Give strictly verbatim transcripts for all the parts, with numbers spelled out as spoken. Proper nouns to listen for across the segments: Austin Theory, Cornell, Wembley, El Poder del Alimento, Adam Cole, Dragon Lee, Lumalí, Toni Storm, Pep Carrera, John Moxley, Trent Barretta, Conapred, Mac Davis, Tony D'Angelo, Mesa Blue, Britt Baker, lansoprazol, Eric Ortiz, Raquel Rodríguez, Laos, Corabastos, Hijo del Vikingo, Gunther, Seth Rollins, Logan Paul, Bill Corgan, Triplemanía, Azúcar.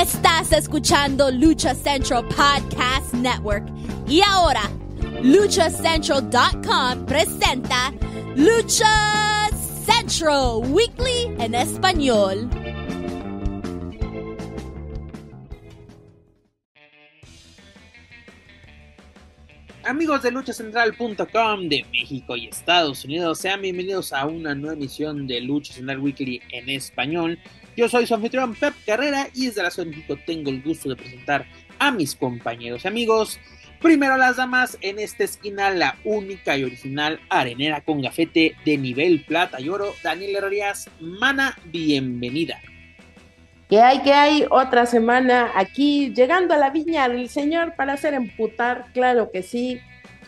Estás escuchando Lucha Central Podcast Network. Y ahora, Lucha Central punto com presenta Lucha Central Weekly en Español. Amigos de Lucha Central punto com de México y Estados Unidos, sean bienvenidos a una nueva emisión de Lucha Central Weekly en Español. Yo soy su anfitrión Pep Carrera y desde la Ciudad de México tengo el gusto de presentar a mis compañeros y amigos. Primero las damas, en esta esquina la única y original arenera con gafete de nivel plata y oro, Daniela Herrerías. Mana, bienvenida. ¿Qué hay, qué hay? Otra semana aquí, llegando a la viña del Señor para hacer emputar, claro que sí,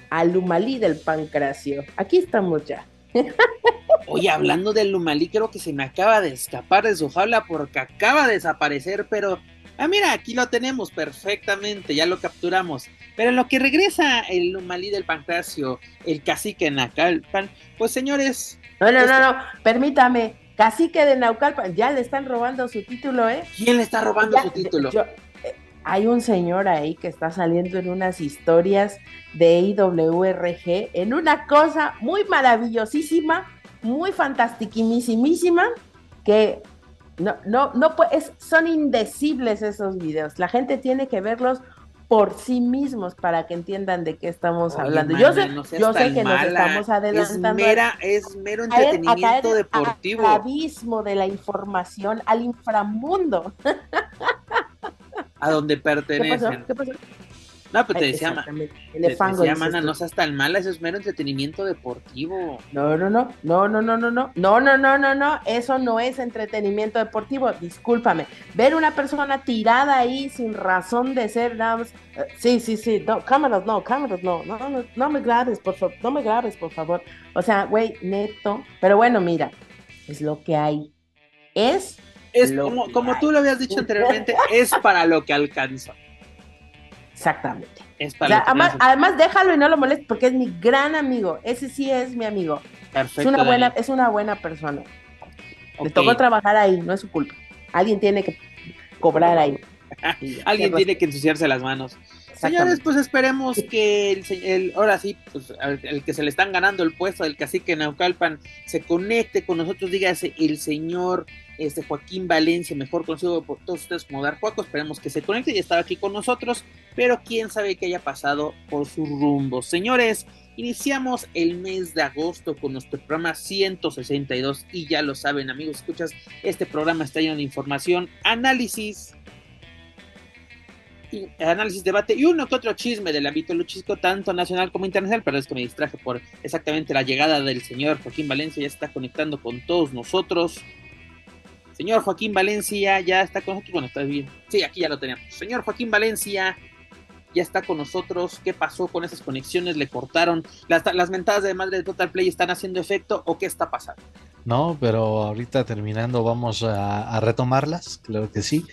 al Lumalí del Pancracio. Aquí estamos ya. Oye, hablando del Lumalí, creo que se me acaba de escapar de su jaula porque acaba de desaparecer, pero... Ah, mira, aquí lo tenemos perfectamente, ya lo capturamos. Pero en lo que regresa el Lumalí del Pancracio, el cacique de Naucalpan, pues señores... No, no, esto... no, no, permítame, cacique de Naucalpan, ya le están robando su título, ¿eh? ¿Quién le está robando ya, su título? Yo, eh, hay un señor ahí que está saliendo en unas historias de I W R G, en una cosa muy maravillosísima, muy fantastiquimísimísima, que... No, no, no, pues son indecibles esos videos. La gente tiene que verlos por sí mismos para que entiendan de qué estamos Oye, hablando. Mana, yo sé, no yo sé que mala. Nos estamos adelantando. Es, mera, es mero entretenimiento a caer, a caer deportivo. Al abismo de la información, al inframundo. A donde pertenecen. ¿Qué pasó? ¿Qué pasó? No, pero te decía, ma, te decía mana, no seas tan mala, eso es mero entretenimiento deportivo. No, no, no, no, no, no, no, no, no, no, no, no, no, eso no es entretenimiento deportivo, discúlpame. Ver una persona tirada ahí sin razón de ser, nada más, uh, sí, sí, sí, no, cámaras, no, cámaras, no, no, no, no me grabes, por favor, no me grabes, por favor. O sea, güey, neto, pero bueno, mira, es lo que hay, es, es lo como, que como hay. Tú lo habías dicho anteriormente, es para lo que alcanza. Exactamente. Es para o sea, además, además, déjalo y no lo molestes porque es mi gran amigo. Ese sí es mi amigo. Perfecto. Es una buena, es una buena persona. Okay. Le tocó trabajar ahí, no es su culpa. Alguien tiene que cobrar ahí. Alguien tiene que ensuciarse las manos. Señores, pues esperemos que el, el, ahora sí, pues, el que se le están ganando el puesto del cacique Naucalpan se conecte con nosotros, dígase el señor este, Joaquín Valencia, mejor conocido por todos ustedes como Dar Juaco, esperemos que se conecte, ya estaba aquí con nosotros, pero quién sabe qué haya pasado por su rumbo. Señores, iniciamos el mes de agosto con nuestro programa ciento sesenta y dos y ya lo saben, amigos, escuchas, este programa está lleno de información, análisis, Y análisis, debate y uno que otro chisme del ámbito luchístico, tanto nacional como internacional, pero es que me distraje por exactamente la llegada del señor Joaquín Valencia, ya está conectando con todos nosotros. Señor Joaquín Valencia, ya está con nosotros, bueno, está bien, sí, aquí ya lo teníamos. Señor Joaquín Valencia, ya está con nosotros, ¿qué pasó con esas conexiones? ¿Le cortaron? ¿Las, las mentadas de madre de Total Play están haciendo efecto o qué está pasando? No, pero ahorita terminando vamos a, a retomarlas, claro que sí.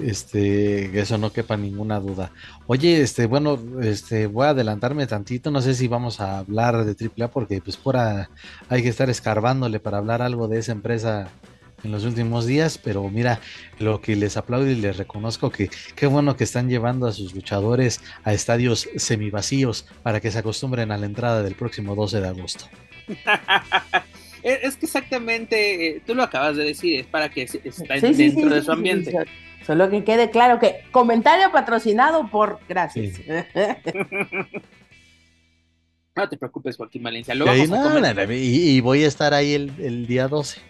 Este, eso no quepa ninguna duda. Oye, este, bueno, este, voy a adelantarme tantito, no sé si vamos a hablar de triple A porque pues por a, hay que estar escarbándole para hablar algo de esa empresa en los últimos días, pero mira, lo que les aplaudo y les reconozco que qué bueno que están llevando a sus luchadores a estadios semivacíos para que se acostumbren a la entrada del próximo doce de agosto. Es que exactamente, tú lo acabas de decir, es para que estén sí, dentro sí, sí, de su ambiente. Sí, sí, sí. Solo que quede claro que comentario patrocinado por... Gracias. Sí. No te preocupes, Joaquín Valencia. Lo vamos no, a no, no, y, y voy a estar ahí el, el día doce.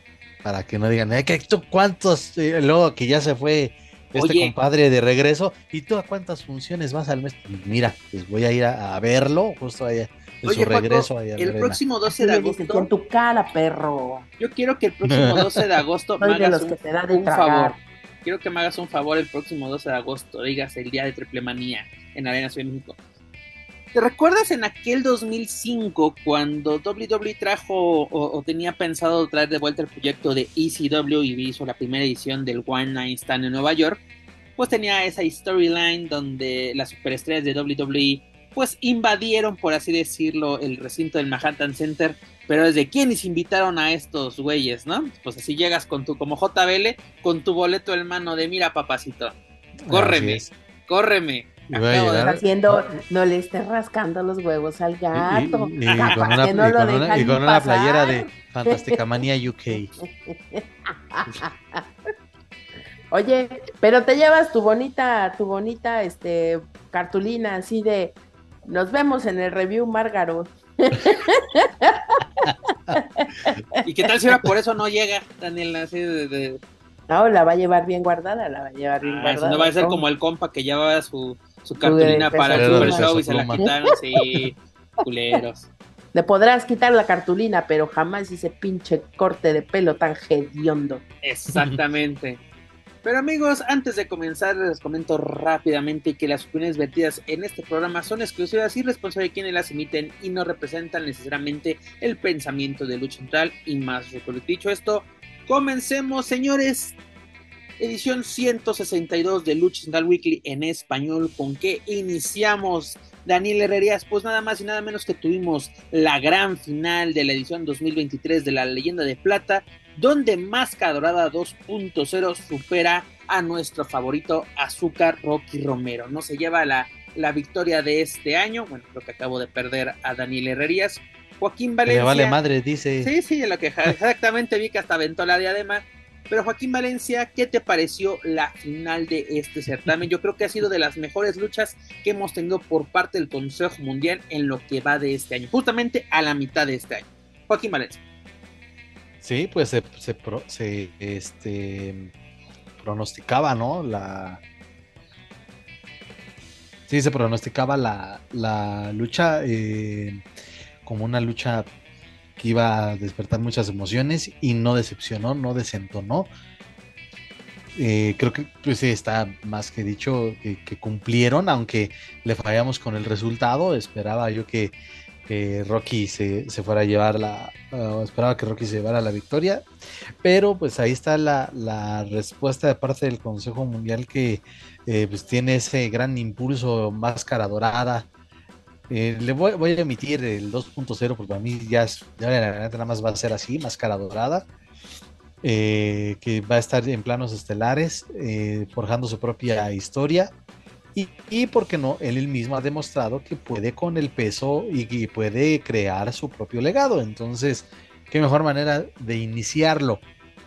Para que no digan, ¿eh, que tú cuántos? Eh, luego que ya se fue este Oye. compadre de regreso. ¿Y tú a cuántas funciones vas al mes? Mira, pues voy a ir a, a verlo justo allá. En Oye, su Paco, regreso allá. El próximo doce de agosto. Con tu cara, perro. Yo quiero que el próximo doce de agosto me hagas un, un favor. Quiero que me hagas un favor el próximo doce de agosto, digas el día de Triplemanía en Arena Ciudad de México. ¿Te recuerdas en aquel dos mil cinco cuando W W E trajo o, o tenía pensado traer de vuelta el proyecto de E C W y hizo la primera edición del One Night Stand en Nueva York? Pues tenía esa storyline donde las superestrellas de W W E pues invadieron, por así decirlo, el recinto del Manhattan Center, pero desde quiénes invitaron a estos güeyes, ¿no? Pues así llegas con tu, como J B L, con tu boleto en mano de mira, papacito, córreme, córreme. Haciendo, no le estés rascando los huevos al gato. Y, y, y con una, no y con una, y con una playera de Fantástica Manía U K. Oye, pero te llevas tu bonita, tu bonita este cartulina así de nos vemos en el review, Márgaro. ¿Y qué tal si ahora por eso no llega, Daniela? Así de, de... No, la va a llevar bien guardada, la va a llevar bien ah, guardada. No va a ser como el compa que llevaba su, su cartulina Uy, para el Super Show y se la quitaron, sí, culeros. Le podrás quitar la cartulina, pero jamás ese pinche corte de pelo tan hediondo. Exactamente. Pero amigos, antes de comenzar les comento rápidamente que las opiniones vertidas en este programa son exclusivas y responsables de quienes las emiten y no representan necesariamente el pensamiento de Lucha Central y más. Dicho esto, comencemos, señores. Edición ciento sesenta y dos de Lucha Central Weekly en español. ¿Con qué iniciamos, Daniela Herrerías? Pues nada más y nada menos que tuvimos la gran final de la edición dos mil veintitrés de la Leyenda de Plata, donde Máscara Dorada dos punto cero supera a nuestro favorito Azúcar Rocky Romero. No se lleva la, la victoria de este año. Bueno, creo que acabo de perder a Daniel Herrerías. Joaquín Valencia. Me vale madre, dice. Sí, sí, lo que exactamente vi que hasta aventó la diadema. Pero Joaquín Valencia, ¿qué te pareció la final de este certamen? Yo creo que ha sido de las mejores luchas que hemos tenido por parte del Consejo Mundial en lo que va de este año. Justamente a la mitad de este año. Joaquín Valencia. Sí, pues se, se, se este, pronosticaba, ¿no? La sí, se pronosticaba la, la lucha eh, como una lucha que iba a despertar muchas emociones y no decepcionó, no desentonó. Eh, creo que pues, está más que dicho que, que cumplieron, aunque le fallamos con el resultado. Esperaba yo que Eh, Rocky se, se fuera a llevar la uh, esperaba que Rocky se llevara la victoria, pero pues ahí está la, la respuesta de parte del Consejo Mundial que eh, pues tiene ese gran impulso Máscara Dorada. eh, le voy, voy a emitir el dos punto cero porque para mí ya, ya la verdad nada más va a ser así, Máscara Dorada, eh, que va a estar en planos estelares, eh, forjando su propia historia. Y, y porque no, él, él mismo ha demostrado que puede con el peso y, y puede crear su propio legado. Entonces, qué mejor manera de iniciarlo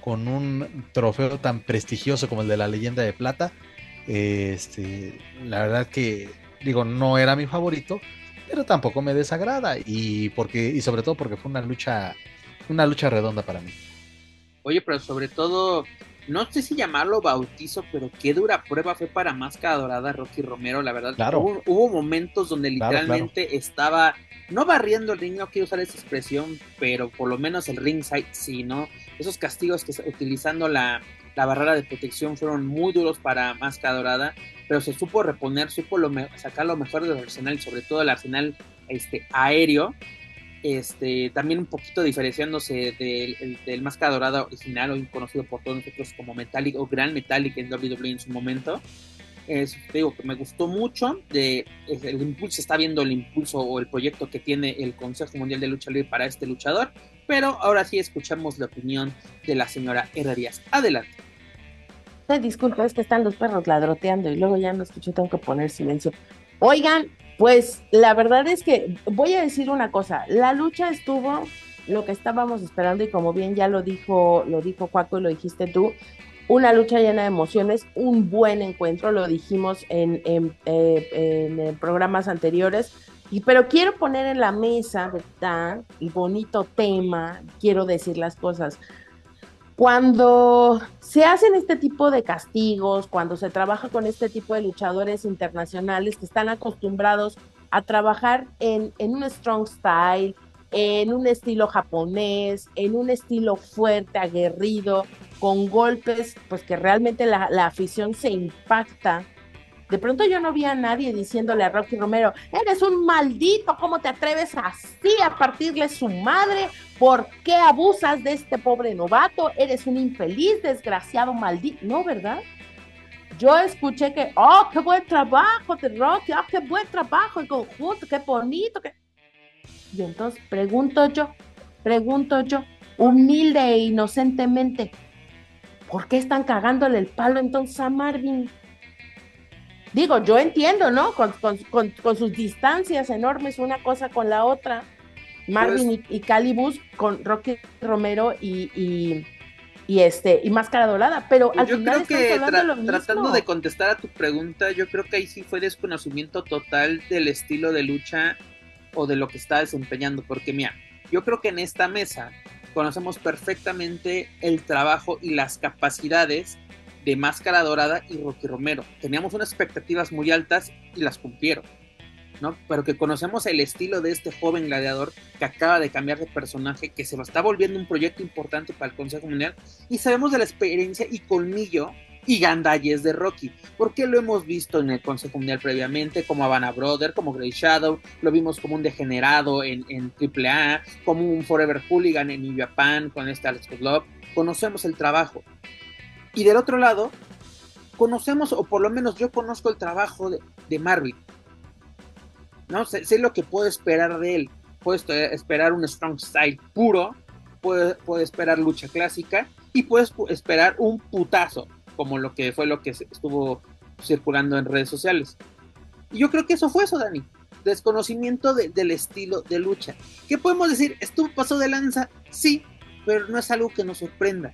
con un trofeo tan prestigioso como el de la Leyenda de Plata. Este, la verdad que, digo, no era mi favorito, pero tampoco me desagrada. Y porque, y sobre todo porque fue una lucha, una lucha redonda para mí. Oye, pero sobre todo, no sé si llamarlo bautizo, pero qué dura prueba fue para Máscara Dorada Rocky Romero, la verdad. Claro. Hubo, hubo momentos donde literalmente claro, claro. estaba, no barriendo el ring, no quiero usar esa expresión, pero por lo menos el ringside sí, ¿no? Esos castigos que utilizando la, la barrera de protección fueron muy duros para Máscara Dorada, pero se supo reponer, supo lo me- sacar lo mejor del arsenal, y sobre todo el arsenal este, aéreo. Este, también un poquito diferenciándose del, del, del Máscara Dorada original, hoy conocido por todos nosotros como Metalik o Gran Metalik en W W E en su momento. Es, te digo que me gustó mucho de, es, el impulso, está viendo el impulso o el proyecto que tiene el Consejo Mundial de Lucha Libre para este luchador, pero ahora sí escuchamos la opinión de la señora Herrerías. Adelante. Ay, disculpa, es que están los perros ladroteando y luego ya no escucho, tengo que poner silencio. Oigan, pues la verdad es que voy a decir una cosa, la lucha estuvo lo que estábamos esperando y como bien ya lo dijo, lo dijo Cuaco y lo dijiste tú, una lucha llena de emociones, un buen encuentro, lo dijimos en, en, en, en programas anteriores, y, pero quiero poner en la mesa, ¿verdad? El bonito tema, quiero decir las cosas. Cuando se hacen este tipo de castigos, cuando se trabaja con este tipo de luchadores internacionales que están acostumbrados a trabajar en, en un strong style, en un estilo japonés, en un estilo fuerte, aguerrido, con golpes, pues que realmente la, la afición se impacta. De pronto yo no vi a nadie diciéndole a Rocky Romero, eres un maldito, ¿cómo te atreves así a partirle su madre? ¿Por qué abusas de este pobre novato? Eres un infeliz, desgraciado, maldito. No, ¿verdad? yo escuché que, oh, qué buen trabajo de Rocky, oh, qué buen trabajo en conjunto, qué bonito, qué... Y entonces pregunto yo, pregunto yo, humilde e inocentemente, ¿por qué están cagándole el palo entonces a Marvin? Digo, yo entiendo, ¿no? Con, con, con, con sus distancias enormes, una cosa con la otra. Marvin pues... y, y Calibus con Rocky Romero y... y... Y este, y Máscara Dorada, pero al yo final creo que estamos hablando tra- de lo mismo. Tratando de contestar a tu pregunta, yo creo que ahí sí fue desconocimiento total del estilo de lucha o de lo que está desempeñando, porque mira, yo creo que en esta mesa conocemos perfectamente el trabajo y las capacidades de Máscara Dorada y Rocky Romero. Teníamos unas expectativas muy altas y las cumplieron, ¿no? Pero que conocemos el estilo de este joven gladiador que acaba de cambiar de personaje, que se lo está volviendo un proyecto importante para el Consejo Mundial, y sabemos de la experiencia y colmillo y gandalles de Rocky, porque lo hemos visto en el Consejo Mundial previamente, como Havana Brother, como Grey Shadow, lo vimos como un degenerado en, en triple A, como un Forever Hooligan en New Japan, con este Alex Kozlov. Conocemos el trabajo. Y del otro lado, conocemos, o por lo menos yo conozco el trabajo de, de Marvin. No sé, sé lo que puedo esperar de él. Puedo esperar un strong style puro, puedo, puedo esperar lucha clásica y puedes esperar un putazo, como lo que fue lo que estuvo circulando en redes sociales. Y yo creo que eso fue eso, Dani. Desconocimiento de, del estilo de lucha. ¿Qué podemos decir? ¿Estuvo paso de lanza? Sí, pero no es algo que nos sorprenda.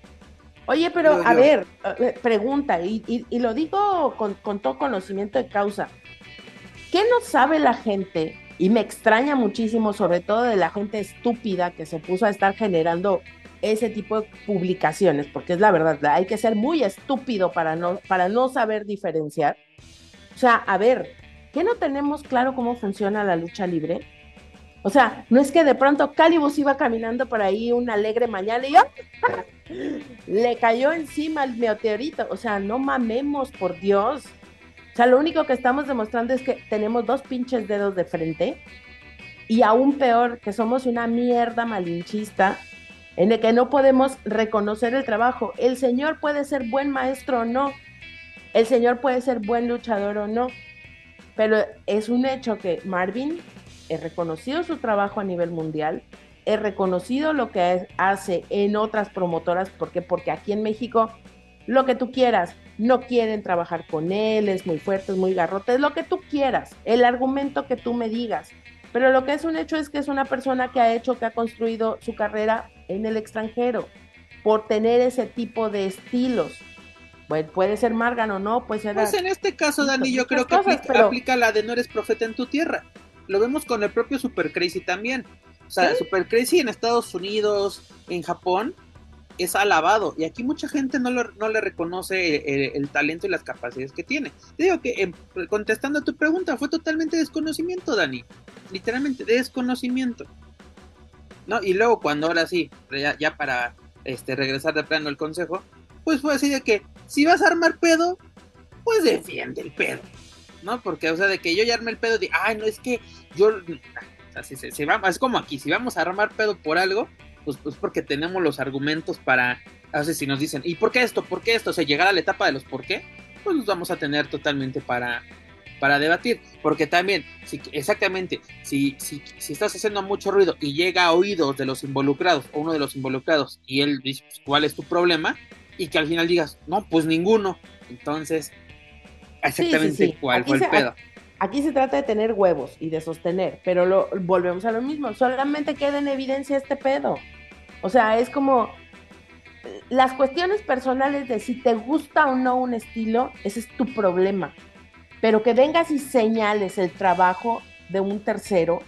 Oye, pero yo, a yo... ver, pregunta, y, y, y lo digo con, con todo conocimiento de causa. ¿Qué no sabe la gente? Y me extraña muchísimo, sobre todo de la gente estúpida que se puso a estar generando ese tipo de publicaciones, porque es la verdad, hay que ser muy estúpido para no, para no saber diferenciar. O sea, a ver, ¿qué no tenemos claro cómo funciona la lucha libre? O sea, no es que de pronto Calibus iba caminando por ahí una alegre mañana y yo, le cayó encima el meteorito. O sea, no mamemos, por Dios. O sea, lo único que estamos demostrando es que tenemos dos pinches dedos de frente y aún peor, que somos una mierda malinchista en el que no podemos reconocer el trabajo. El señor puede ser buen maestro o no, el señor puede ser buen luchador o no, pero es un hecho que Marvin es reconocido su trabajo a nivel mundial, es reconocido lo que hace en otras promotoras, ¿por qué? Porque aquí en México, lo que tú quieras, no quieren trabajar con él, es muy fuerte, es muy garrote, es lo que tú quieras, el argumento que tú me digas, pero lo que es un hecho es que es una persona que ha hecho, que ha construido su carrera en el extranjero, por tener ese tipo de estilos. Bueno, puede ser Margan o no, puede ser... Pues en este caso, Dani, yo creo que cosas, aplica, pero... aplica la de no eres profeta en tu tierra, lo vemos con el propio Super Crazy también, o sea, ¿sí? Super Crazy en Estados Unidos, en Japón, es alabado, y aquí mucha gente no, lo, no le reconoce el, el, el talento y las capacidades que tiene. Te digo que en, contestando a tu pregunta, fue totalmente desconocimiento, Dani, literalmente desconocimiento, ¿no? Y luego cuando ahora sí, ya, ya para este, regresar de plano al consejo, pues fue así de que, si vas a armar pedo, pues defiende el pedo, ¿no? Porque, o sea, de que yo ya arme el pedo de, ay, no, es que yo, o sea, si, si, si vamos, es como aquí, si vamos a armar pedo por algo, Pues, pues porque tenemos los argumentos para, o sea, si nos dicen, ¿y por qué esto? ¿Por qué esto? O sea, llegar a la etapa de los por qué, pues nos vamos a tener totalmente para, para debatir, porque también, si, exactamente, si, si, si estás haciendo mucho ruido y llega a oídos de los involucrados, o uno de los involucrados, y él dice, pues, ¿cuál es tu problema? Y que al final digas, no, pues ninguno, entonces, exactamente, sí, sí, sí. ¿Cuál fue el pedo? Aquí se trata de tener huevos y de sostener, pero lo, volvemos a lo mismo, solamente queda en evidencia este pedo. O sea, es como las cuestiones personales de si te gusta o no un estilo, ese es tu problema. Pero que vengas y señales el trabajo de un tercero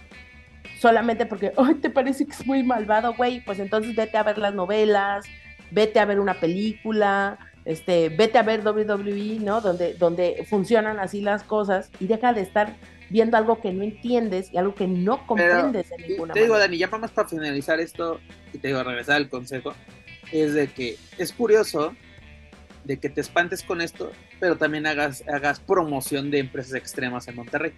solamente porque, ay, te parece que es muy malvado, güey, pues entonces vete a ver las novelas, vete a ver una película... Este, vete a ver doble u doble u E, ¿no? Donde, donde funcionan así las cosas y deja de estar viendo algo que no entiendes y algo que no comprendes. Pero, de ninguna te manera. Te digo, Dani, ya más para finalizar esto y te digo, regresar al consejo, es de que es curioso de que te espantes con esto, pero también hagas, hagas promoción de empresas extremas en Monterrey.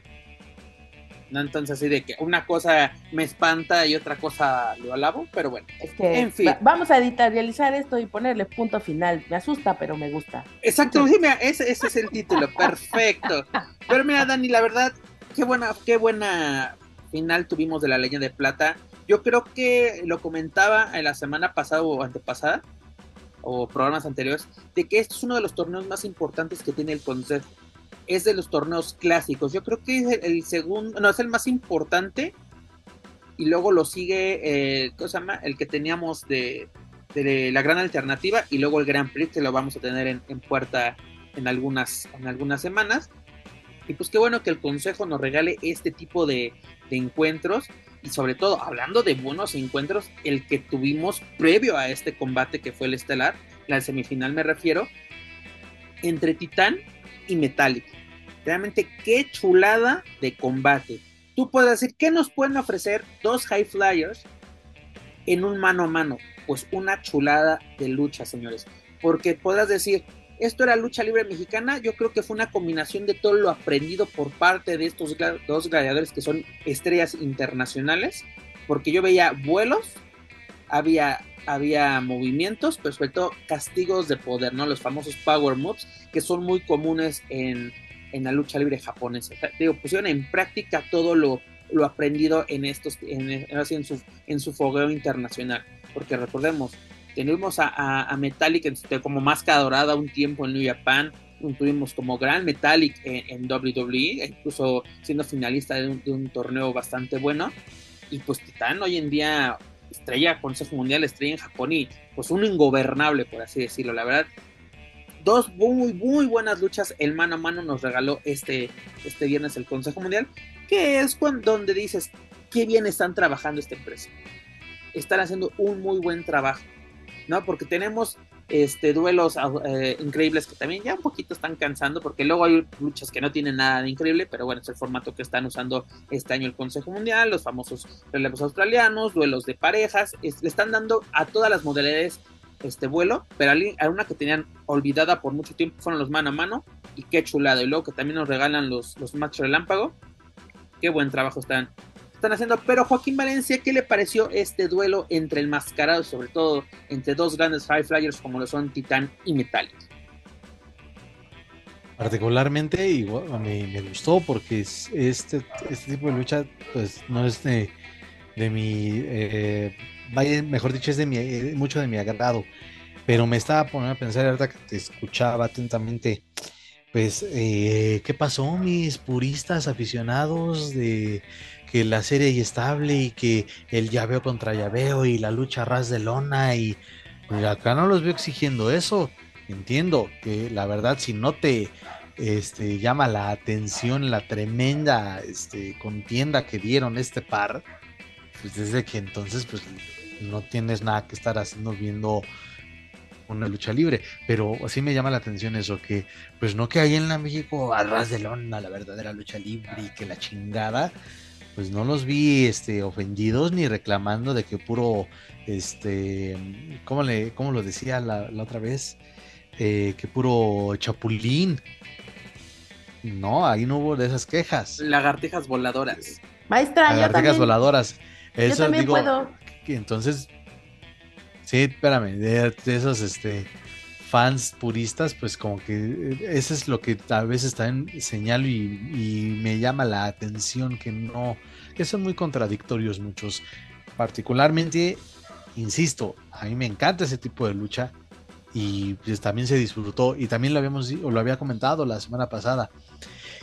¿no? Entonces, así de que una cosa me espanta y otra cosa lo alabo, pero bueno, es que, en fin. Va, vamos a editorializar esto y ponerle punto final. Me asusta, pero me gusta. Exacto, sí, mira, ese, ese es el título, perfecto. Pero mira, Dani, la verdad, qué buena, qué buena final tuvimos de la Leyenda de Plata. Yo creo que lo comentaba en la semana pasada o antepasada, o programas anteriores, de que este es uno de los torneos más importantes que tiene el Consejo. Es de los torneos clásicos. Yo creo que es el, el segundo, no, es el más importante. Y luego lo sigue, eh, ¿cómo se llama? El que teníamos de, de la Gran Alternativa. Y luego el Grand Prix, que lo vamos a tener en, en puerta en algunas, en algunas semanas. Y pues qué bueno que el Consejo nos regale este tipo de, de encuentros. Y sobre todo, hablando de buenos encuentros, el que tuvimos previo a este combate que fue el estelar, la semifinal me refiero, entre Titán y Metallica. Realmente qué chulada de combate. Tú puedes decir, ¿qué nos pueden ofrecer dos high flyers en un mano a mano? Pues una chulada de lucha, señores. Porque podrás decir, esto era lucha libre mexicana. Yo creo que fue una combinación de todo lo aprendido por parte de estos dos gladiadores que son estrellas internacionales, porque yo veía vuelos, había... había movimientos, pero sobre todo castigos de poder, ¿no? Los famosos power moves que son muy comunes en, en la lucha libre japonesa. O sea, digo, pusieron en práctica todo lo, lo aprendido en estos, en, en, su, en su fogueo internacional. Porque recordemos, tenemos a, a, a Metalik como Máscara Dorada un tiempo en New Japan, tuvimos como Gran Metalik en, en doble u doble u E, incluso siendo finalista de un, de un torneo bastante bueno. Y pues Titán hoy en día... estrella, Consejo Mundial, estrella en Japón y pues un ingobernable, por así decirlo, la verdad. Dos muy, muy buenas luchas, el mano a mano nos regaló este, este viernes el Consejo Mundial, que es cuando, donde dices, qué bien están trabajando esta empresa. Están haciendo un muy buen trabajo, ¿no? Porque tenemos este, duelos eh, increíbles que también ya un poquito están cansando, porque luego hay luchas que no tienen nada de increíble, pero bueno, es el formato que están usando este año el Consejo Mundial, los famosos relevos australianos, duelos de parejas, es, le están dando a todas las modalidades este vuelo, pero a una que tenían olvidada por mucho tiempo fueron los mano a mano, y qué chulado, y luego que también nos regalan los, los match relámpago, qué buen trabajo están, están haciendo. Pero Joaquín Valencia, ¿qué le pareció este duelo entre el mascarado, sobre todo entre dos grandes high flyers como lo son Titán y Metallica? Particularmente igual, me, me gustó porque este, este tipo de lucha pues no es de, de mi eh, mejor dicho es de mi, eh, mucho de mi agrado, pero me estaba poniendo a pensar ahorita que te escuchaba atentamente, pues eh, ¿qué pasó, mis puristas aficionados de que la serie es estable y que el llaveo contra llaveo y la lucha ras de lona? Y acá no los veo exigiendo eso. Entiendo que la verdad, si no te este, llama la atención la tremenda este, contienda que dieron este par, pues desde que entonces pues no tienes nada que estar haciendo viendo una lucha libre, pero así me llama la atención eso, que pues no que hay en la México a ras de lona la verdadera lucha libre y que la chingada. Pues no los vi este, ofendidos ni reclamando de que puro, este, ¿cómo, le, cómo lo decía la, la otra vez? Eh, que puro chapulín. No, ahí no hubo de esas quejas. Lagartijas voladoras. Maestra, Lagartijas yo también. voladoras. Eso, yo también digo, puedo. Que entonces, sí, espérame, de, de esos este, fans puristas, pues como que eso es lo que a veces también señalo y, y me llama la atención, que no, que son muy contradictorios muchos. Particularmente, insisto, a mí me encanta ese tipo de lucha y pues también se disfrutó y también lo habíamos o lo había comentado la semana pasada.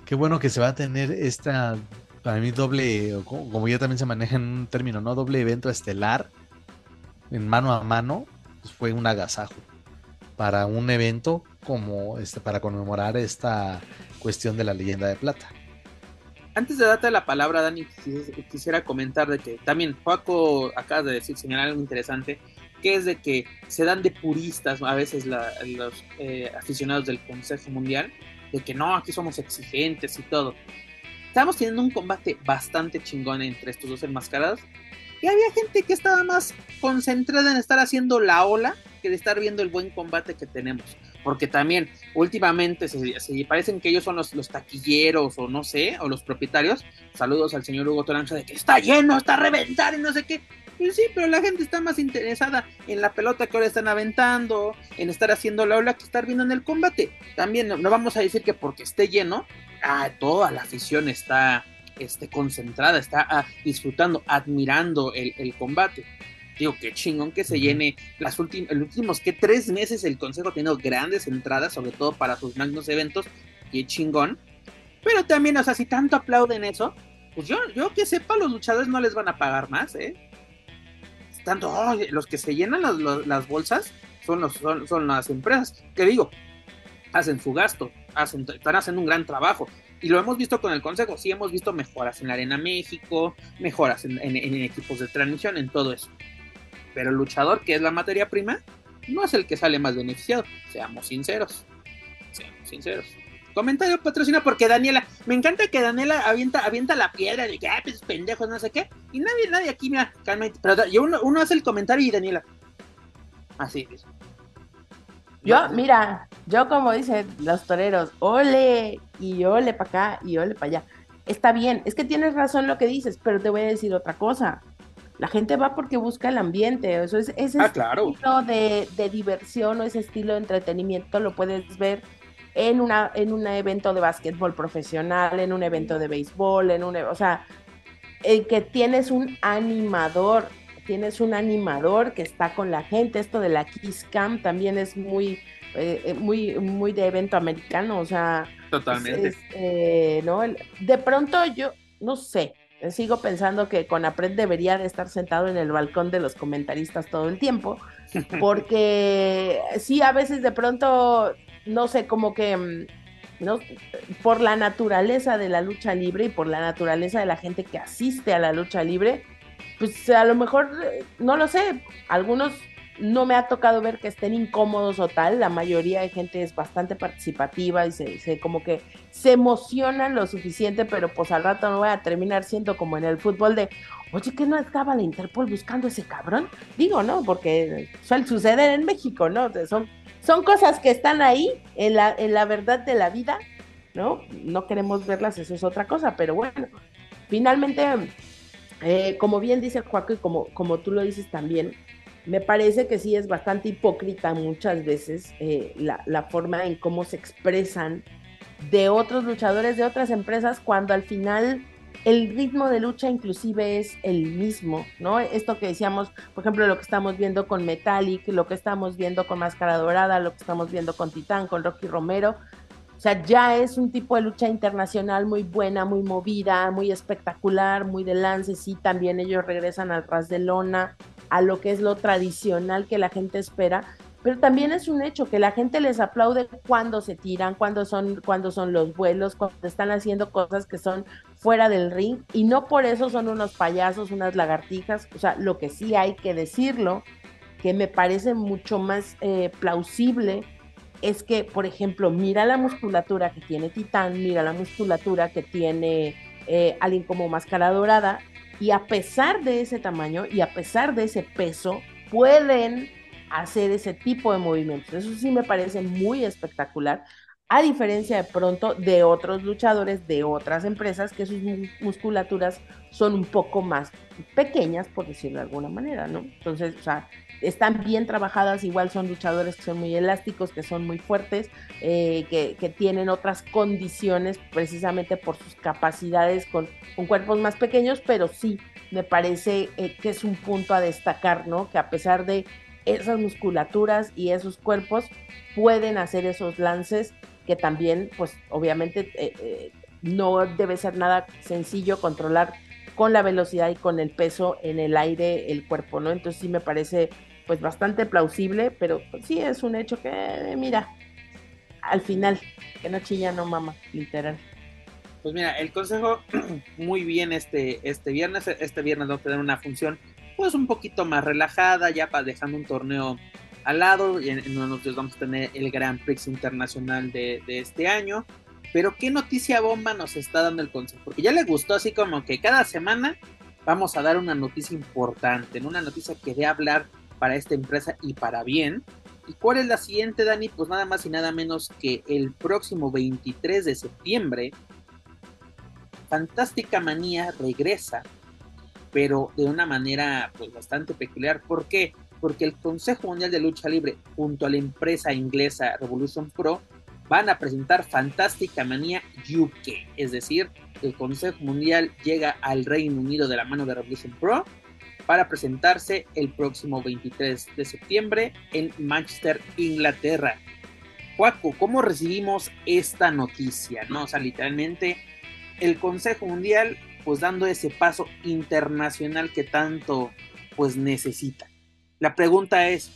Qué bueno que se va a tener esta, para mí doble, como ya también se maneja en un término, ¿no? Doble evento estelar en mano a mano, pues fue un agasajo para un evento como este, para conmemorar esta cuestión de la Leyenda de Plata. Antes de darte la palabra, Dani, quisiera comentar de que también Joaco acaba de decir, señalar algo interesante, que es de que se dan de puristas a veces la, los eh, aficionados del Consejo Mundial, de que no, aquí somos exigentes y todo. Estábamos teniendo un combate bastante chingón entre estos dos enmascarados, y había gente que estaba más concentrada en estar haciendo la ola que de estar viendo el buen combate que tenemos. porque también últimamente se, se parecen que ellos son los, los taquilleros o no sé, o los propietarios. Saludos al señor Hugo Toranza de que está lleno, está a reventar y no sé qué. Y sí, pero la gente está más interesada en la pelota que ahora están aventando, en estar haciendo la ola, que estar viendo en el combate. También no, no vamos a decir que porque esté lleno, ah, toda la afición está este, concentrada, está ah, disfrutando, admirando el, el combate. Digo, qué chingón que se llene. Las últim- los últimos que tres meses el Consejo ha tenido grandes entradas, sobre todo para sus magnos eventos, qué chingón. Pero también, o sea, si tanto aplauden eso, pues yo, yo que sepa, los luchadores no les van a pagar más, ¿eh? Tanto, oh, los que se llenan las, las, las bolsas son, los, son, son las empresas, que digo, hacen su gasto, hacen, están haciendo un gran trabajo, y lo hemos visto con el Consejo, sí hemos visto mejoras en la Arena México, mejoras en, en, en equipos de transmisión, en todo eso, pero el luchador, que es la materia prima, no es el que sale más beneficiado, seamos sinceros, seamos sinceros. Comentario patrocina porque Daniela, me encanta que Daniela avienta, avienta la piedra de que, ah, pues pendejos, no sé qué, y nadie, nadie aquí, mira, calma, pero yo uno, uno hace el comentario y Daniela, así es. Yo, mira, yo como dicen los toreros, ole, y ole para acá, y ole para allá, está bien, es que tienes razón lo que dices, pero te voy a decir otra cosa, la gente va porque busca el ambiente, eso es ese ah, claro. estilo de, de diversión o ese estilo de entretenimiento lo puedes ver en una en un evento de básquetbol profesional, en un evento de béisbol, en un, o sea, el que tienes un animador, tienes un animador que está con la gente, esto de la Kiss Cam también es muy eh, muy muy de evento americano, o sea, totalmente. Es, es, eh, ¿no? De pronto yo no sé, sigo pensando que Conapred debería de estar sentado en el balcón de los comentaristas todo el tiempo, porque sí, a veces de pronto no sé, como que no, por la naturaleza de la lucha libre y por la naturaleza de la gente que asiste a la lucha libre, pues a lo mejor, no lo sé, algunos no me ha tocado ver que estén incómodos o tal, la mayoría de gente es bastante participativa y se, se como que se emocionan lo suficiente, pero pues al rato no voy a terminar siendo como en el fútbol de, oye, ¿qué no estaba la Interpol buscando a ese cabrón? Digo, ¿no? Porque suele suceder en México, ¿no? Son Son cosas que están ahí, en la, en la verdad de la vida, ¿no? No queremos verlas, eso es otra cosa, pero bueno, finalmente, eh, como bien dice Joaco y como, como tú lo dices también, me parece que sí es bastante hipócrita muchas veces eh, la, la forma en cómo se expresan de otros luchadores, de otras empresas, cuando al final el ritmo de lucha inclusive es el mismo, ¿no? Esto que decíamos, por ejemplo, lo que estamos viendo con Metalik, lo que estamos viendo con Máscara Dorada, lo que estamos viendo con Titán, con Rocky Romero, o sea, ya es un tipo de lucha internacional muy buena, muy movida, muy espectacular, muy de lance, sí, también ellos regresan al ras de lona, a lo que es lo tradicional que la gente espera, pero también es un hecho que la gente les aplaude cuando se tiran, cuando son, cuando son los vuelos, cuando están haciendo cosas que son fuera del ring, y no por eso son unos payasos, unas lagartijas, o sea, lo que sí hay que decirlo, que me parece mucho más eh, plausible, es que, por ejemplo, mira la musculatura que tiene Titán, mira la musculatura que tiene eh, alguien como Máscara Dorada, y a pesar de ese tamaño, y a pesar de ese peso, pueden hacer ese tipo de movimientos, eso sí me parece muy espectacular, a diferencia de pronto de otros luchadores de otras empresas que sus musculaturas son un poco más pequeñas, por decirlo de alguna manera, ¿no? Entonces, o sea, están bien trabajadas, igual son luchadores que son muy elásticos, que son muy fuertes, eh, que, que tienen otras condiciones precisamente por sus capacidades con, con cuerpos más pequeños, pero sí me parece eh, que es un punto a destacar, ¿no? Que a pesar de esas musculaturas y esos cuerpos pueden hacer esos lances que también, pues obviamente eh, eh, no debe ser nada sencillo controlar con la velocidad y con el peso en el aire el cuerpo, ¿no? Entonces sí me parece pues bastante plausible, pero pues, sí es un hecho que, eh, mira, al final, que no chilla, no mama, literal. Pues mira, el Consejo muy bien este, este viernes, este viernes vamos a tener una función pues un poquito más relajada, ya dejando un torneo al lado, y en, en unos días vamos a tener el Grand Prix Internacional de, de este año, pero qué noticia bomba nos está dando el Consejo, porque ya le gustó así como que cada semana vamos a dar una noticia importante, ¿no? Una noticia que dé hablar para esta empresa y para bien, ¿Y cuál es la siguiente, Dani? Pues nada más y nada menos que el próximo veintitrés de septiembre, Fantástica Manía regresa, pero de una manera pues bastante peculiar. ¿Por qué? Porque el Consejo Mundial de Lucha Libre junto a la empresa inglesa Revolution Pro van a presentar Fantástica Manía U K, es decir, el Consejo Mundial llega al Reino Unido de la mano de Revolution Pro para presentarse el próximo veintitrés de septiembre en Manchester, Inglaterra. Joaco, ¿cómo recibimos esta noticia? ¿No? O sea, literalmente el Consejo Mundial pues dando ese paso internacional que tanto pues necesita. La pregunta es,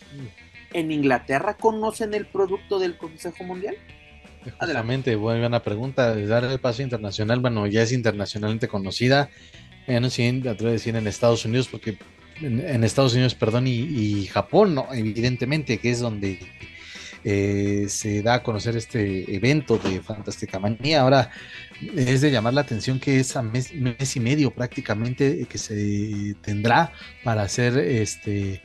¿en Inglaterra conocen el producto del Consejo Mundial? Exactamente, buena pregunta. Dar el paso internacional, bueno, ya es internacionalmente conocida. Ya no sé, atrevo a decir en Estados Unidos, porque en, en Estados Unidos, perdón, y, y Japón, no, evidentemente, que es donde eh, se da a conocer este evento de Fantástica Manía. Ahora es de llamar la atención que es a mes, mes y medio prácticamente que se tendrá para hacer este.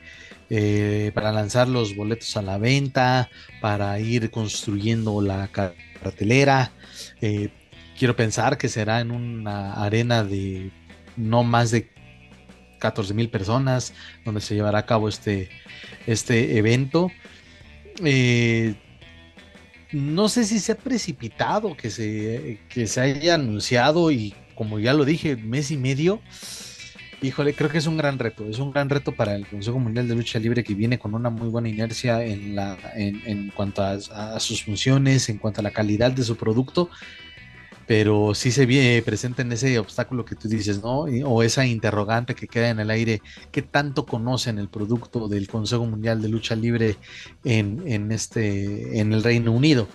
Eh, para lanzar los boletos a la venta, para ir construyendo la cartelera. Eh, quiero pensar que será en una arena de no más de catorce mil personas donde se llevará a cabo este, este evento. Eh, no sé si se ha precipitado que se, que se haya anunciado, y como ya lo dije, mes y medio. Híjole, creo que es un gran reto, es un gran reto para el Consejo Mundial de Lucha Libre, que viene con una muy buena inercia en, la, en, en cuanto a, a sus funciones, en cuanto a la calidad de su producto, pero sí se ve presente en ese obstáculo que tú dices, ¿no? O esa interrogante que queda en el aire, ¿qué tanto conocen el producto del Consejo Mundial de Lucha Libre en, en, este, en el Reino Unido?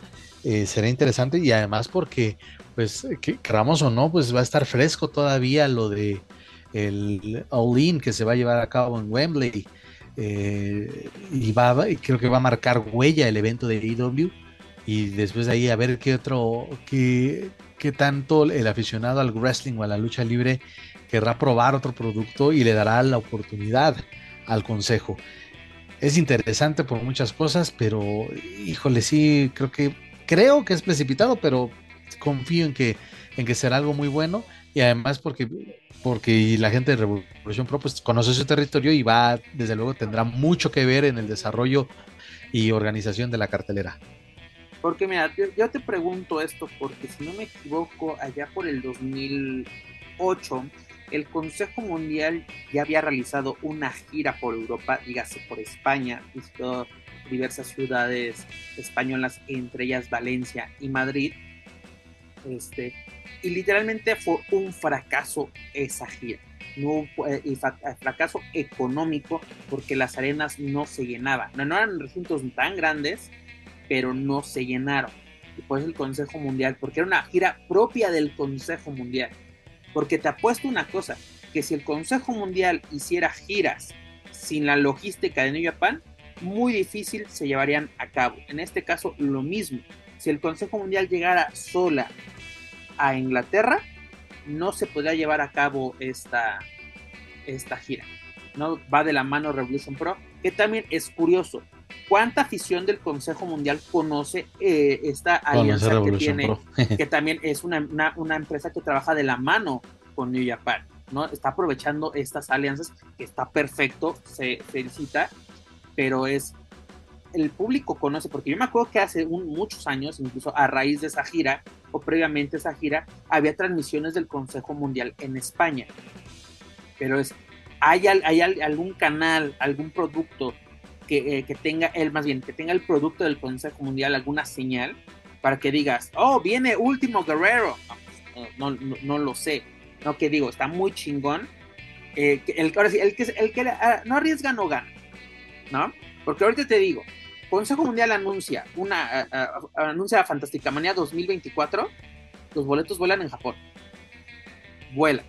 Eh, será interesante, y además porque, pues, que, queramos o no, pues va a estar fresco todavía lo de el All In que se va a llevar a cabo en Wembley, eh, y va, creo que va a marcar huella el evento de A E W, y después de ahí a ver qué otro qué, qué tanto el aficionado al wrestling o a la lucha libre querrá probar otro producto y le dará la oportunidad al consejo. Es interesante por muchas cosas, pero híjole, sí, creo que creo que es precipitado, pero confío en que, en que será algo muy bueno. Y además porque, porque la gente de Revolution Pro pues conoce su territorio y va, desde luego tendrá mucho que ver en el desarrollo y organización de la cartelera. Porque mira, yo te pregunto esto, porque si no me equivoco, allá por el dos mil ocho, el Consejo Mundial ya había realizado una gira por Europa, dígase por España, visitó diversas ciudades españolas, entre ellas Valencia y Madrid, este... y literalmente fue un fracaso esa gira, no, eh, fracaso económico, porque las arenas no se llenaban, no, no eran recintos tan grandes, pero no se llenaron, y por eso el Consejo Mundial, porque era una gira propia del Consejo Mundial, porque te apuesto una cosa, que si el Consejo Mundial hiciera giras sin la logística de New Japan, muy difícil se llevarían a cabo. En este caso lo mismo, si el Consejo Mundial llegara sola a Inglaterra, no se podría llevar a cabo esta, esta gira, ¿no? Va de la mano Revolution Pro, que también es curioso, ¿cuánta afición del Consejo Mundial conoce eh, esta alianza que tiene? Que también es una, una, una empresa que trabaja de la mano con New Japan, ¿no? Está aprovechando estas alianzas, que está perfecto, se felicita, pero es, el público conoce, porque yo me acuerdo que hace un, muchos años, incluso a raíz de esa gira, o previamente esa gira, había transmisiones del Consejo Mundial en España, pero es, ¿hay, hay algún canal, algún producto que, eh, que tenga, él más bien, que tenga el producto del Consejo Mundial, alguna señal, para que digas, oh, viene Último Guerrero? No, no, no, no lo sé, no, que digo, está muy chingón, eh, que el, ahora sí, el que, el que ah, no arriesga no gana, ¿no? Porque ahorita te digo, Consejo Mundial anuncia una uh, uh, anuncia Fantástica Manía dos mil veinticuatro, los boletos vuelan en Japón, vuelan,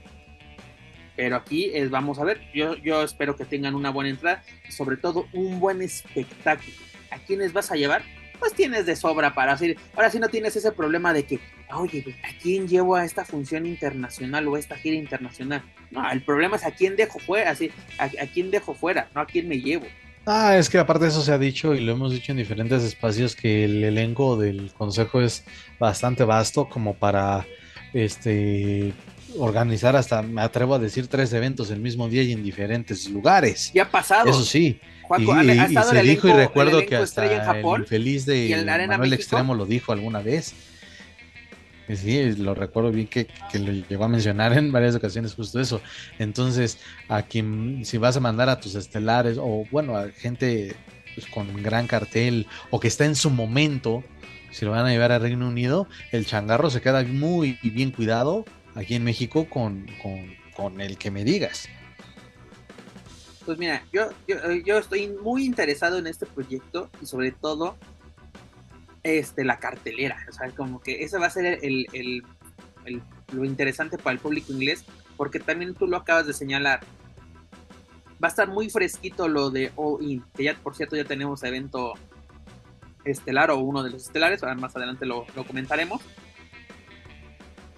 pero aquí es, vamos a ver, yo, yo espero que tengan una buena entrada, sobre todo un buen espectáculo. ¿A quiénes vas a llevar? Pues tienes de sobra para hacer, ahora sí no tienes ese problema de que, oye, ¿a quién llevo a esta función internacional o a esta gira internacional? No, el problema es a quién dejo fuera, así, a, a quién dejo fuera, no a quién me llevo. Ah, es que aparte de eso se ha dicho y lo hemos dicho en diferentes espacios que el elenco del consejo es bastante vasto como para este organizar hasta, me atrevo a decir, tres eventos el mismo día y en diferentes lugares. Ya ha pasado. Eso sí. Juaco, y, y, y se dijo elenco, y recuerdo que hasta en Japón, el feliz de y el Manuel México. Extremo lo dijo alguna vez. Sí, lo recuerdo bien que, que lo llegó a mencionar en varias ocasiones justo eso. Entonces, a quien, si vas a mandar a tus estelares o bueno, a gente pues, con gran cartel o que está en su momento, si lo van a llevar a Reino Unido, el changarro se queda muy bien cuidado aquí en México con, con, con el que me digas. Pues mira, yo, yo, yo estoy muy interesado en este proyecto y sobre todo este la cartelera, o sea, como que ese va a ser el, el, el lo interesante para el público inglés, porque también tú lo acabas de señalar, va a estar muy fresquito lo de All In, que ya por cierto ya tenemos evento estelar o uno de los estelares, ahora más adelante lo, lo comentaremos,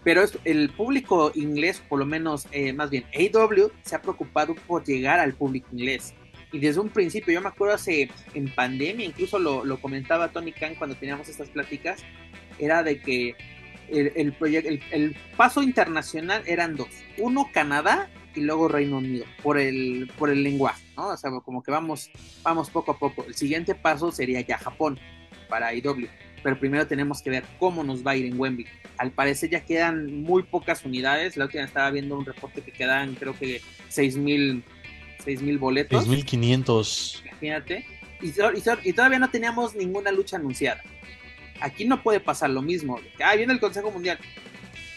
pero es, el público inglés, por lo menos, eh, más bien A E W se ha preocupado por llegar al público inglés. Y desde un principio, yo me acuerdo hace, en pandemia, incluso lo, lo comentaba Tony Khan cuando teníamos estas pláticas, era de que el, el, proyecto, el, el paso internacional eran dos, uno Canadá y luego Reino Unido, por el, por el lenguaje, ¿no? O sea, como que vamos, vamos poco a poco. El siguiente paso sería ya Japón para A E W, pero primero tenemos que ver cómo nos va a ir en Wembley. Al parecer ya quedan muy pocas unidades, la última estaba viendo un reporte que quedan creo que seis mil... seis mil boletos. seis mil quinientos. Imagínate. Y, y, y todavía no teníamos ninguna lucha anunciada. Aquí no puede pasar lo mismo. Ah, viene el Consejo Mundial.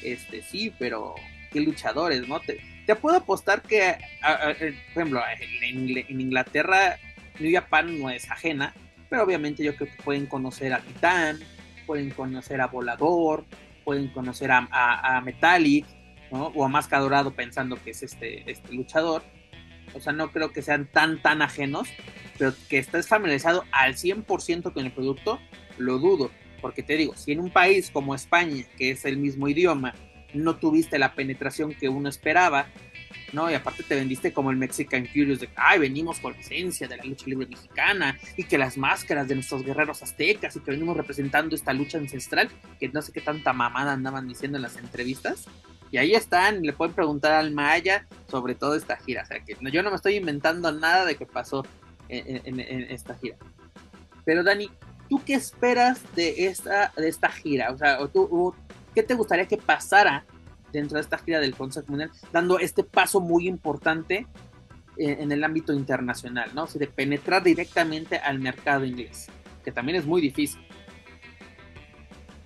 Este, sí, pero qué luchadores, ¿no? Te, te puedo apostar que, a, a, a, por ejemplo, en, en Inglaterra, New Japan no es ajena, pero obviamente yo creo que pueden conocer a Titán, pueden conocer a Volador, pueden conocer a, a, a Metalik, ¿no? O a Máscara Dorada pensando que es este, este luchador. O sea, no creo que sean tan, tan ajenos, pero que estés familiarizado al cien por ciento con el producto, lo dudo. Porque te digo, si en un país como España, que es el mismo idioma, no tuviste la penetración que uno esperaba, ¿no? Y aparte te vendiste como el Mexican Curious, de, ay, venimos con la esencia de la lucha libre mexicana, y que las máscaras de nuestros guerreros aztecas, y que venimos representando esta lucha ancestral, que no sé qué tanta mamada andaban diciendo en las entrevistas. Y ahí están, le pueden preguntar al Maya sobre todo esta gira. O sea, que yo no me estoy inventando nada de que pasó en, en, en esta gira. Pero Dani, ¿tú qué esperas de esta, de esta gira? O sea, o tú, o, ¿qué te gustaría que pasara dentro de esta gira del Consejo Mundial, dando este paso muy importante en, en el ámbito internacional, ¿no? O sea, de penetrar directamente al mercado inglés, que también es muy difícil.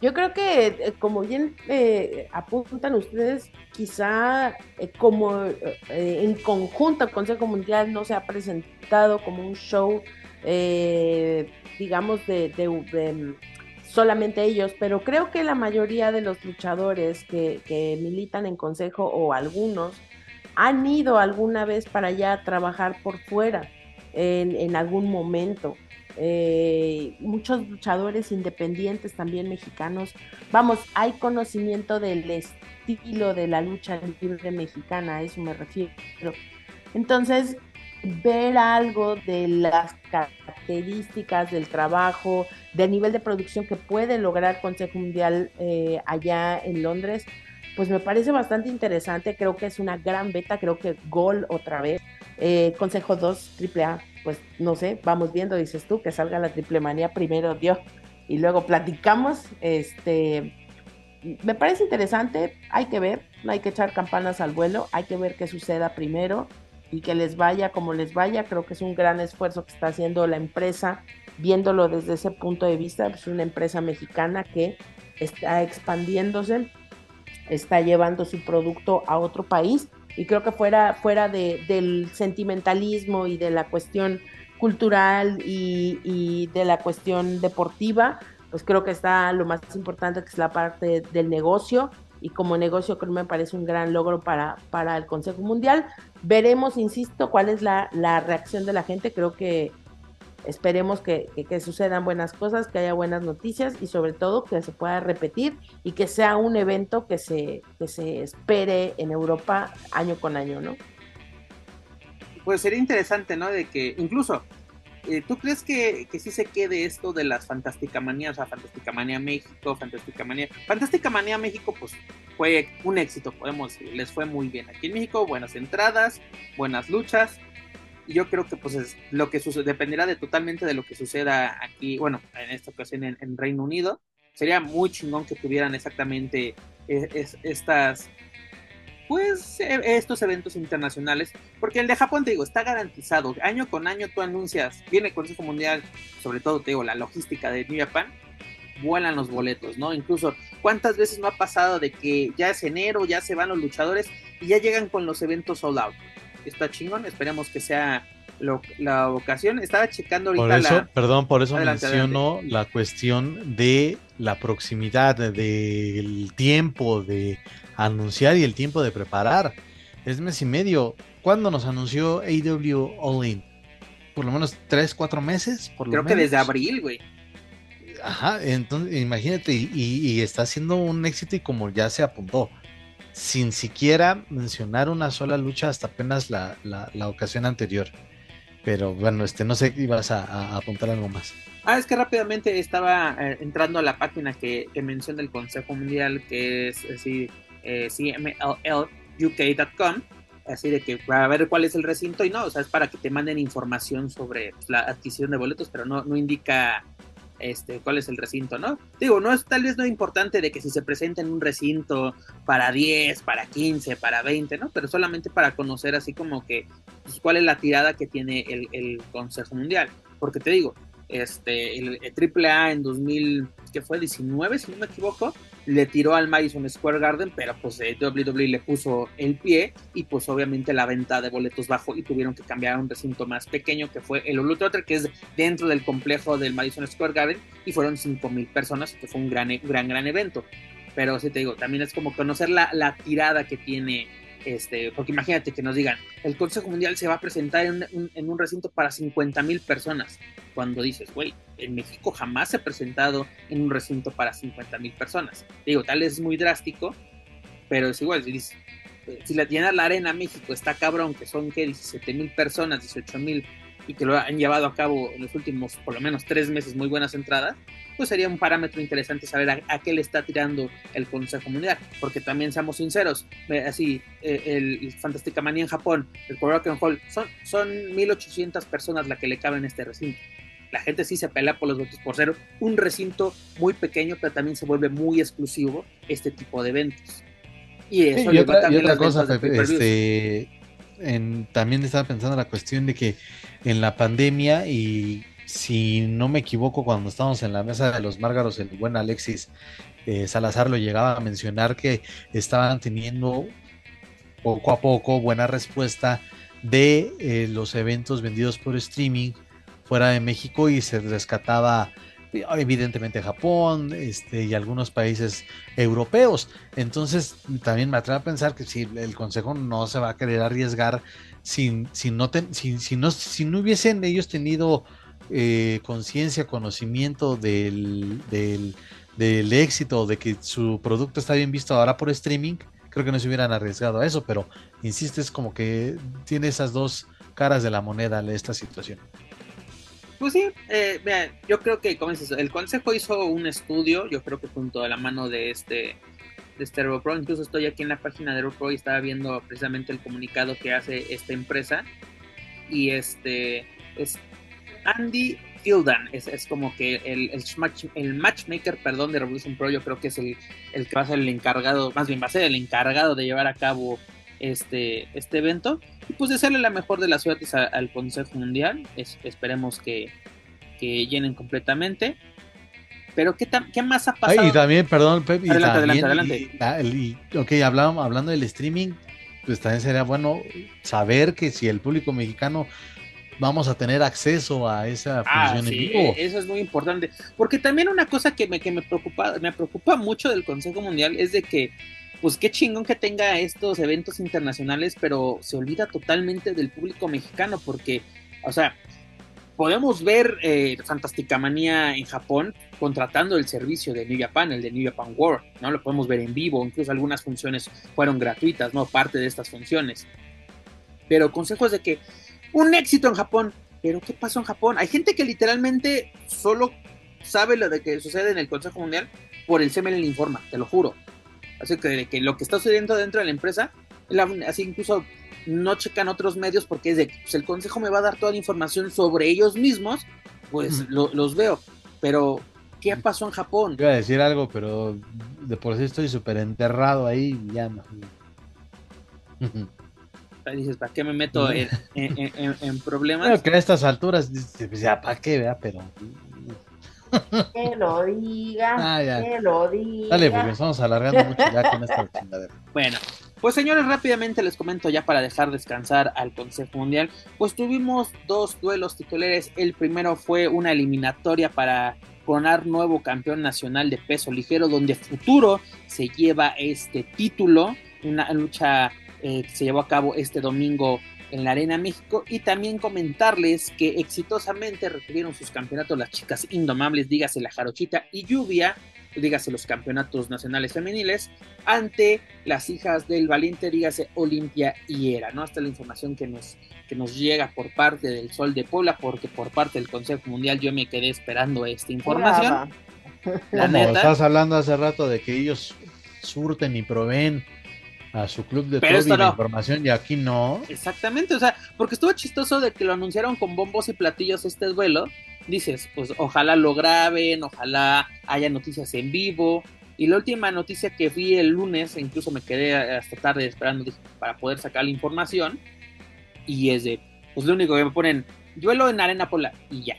Yo creo que, como bien eh, apuntan ustedes, quizá eh, como eh, en conjunto el Consejo Mundial no se ha presentado como un show, eh, digamos, de, de, de solamente ellos, pero creo que la mayoría de los luchadores que, que militan en Consejo, o algunos, han ido alguna vez para allá a trabajar por fuera en, en algún momento. Eh, muchos luchadores independientes también mexicanos, vamos, hay conocimiento del estilo de la lucha libre mexicana, a eso me refiero. Entonces, ver algo de las características del trabajo, del nivel de producción que puede lograr Consejo Mundial eh, allá en Londres, pues me parece bastante interesante. Creo que es una gran beta, creo que gol otra vez. Eh, Consejo dos, triple A, pues no sé, vamos viendo, dices tú, que salga la Triplemanía primero, Dios, y luego platicamos. Este, me parece interesante, hay que ver, no hay que echar campanas al vuelo, hay que ver qué suceda primero y que les vaya como les vaya. Creo que es un gran esfuerzo que está haciendo la empresa, viéndolo desde ese punto de vista, es pues una empresa mexicana que está expandiéndose, está llevando su producto a otro país. Y creo que fuera, fuera de, del sentimentalismo y de la cuestión cultural y, y de la cuestión deportiva, pues creo que está lo más importante, que es la parte del negocio, y como negocio creo que me parece un gran logro para, para el Consejo Mundial. Veremos, insisto, cuál es la, la reacción de la gente. Creo que esperemos que, que, que sucedan buenas cosas, que haya buenas noticias y sobre todo que se pueda repetir y que sea un evento que se, que se espere en Europa año con año, ¿no? Pues sería interesante, ¿no? De que incluso Eh, ¿Tú crees que, que sí se quede esto de las Fantástica Manías? O sea, Fantástica Manía México, Fantástica Manía... Fantástica Manía México, pues, fue un éxito, podemos decir. Les fue muy bien aquí en México, buenas entradas, buenas luchas. Y yo creo que, pues, es lo que sucede, dependerá de totalmente de lo que suceda aquí, bueno, en esta ocasión en, en Reino Unido. Sería muy chingón que tuvieran exactamente es, es, estas... pues estos eventos internacionales, porque el de Japón, te digo, está garantizado, año con año tú anuncias, viene el Consejo Mundial, sobre todo, te digo, la logística de New Japan, vuelan los boletos, ¿no? Incluso, ¿cuántas veces no ha pasado de que ya es enero, ya se van los luchadores, y ya llegan con los eventos sold out? Está chingón, esperemos que sea lo, la ocasión. Estaba checando ahorita por eso, la... Perdón, por eso adelante, menciono adelante. La cuestión de la proximidad, del tiempo de... anunciar y el tiempo de preparar. Es mes y medio. ¿Cuándo nos anunció A E W All In? Por lo menos tres, cuatro meses. Por lo Creo menos. que desde abril, güey. Ajá, entonces imagínate, y, y está siendo un éxito, y como ya se apuntó, sin siquiera mencionar una sola lucha hasta apenas la, la, la ocasión anterior. Pero bueno, este, no sé, ibas a, a apuntar algo más. Ah, es que rápidamente estaba eh, entrando a la página que, que menciona el Consejo Mundial, que es así... Eh, C M L L U K punto com, así de que para ver cuál es el recinto, y no, o sea, es para que te manden información sobre pues, la adquisición de boletos, pero no, no indica este cuál es el recinto, ¿no? Digo, no es tal vez no importante de que si se presenta en un recinto para diez, para quince, para veinte, ¿no? Pero solamente para conocer así como que pues, cuál es la tirada que tiene el, el Consejo Mundial, porque te digo, este, el, el A A A en dos mil, que fue diecinueve, si no me equivoco, le tiró al Madison Square Garden, pero pues eh, W W E le puso el pie, y pues obviamente la venta de boletos bajó y tuvieron que cambiar a un recinto más pequeño, que fue el Ulu Theater, que es dentro del complejo del Madison Square Garden, y fueron cinco mil personas, que fue un gran, gran, gran evento. Pero sí te digo, también es como conocer la, la tirada que tiene, este, porque imagínate que nos digan, el Consejo Mundial se va a presentar en un, en un recinto para cincuenta mil personas, cuando dices, güey, en México jamás se ha presentado en un recinto para cincuenta mil personas. Digo, tal es muy drástico, pero es igual, si, si la llena la arena México está cabrón, que son ¿qué? diecisiete mil personas, dieciocho mil, y que lo han llevado a cabo en los últimos, por lo menos tres meses, muy buenas entradas, pues sería un parámetro interesante saber a, a qué le está tirando el Consejo Mundial, porque también seamos sinceros, así, eh, el, el Fantástica Manía en Japón, el Rock and Roll, son, son mil ochocientas personas las que le caben en este recinto. La gente sí se pelea por los votos por cero, un recinto muy pequeño, pero también se vuelve muy exclusivo este tipo de eventos. Y eso sí, le y otra, va también las cosa, ventas de este... En, también estaba pensando la cuestión de que en la pandemia, y si no me equivoco, cuando estábamos en la mesa de los Márgaros, el buen Alexis eh, Salazar lo llegaba a mencionar, que estaban teniendo poco a poco buena respuesta de eh, los eventos vendidos por streaming fuera de México, y se rescataba evidentemente Japón este, y algunos países europeos. Entonces también me atrevo a pensar que si el Consejo no se va a querer arriesgar si, si, no, ten, si, si, no, si no hubiesen ellos tenido eh, conciencia, conocimiento del, del, del éxito de que su producto está bien visto ahora por streaming, creo que no se hubieran arriesgado a eso, pero insisto, es como que tiene esas dos caras de la moneda de esta situación. Pues sí, eh, mira, yo creo que, ¿cómo es eso? El Consejo hizo un estudio, yo creo que junto a la mano de este, de este RoPro, incluso estoy aquí en la página de RoPro y estaba viendo precisamente el comunicado que hace esta empresa, y este, es Andy Tilden, es, es como que el, el, match, el matchmaker, perdón, de Revolution Pro, yo creo que es el, el que va a ser el encargado, más bien va a ser el encargado de llevar a cabo este, este evento, y pues desearle la mejor de las suertes a, al Consejo Mundial. Es, esperemos que, que llenen completamente, pero ¿qué, tam, qué más ha pasado? Ay, y también, perdón Pep, y adelante, también, adelante, adelante y, y, ok, hablamos, hablando del streaming, pues también sería bueno saber que si el público mexicano vamos a tener acceso a esa función ah, sí, en vivo. Eso es muy importante, porque también una cosa que me, que me preocupa, me preocupa mucho del Consejo Mundial es de que pues qué chingón que tenga estos eventos internacionales, pero se olvida totalmente del público mexicano, porque, o sea, podemos ver eh, Fantástica Manía en Japón contratando el servicio de New Japan, el de New Japan World, ¿no? Lo podemos ver en vivo, incluso algunas funciones fueron gratuitas, ¿no? Parte de estas funciones. Pero consejos de que un éxito en Japón, ¿pero qué pasó en Japón? Hay gente que literalmente solo sabe lo de que sucede en el Consejo Mundial por el C M L Informa, te lo juro. Así que, que lo que está sucediendo dentro de la empresa, la, así incluso no checan otros medios porque es de, pues el Consejo me va a dar toda la información sobre ellos mismos, pues mm. lo, los veo. Pero, ¿qué pasó en Japón? Iba a decir algo, pero de por sí estoy súper enterrado ahí y ya no. Dices, ¿para qué me meto en, en, en, en problemas? Creo que a estas alturas, ya, ¿para qué, verdad? Pero... que lo diga, ah, que lo diga. Dale, porque estamos alargando mucho ya con esta chingadera. Bueno, pues señores, rápidamente les comento ya para dejar descansar al Consejo Mundial. Pues tuvimos dos duelos titulares. El primero fue una eliminatoria para coronar nuevo campeón nacional de peso ligero, donde Futuro se lleva este título. Una lucha eh, que se llevó a cabo este domingo en la Arena México, y también comentarles que exitosamente retuvieron sus campeonatos las chicas indomables, dígase la Jarochita y Lluvia, dígase los campeonatos nacionales femeniles, ante las hijas del Valiente, dígase Olimpia y Hera, ¿no? Hasta la información que nos, que nos llega por parte del Sol de Puebla, porque por parte del Consejo Mundial yo me quedé esperando esta información. La Como neta, estás hablando hace rato de que ellos surten y proveen a su club de todo no. la información, y aquí no. Exactamente, o sea, porque estuvo chistoso de que lo anunciaron con bombos y platillos este duelo. Dices, pues ojalá lo graben, ojalá haya noticias en vivo. Y la última noticia que vi el lunes, incluso me quedé hasta tarde esperando para poder sacar la información, y es de, pues lo único que me ponen, duelo en Arena Pola, y ya.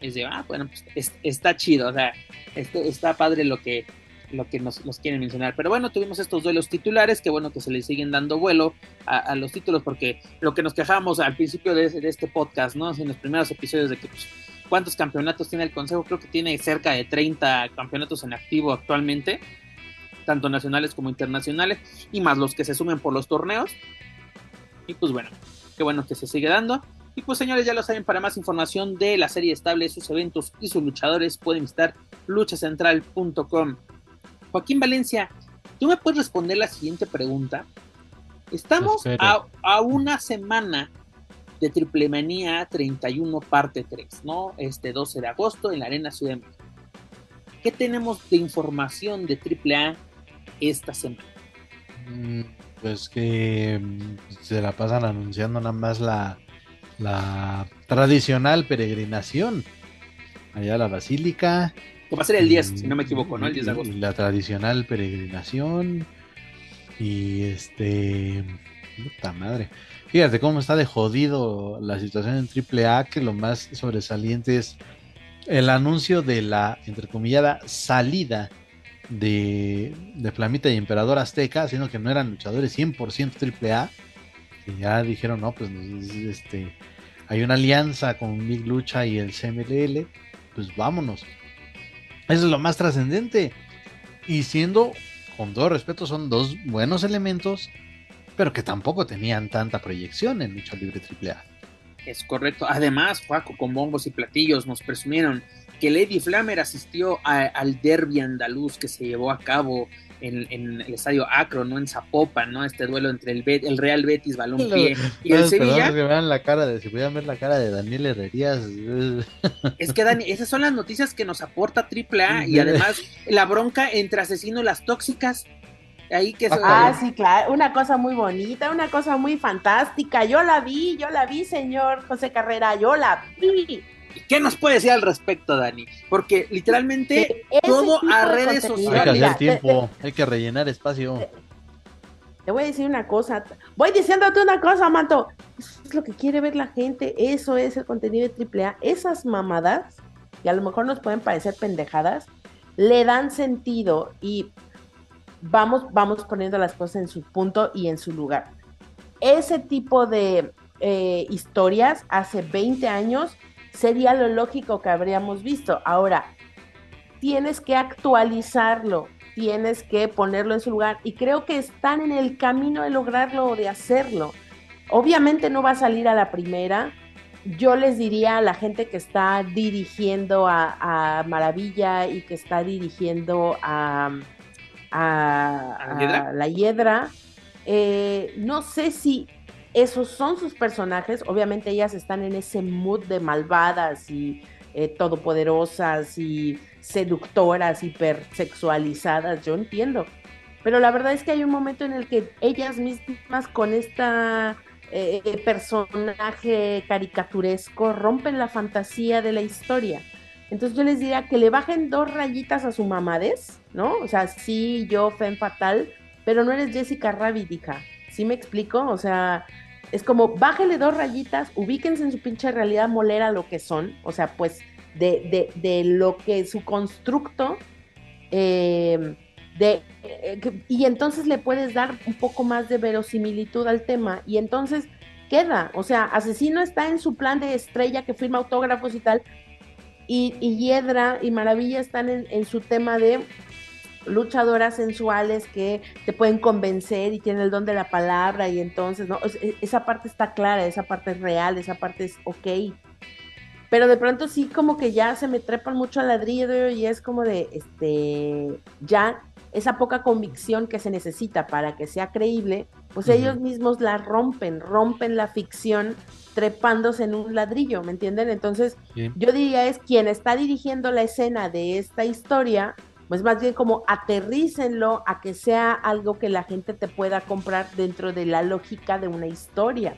Es de, ah, bueno, pues es, está chido, o sea, este, está padre lo que... lo que nos, nos quieren mencionar, pero bueno, tuvimos estos duelos titulares, que bueno que se le siguen dando vuelo a, a los títulos, porque lo que nos quejábamos al principio de, de este podcast, ¿no? En los primeros episodios de que, pues, ¿cuántos campeonatos tiene el Consejo? Creo que tiene cerca de treinta campeonatos en activo actualmente, tanto nacionales como internacionales, y más los que se sumen por los torneos, y pues bueno, qué bueno que se sigue dando. Y pues señores, ya lo saben, para más información de la serie estable, sus eventos y sus luchadores, pueden visitar lucha central punto com. Joaquín Valencia, ¿tú me puedes responder la siguiente pregunta? Estamos a, a una semana de Triplemanía treinta y uno parte tres, ¿no? Este doce de agosto en la Arena Ciudad de México. ¿Qué tenemos de información de triple A esta semana? Pues que se la pasan anunciando nada más la, la tradicional peregrinación allá a la Basílica. Va a ser el diez, si no me equivoco, ¿no? El diez de agosto. La tradicional peregrinación. Y este... puta madre. Fíjate cómo está de jodido la situación en triple A, que lo más sobresaliente es el anuncio de la, entrecomillada, salida de, de Flamita y Emperador Azteca, siendo que no eran luchadores cien por ciento triple A. Y ya dijeron, no, pues este, hay una alianza con Big Lucha y el C M L L, pues vámonos. Eso es lo más trascendente, y siendo, con todo respeto, son dos buenos elementos, pero que tampoco tenían tanta proyección en lucha libre triple A. Es correcto. Además, Joaco, con bombos y platillos nos presumieron que Lady Flamer asistió a, al derbi andaluz que se llevó a cabo en, en el estadio Akron, no en Zapopan, no, este duelo entre el, Bet- el Real Betis Balompié no, y no, el Sevilla. Que vean la cara de, si pudieran ver la cara de Daniela Herrerías. Es que Dani, esas son las noticias que nos aporta triple A, y además la bronca entre Asesino y las Tóxicas. Ahí que ah, sí, claro, una cosa muy bonita, una cosa muy fantástica. Yo la vi, yo la vi, señor José Carrera, yo la vi. ¿Y qué nos puede decir al respecto, Dani? Porque literalmente todo a redes sociales. Hay que hacer tiempo, hay que rellenar espacio. Te, te voy a decir una cosa, voy diciéndote una cosa, Manto. Eso es lo que quiere ver la gente, eso es el contenido de triple A. Esas mamadas, que a lo mejor nos pueden parecer pendejadas, le dan sentido, y vamos, vamos poniendo las cosas en su punto y en su lugar. Ese tipo de eh, historias hace veinte años sería lo lógico que habríamos visto. Ahora, tienes que actualizarlo, tienes que ponerlo en su lugar, y creo que están en el camino de lograrlo o de hacerlo. Obviamente no va a salir a la primera. Yo les diría a la gente que está dirigiendo a, a Maravilla y que está dirigiendo a, a, a, ¿A la Hiedra, eh, no sé si esos son sus personajes. Obviamente ellas están en ese mood de malvadas y eh, todopoderosas y seductoras, hipersexualizadas, yo entiendo. Pero la verdad es que hay un momento en el que ellas mismas con esta eh, personaje caricaturesco rompen la fantasía de la historia. Entonces yo les diría que le bajen dos rayitas a su mamadez, ¿no? O sea, sí, yo, Femme Fatal, pero no eres Jessica Rabbit, hija. ¿Sí me explico? O sea, es como, bájale dos rayitas, ubíquense en su pinche realidad molera lo que son. O sea, pues, de, de, de lo que su constructo... Eh, De, y entonces le puedes dar un poco más de verosimilitud al tema y entonces queda, o sea, Asesino está en su plan de estrella que firma autógrafos y tal, y, y Hiedra y Maravilla están en, en su tema de luchadoras sensuales que te pueden convencer y tienen el don de la palabra, y entonces no, esa parte está clara, esa parte es real, esa parte es ok. Pero de pronto sí como que ya se me trepan mucho al ladrillo y es como de este ya esa poca convicción que se necesita para que sea creíble, pues uh-huh. ellos mismos la rompen, rompen la ficción trepándose en un ladrillo, ¿me entienden? Entonces bien. Yo diría es quien está dirigiendo la escena de esta historia, pues más bien como aterrícenlo a que sea algo que la gente te pueda comprar dentro de la lógica de una historia.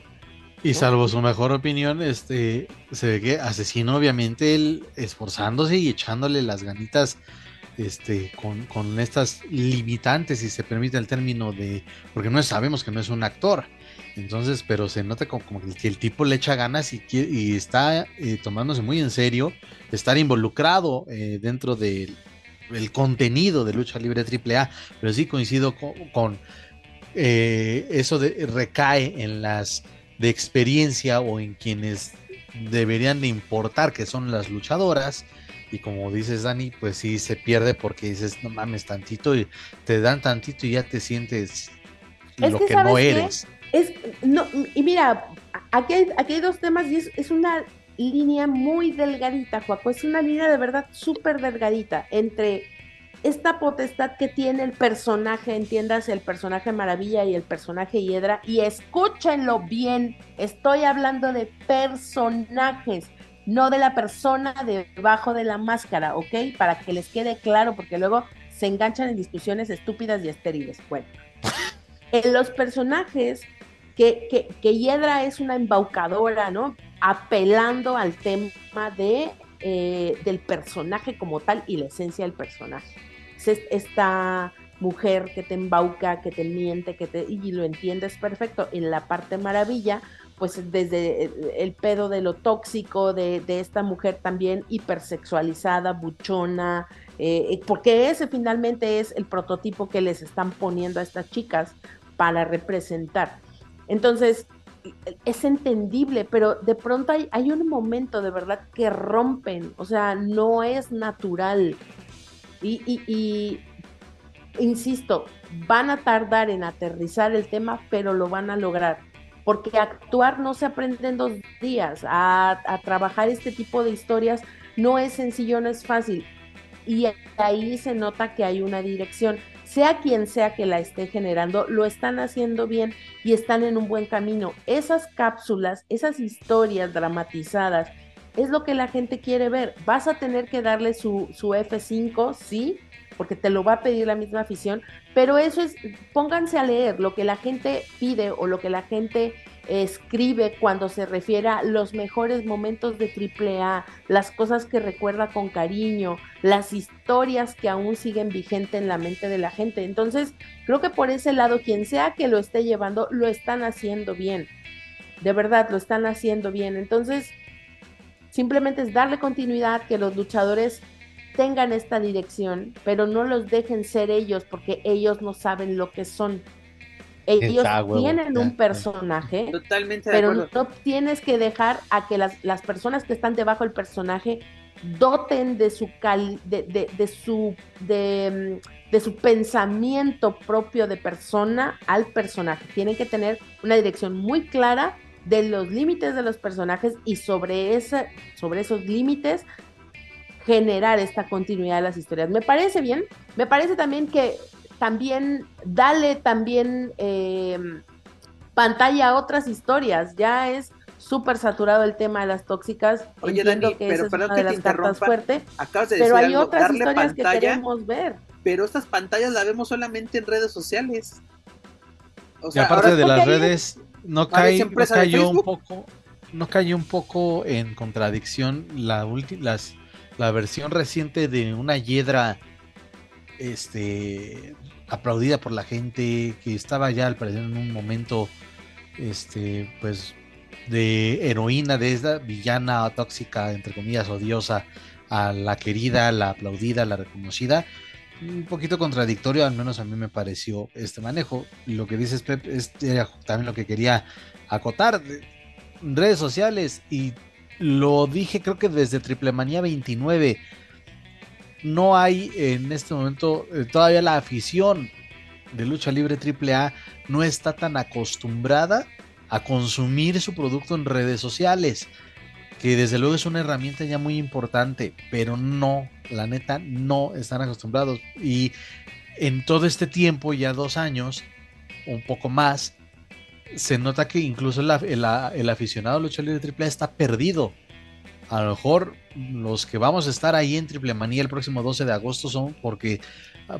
Y salvo su mejor opinión, este se ve que Asesino obviamente él esforzándose y echándole las ganitas este con, con estas limitantes, si se permite el término, de porque no sabemos que no es un actor. Entonces, pero se nota como, como que el tipo le echa ganas y, y está eh, tomándose muy en serio estar involucrado eh, dentro del el contenido de Lucha Libre triple A. Pero sí coincido con, con eh, eso de recae en las de experiencia o en quienes deberían de importar, que son las luchadoras, y como dices Dani, pues sí se pierde porque dices, no mames tantito, y te dan tantito y ya te sientes es lo que, que no eres. Es, no, y mira, aquí hay, aquí hay dos temas y es, es una línea muy delgadita, Joaco, es una línea de verdad súper delgadita entre esta potestad que tiene el personaje, entiéndase, el personaje Maravilla y el personaje Hiedra, y escúchenlo bien, estoy hablando de personajes, no de la persona debajo de la máscara, ¿ok? Para que les quede claro, porque luego se enganchan en discusiones estúpidas y estériles. Bueno, en los personajes, que, que, que Hiedra es una embaucadora, ¿no? Apelando al tema de, eh, del personaje como tal y la esencia del personaje. Esta mujer que te embauca, que te miente, que te y lo entiendes perfecto. En la parte Maravilla, pues desde el pedo de lo tóxico, de, de esta mujer también hipersexualizada, buchona, eh, porque ese finalmente es el prototipo que les están poniendo a estas chicas para representar. Entonces, es entendible, pero de pronto hay, hay un momento de verdad que rompen, o sea, no es natural. Y, y, y insisto, van a tardar en aterrizar el tema, pero lo van a lograr, porque actuar no se aprende en dos días, a, a trabajar este tipo de historias no es sencillo, no es fácil, y ahí se nota que hay una dirección, sea quien sea que la esté generando, lo están haciendo bien y están en un buen camino. Esas cápsulas, esas historias dramatizadas, es lo que la gente quiere ver. Vas a tener que darle su, su efe cinco, sí, porque te lo va a pedir la misma afición, pero eso es, pónganse a leer lo que la gente pide o lo que la gente escribe cuando se refiere a los mejores momentos de triple A, las cosas que recuerda con cariño, las historias que aún siguen vigentes en la mente de la gente. Entonces, creo que por ese lado, quien sea que lo esté llevando, lo están haciendo bien. De verdad, lo están haciendo bien. Entonces, simplemente es darle continuidad, que los luchadores tengan esta dirección, pero no los dejen ser ellos, porque ellos no saben lo que son. Ellos tienen un personaje, totalmente de acuerdo, pero no tienes que dejar a que las, las personas que están debajo del personaje doten de su cal, de, de, de su de, de su pensamiento propio de persona al personaje. Tienen que tener una dirección muy clara de los límites de los personajes y sobre esa, sobre esos límites generar esta continuidad de las historias. Me parece bien, me parece también que también dale también eh, pantalla a otras historias. Ya es súper saturado el tema de las tóxicas. Oye, Dani, pero perdón que te interrumpa, acabas de decir algo, hay otras historias que queremos ver. Pero estas pantallas las vemos solamente en redes sociales. O sea, y aparte de las redes, no cayó no un poco, no cayó un poco en contradicción la ulti, las, la versión reciente de una hiedra, este, aplaudida por la gente, que estaba ya al parecer en un momento, este, pues, de heroína, de esta villana tóxica, entre comillas, odiosa, a la querida, la aplaudida, la reconocida. Un poquito contradictorio, al menos a mí me pareció este manejo. Lo que dices, Pep, es también lo que quería acotar. Redes sociales, y lo dije creo que desde Triplemanía veintinueve, no hay en este momento, eh, todavía la afición de lucha libre triple A no está tan acostumbrada a consumir su producto en redes sociales, que desde luego es una herramienta ya muy importante, pero no, la neta, no están acostumbrados. Y en todo este tiempo, ya dos años, un poco más, se nota que incluso la, el, el aficionado a lucha libre triple A está perdido. A lo mejor los que vamos a estar ahí en Triplemanía el próximo doce de agosto son porque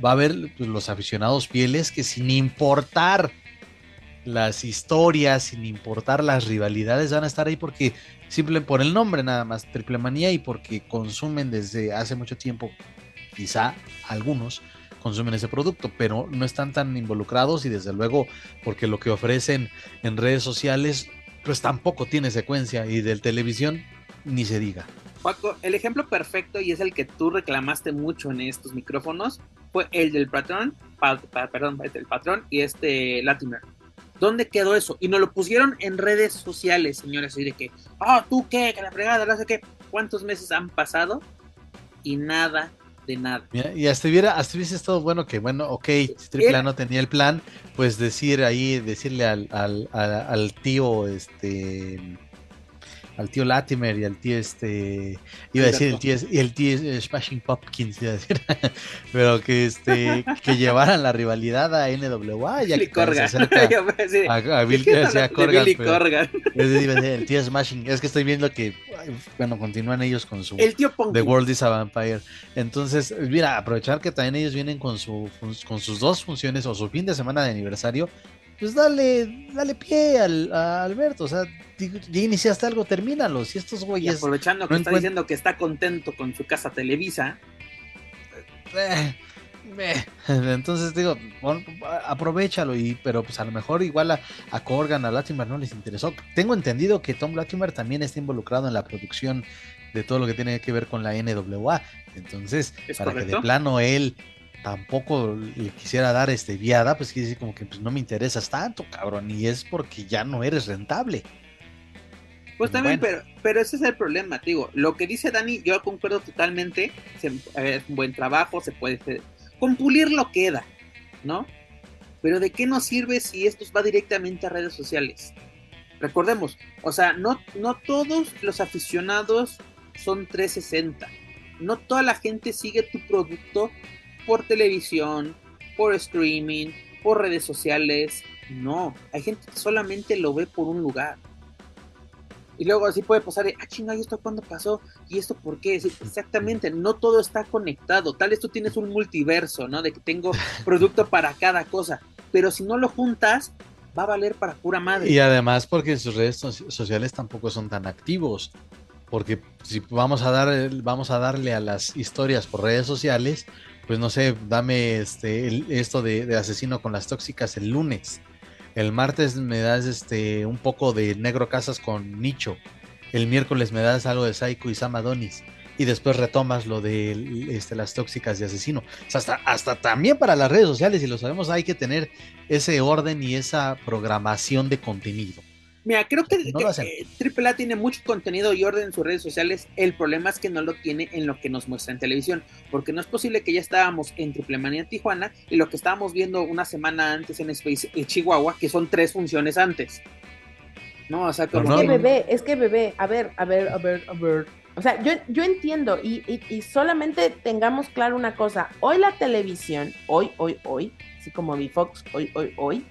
va a haber, pues, los aficionados fieles que, sin importar las historias, sin importar las rivalidades, van a estar ahí porque simple por el nombre nada más, Triplemanía, y porque consumen desde hace mucho tiempo, quizá algunos consumen ese producto, pero no están tan involucrados, y desde luego porque lo que ofrecen en redes sociales pues tampoco tiene secuencia, y del televisión ni se diga. Paco, el ejemplo perfecto, y es el que tú reclamaste mucho en estos micrófonos, fue el del patrón, pa, pa, perdón, el patrón y este Latimer. ¿Dónde quedó eso? Y nos lo pusieron en redes sociales, señores, y de que, ah, oh, tú qué, que la fregada, no sé qué. ¿Cuántos meses han pasado? Y nada de nada. Mira, y hasta hubiera, hasta hubiese estado bueno que, bueno, ok, si Triple A no tenía el plan, pues decir ahí, decirle al, al, al, al tío, este, al tío Latimer y al tío, este, iba a decir el tío, el tío Smashing Pumpkins, iba a decir, pero que, este, que llevaran la rivalidad a N W A, ya que se acerca a, a Bill, decía, Corgan, de Corgan. Es decir, el tío Smashing, es que estoy viendo que, bueno, continúan ellos con su el tío The World is a Vampire. Entonces, mira, aprovechar que también ellos vienen con su, con sus dos funciones o su fin de semana de aniversario. Pues dale, dale pie al, a Alberto, o sea, ya iniciaste algo, termínalo. Si estos güeyes. Y aprovechando que no está encuent... diciendo que está contento con su casa Televisa. Eh, eh. Entonces digo, bueno, aprovechalo, y, pero pues a lo mejor igual a, a Corgan, a Latimer no les interesó. Tengo entendido que Tom Latimer también está involucrado en la producción de todo lo que tiene que ver con la N W A. Entonces, ¿es para correcto? Que de plano él tampoco le quisiera dar este viada, pues quiere decir como que pues no me interesas tanto, cabrón, y es porque ya no eres rentable. Pues también, bueno. pero, pero ese es el problema, te digo, lo que dice Dani, yo concuerdo totalmente, se, es un buen trabajo, se puede hacer, con pulirlo queda, ¿no? Pero ¿de qué nos sirve si esto va directamente a redes sociales? Recordemos, o sea, no, no todos los aficionados son trescientos sesenta, no toda la gente sigue tu producto por televisión, por streaming, por redes sociales. No, hay gente que solamente lo ve por un lugar. Y luego así puede pasar de, ah, chinga, ¿y esto cuándo pasó? ¿Y esto por qué? Sí, exactamente, no todo está conectado. Tal vez tú tienes un multiverso, ¿no? De que tengo producto para cada cosa. Pero si no lo juntas, va a valer para pura madre. Y además porque sus redes sociales tampoco son tan activos. Porque si vamos a dar, vamos a darle a las historias por redes sociales, pues no sé, dame este el, esto de, de asesino con las tóxicas el lunes, el martes me das este un poco de Negro Casas con Nicho, el miércoles me das algo de Psycho y Sam Adonis, y después retomas lo de este, las tóxicas de asesino. O sea, hasta, hasta también para las redes sociales, y lo sabemos, hay que tener ese orden y esa programación de contenido. Mira, creo que, no que eh, A A A tiene mucho contenido y orden en sus redes sociales. El problema es que no lo tiene en lo que nos muestra en televisión, porque no es posible que ya estábamos en Triplemanía Tijuana y lo que estábamos viendo una semana antes en Space en Chihuahua, que son tres funciones antes. No, o sea, como no, que... no, no. bebé, es que bebé, a ver, a ver, a ver, a ver. O sea, yo, yo entiendo y, y, y solamente tengamos claro una cosa. Hoy la televisión, hoy, hoy, hoy, así como mi Fox, hoy, hoy, hoy,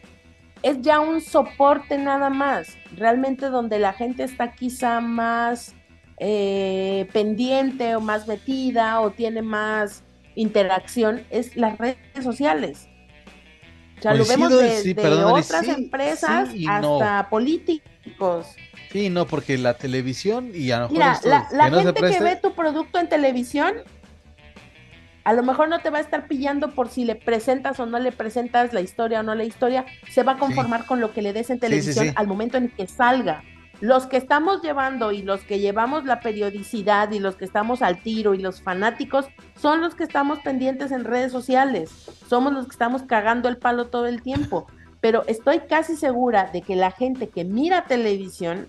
es ya un soporte nada más, realmente donde la gente está quizá más eh, pendiente o más metida o tiene más interacción, es las redes sociales. O sea, pues lo vemos desde sí, de otras sí, empresas sí hasta no. políticos. Sí, no, porque la televisión y a lo mejor... Mira, esto, la, la que no gente preste... que ve tu producto en televisión, a lo mejor no te va a estar pillando por si le presentas o no le presentas la historia o no la historia, se va a conformar sí. con lo que le des en televisión sí, sí, sí. al momento en que salga. Los que estamos llevando y los que llevamos la periodicidad y los que estamos al tiro y los fanáticos son los que estamos pendientes en redes sociales, somos los que estamos cagando el palo todo el tiempo, pero estoy casi segura de que la gente que mira televisión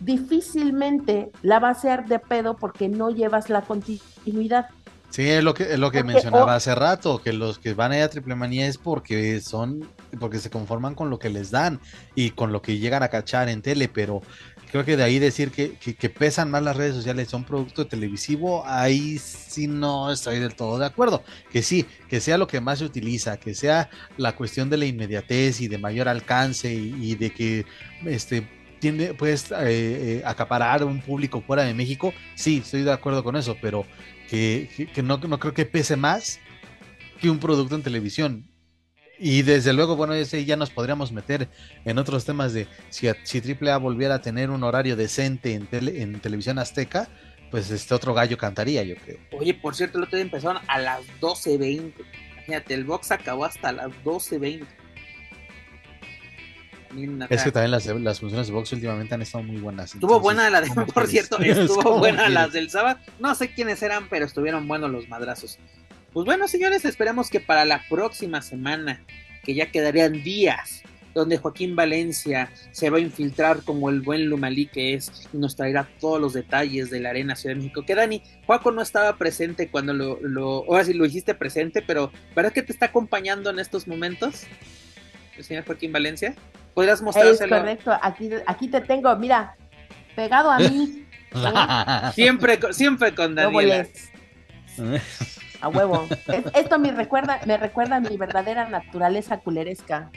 difícilmente la va a hacer de pedo porque no llevas la continuidad. Sí, es lo que es lo que porque, mencionaba oh, hace rato, que los que van allá a Triplemanía es porque son, porque se conforman con lo que les dan y con lo que llegan a cachar en tele, pero creo que de ahí decir que, que, que pesan más las redes sociales, son producto televisivo, ahí sí no estoy del todo de acuerdo, que sí, que sea lo que más se utiliza, que sea la cuestión de la inmediatez y de mayor alcance y, y de que este tiene, puedes eh, eh, acaparar a un público fuera de México, sí, estoy de acuerdo con eso, pero que, que no, no creo que pese más que un producto en televisión. Y desde luego, bueno, ese ya nos podríamos meter en otros temas de si, si triple A volviera a tener un horario decente en, tele, en televisión azteca, pues este otro gallo cantaría, yo creo. Oye, por cierto, el otro día empezaron a las doce veinte. Imagínate, el box acabó hasta las doce veinte. Es que también las, las funciones de box últimamente han estado muy buenas. Estuvo entonces, buena la de, por cierto, estuvo buena quieres? las del sábado. No sé quiénes eran, pero estuvieron buenos los madrazos. Pues bueno, señores, esperamos que para la próxima semana, que ya quedarían días, donde Joaquín Valencia se va a infiltrar como el buen Lumalí que es y nos traerá todos los detalles de la Arena Ciudad de México. Que Dani, Joaco no estaba presente cuando lo, lo ahora sí lo hiciste presente, pero ¿verdad que te está acompañando en estos momentos el señor Joaquín Valencia? Podrías mostrárselo. Es correcto, aquí, aquí te tengo, mira, pegado a mí. ¿Eh? Siempre, siempre con Daniela. A huevo. Esto me recuerda, me recuerda a mi verdadera naturaleza culeresca.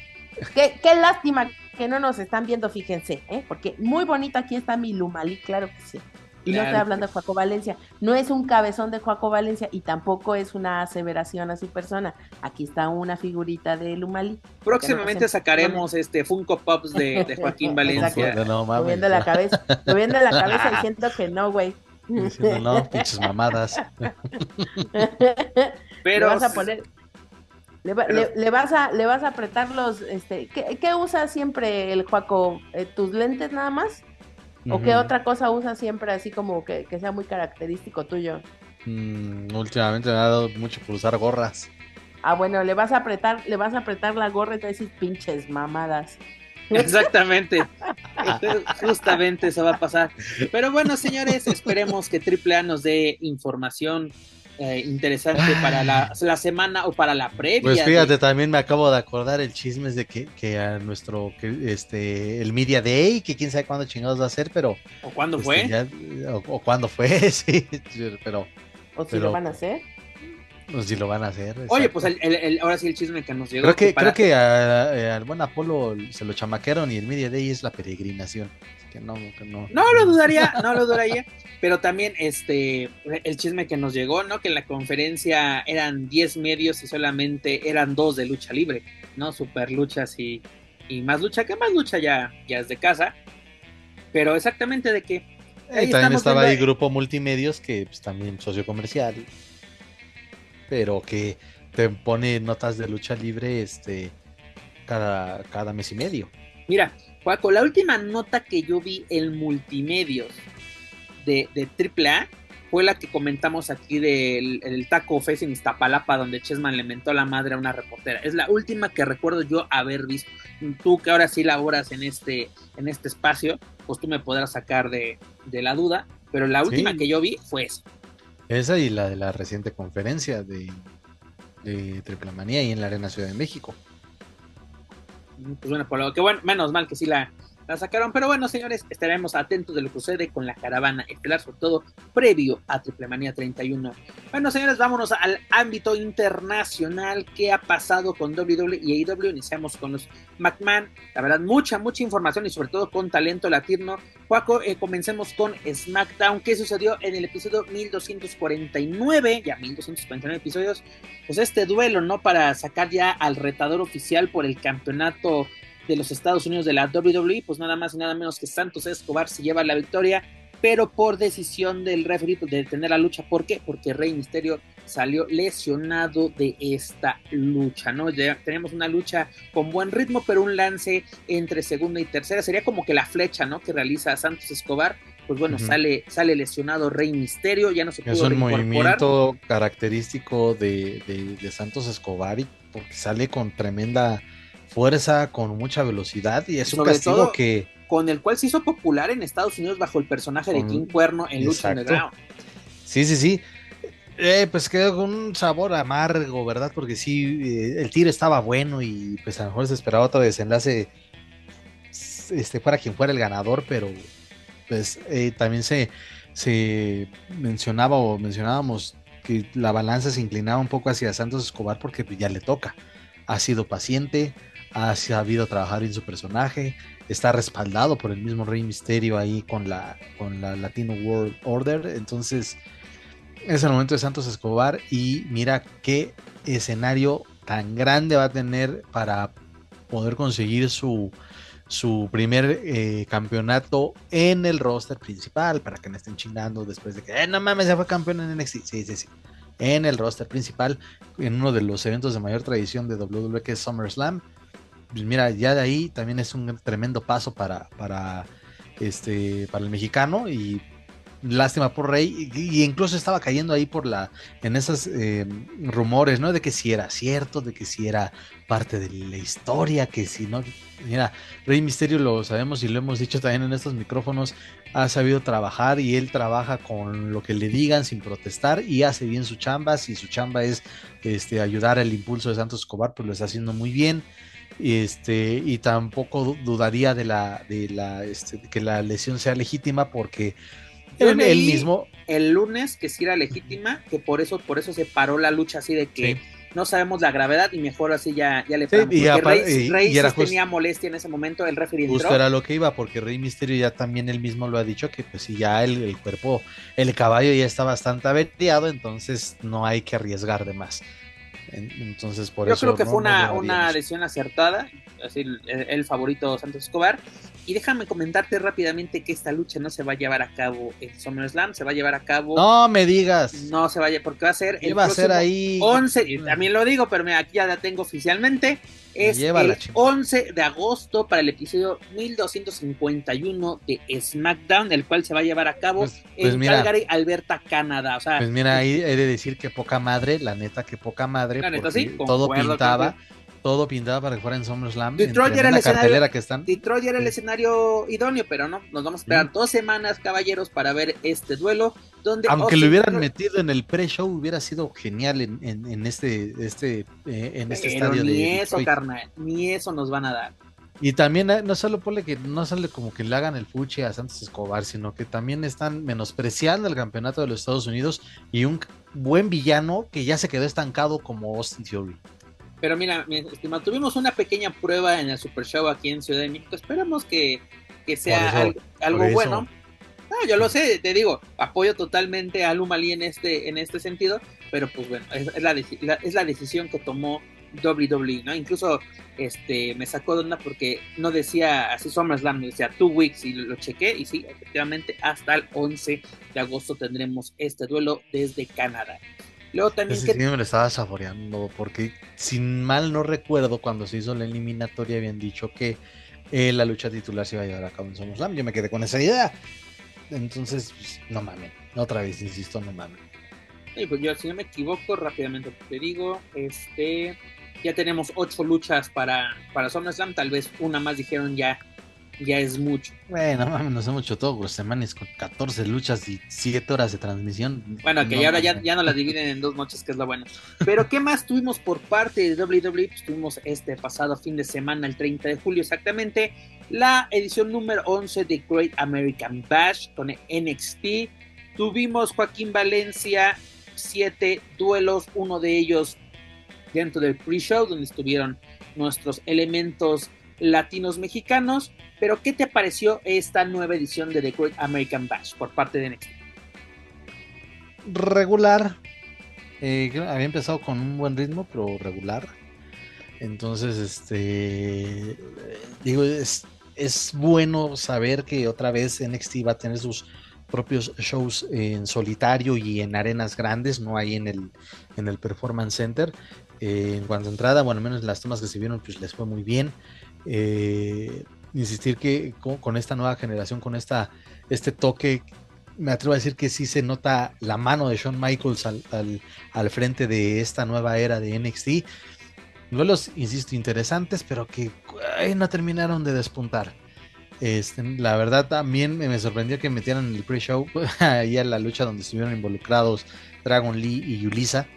Qué, qué lástima que no nos están viendo, fíjense, ¿eh? Porque muy bonito aquí está mi Lumalí, claro que sí. Y claro. No estoy hablando de Joaco Valencia, no es un cabezón de Joaco Valencia y tampoco es una aseveración a su persona. Aquí está una figurita de Lumalí. Próximamente no sacaremos este Funko Pops de, de Joaquín Valencia. No, mami, moviendo la cabeza, moviendo la cabeza diciendo que no, güey. Diciendo no, pinches mamadas. Pero le vas a poner, le, va, pero... le, le vas a, le vas a apretar los, este, ¿qué, qué usa siempre el Joaco? Eh, ¿tus lentes nada más? ¿O qué uh-huh. otra cosa usa siempre así como que, que sea muy característico tuyo? Mm, últimamente me ha dado mucho por usar gorras. Ah, bueno, le vas a apretar, le vas a apretar la gorra y te vas a decir pinches mamadas. Exactamente. Entonces, justamente eso va a pasar. Pero bueno, señores, esperemos que triple A nos dé información eh, interesante para la, la semana o para la previa. Pues fíjate, de... también me acabo de acordar el chisme es de que, que a nuestro que este el Media Day, que quién sabe cuándo chingados va a ser, pero o cuándo este, fue ya, o, o cuándo fue, sí, pero o si pero, lo van a hacer. No sé si lo van a hacer. Exacto. Oye, pues el, el, el, ahora sí el chisme que nos llegó. Creo que, creo que al buen Apolo se lo chamaquearon y el Media Day es la peregrinación. Así que no, que no. No lo dudaría, no lo dudaría. Pero también este el chisme que nos llegó, ¿no? Que en la conferencia eran diez medios y solamente eran dos de lucha libre, ¿no? Super luchas y, y más lucha, que más lucha ya, ya es de casa. Pero exactamente de qué. Y también estaba ahí Grupo Multimedios, que pues, también socio comercial. Y... pero que te pone notas de lucha libre este cada, cada mes y medio. Mira, Joaco, la última nota que yo vi en Multimedios de, de A A A fue la que comentamos aquí del el Taco Fest en Iztapalapa, donde Chessman le mentó la madre a una reportera. Es la última que recuerdo yo haber visto. Tú que ahora sí laboras en este, en este espacio, pues tú me podrás sacar de, de la duda, pero la última sí. que yo vi fue esa. Esa y la de la reciente conferencia de, de Triplemanía y en la Arena Ciudad de México. Pues bueno, por lo que bueno, menos mal que sí la, la sacaron. Pero bueno, señores, estaremos atentos de lo que sucede con la caravana estelar, sobre todo previo a Triplemanía treinta y uno. Bueno, señores, vámonos al ámbito internacional. ¿Qué ha pasado con doble u doble u E y A E W? Iniciamos con los McMahon. La verdad, mucha, mucha información y sobre todo con talento latino. Juaco, eh, comencemos con SmackDown. ¿Qué sucedió en el episodio mil doscientos cuarenta y nueve? Ya mil doscientos cuarenta y nueve episodios. Pues este duelo, ¿no? Para sacar ya al retador oficial por el campeonato de los Estados Unidos de la doble u doble u E, pues nada más y nada menos que Santos Escobar se lleva la victoria, pero por decisión del referee de detener la lucha. ¿Por qué? Porque Rey Mysterio salió lesionado de esta lucha, ¿no? Ya tenemos una lucha con buen ritmo, pero un lance entre segunda y tercera, sería como que la flecha, ¿no?, que realiza Santos Escobar. Pues bueno, uh-huh. sale, sale lesionado Rey Mysterio, ya no se pudo reincorporar. Es un movimiento característico de, de, de Santos Escobar, y porque sale con tremenda fuerza, con mucha velocidad, y es un castigo que... con el cual se hizo popular en Estados Unidos bajo el personaje con... de King Cuerno en Lucha Underground. Sí, sí, sí. Eh, pues quedó con un sabor amargo, ¿verdad? Porque sí, eh, el tiro estaba bueno y pues a lo mejor se esperaba otro desenlace, este, fuera quien fuera el ganador, pero pues eh, también se, se mencionaba o mencionábamos que la balanza se inclinaba un poco hacia Santos Escobar porque ya le toca. Ha sido paciente, ha sabido trabajar en su personaje, está respaldado por el mismo Rey Mysterio ahí con la, con la Latino World Order. Entonces es el momento de Santos Escobar, y mira qué escenario tan grande va a tener para poder conseguir su, su primer eh, campeonato en el roster principal, para que no estén chingando después de que eh, no mames, ya fue campeón en N X T, sí, sí, sí, en el roster principal, en uno de los eventos de mayor tradición de doble u doble u E, que es SummerSlam. Pues mira, ya de ahí también es un tremendo paso para, para, este, para el mexicano, y lástima por Rey, y, y incluso estaba cayendo ahí por la, en esos eh, rumores, ¿no? De que si era cierto, de que si era parte de la historia, que si no. Mira, Rey Mysterio, lo sabemos y lo hemos dicho también en estos micrófonos, ha sabido trabajar, y él trabaja con lo que le digan sin protestar, y hace bien su chamba. Si su chamba es este, ayudar al impulso de Santos Escobar, pues lo está haciendo muy bien. Este, y tampoco dudaría de la, de la, este, que la lesión sea legítima, porque él, él mismo el lunes que sí era legítima, que por eso, por eso se paró la lucha, así de que sí, no sabemos la gravedad y mejor así ya, ya le paramos, sí, porque Rey, y, Rey y sí just, tenía molestia en ese momento, el referee entró. Justo era lo que iba, porque Rey Mysterio ya también él mismo lo ha dicho, que pues si ya el, el cuerpo, el caballo ya está bastante averiado, entonces no hay que arriesgar de más. Entonces, por Yo eso, creo que no, fue una, no una decisión acertada, así, el, el favorito Santos Escobar. Y déjame comentarte rápidamente que esta lucha no se va a llevar a cabo en SummerSlam, se va a llevar a cabo... ¡No me digas! No se va a llevar, porque va a ser el va próximo a ser ahí... once, también lo digo, pero mira, aquí ya la tengo oficialmente, es el once de agosto para el episodio mil doscientos cincuenta y uno de SmackDown, el cual se va a llevar a cabo pues, pues en mira, Calgary, Alberta, Canadá. O sea, pues mira, ahí he de decir que poca madre, la neta que poca madre, la neta, sí, todo pintaba... Todo pintado para que fuera en SummerSlam. Detroit era, el escenario, que están. Detroit era el escenario idóneo, pero no. Nos vamos a esperar mm. dos semanas, caballeros, para ver este duelo. Donde Aunque lo hubieran metido en el pre-show, hubiera sido genial en, en, en este, este, eh, en este estadio. Ni de eso, carnal. Ni eso nos van a dar. Y también, no solo ponle que no sale como que le hagan el fuche a Santos Escobar, sino que también están menospreciando el campeonato de los Estados Unidos y un buen villano que ya se quedó estancado como Austin Theory. Pero mira, estimado, tuvimos una pequeña prueba en el Super Show aquí en Ciudad de México. Esperamos que, que sea eso, algo, algo bueno. No, yo lo sé, te digo, apoyo totalmente a Luma Lee en este, en este sentido, pero pues bueno, es, es, la, la, es la decisión que tomó doble u doble u E, ¿no? Incluso este me sacó de onda porque no decía así SummerSlam, decía two weeks y lo, lo chequé, y sí, efectivamente hasta el once de agosto tendremos este duelo desde Canadá. Luego también ese que... sí me lo estaba saboreando, porque sin mal no recuerdo, cuando se hizo la eliminatoria habían dicho que eh, la lucha titular se iba a llevar a cabo en SummerSlam. Yo me quedé con esa idea. Entonces, pues, no mamen. Otra vez, insisto, no mamen. Sí, pues yo, si no me equivoco, rápidamente te digo, este ya tenemos ocho luchas para, para SummerSlam. Tal vez una más dijeron ya ya es mucho. Bueno, nos hemos hecho todo, semanas con catorce luchas y siete horas de transmisión. Bueno, que no, ya ahora ya, ya no las dividen en dos noches, que es lo bueno. Pero ¿qué más tuvimos por parte de doble u doble u E? Pues tuvimos este pasado fin de semana, el treinta de julio exactamente, la edición número once de Great American Bash con N X T. Tuvimos, Joaquín Valencia, siete duelos, uno de ellos dentro del pre-show, donde estuvieron nuestros elementos latinos mexicanos. Pero ¿qué te pareció esta nueva edición de The Great American Bash por parte de N X T? Regular, eh, había empezado con un buen ritmo, pero regular. Entonces, este, digo, es, es bueno saber que otra vez N X T va a tener sus propios shows en solitario y en arenas grandes, no hay en el, en el Performance Center. Eh, en cuanto a entrada, bueno, al menos las tomas que se vieron, pues les fue muy bien. Eh, insistir que con, con esta nueva generación, con esta este toque, me atrevo a decir que sí se nota la mano de Shawn Michaels al, al, al frente de esta nueva era de N X T. Duelos, insisto, interesantes, pero que ay, no terminaron de despuntar. Este, la verdad también me sorprendió que metieran en el pre-show ahí a la lucha donde estuvieron involucrados Dragon Lee y Yulisa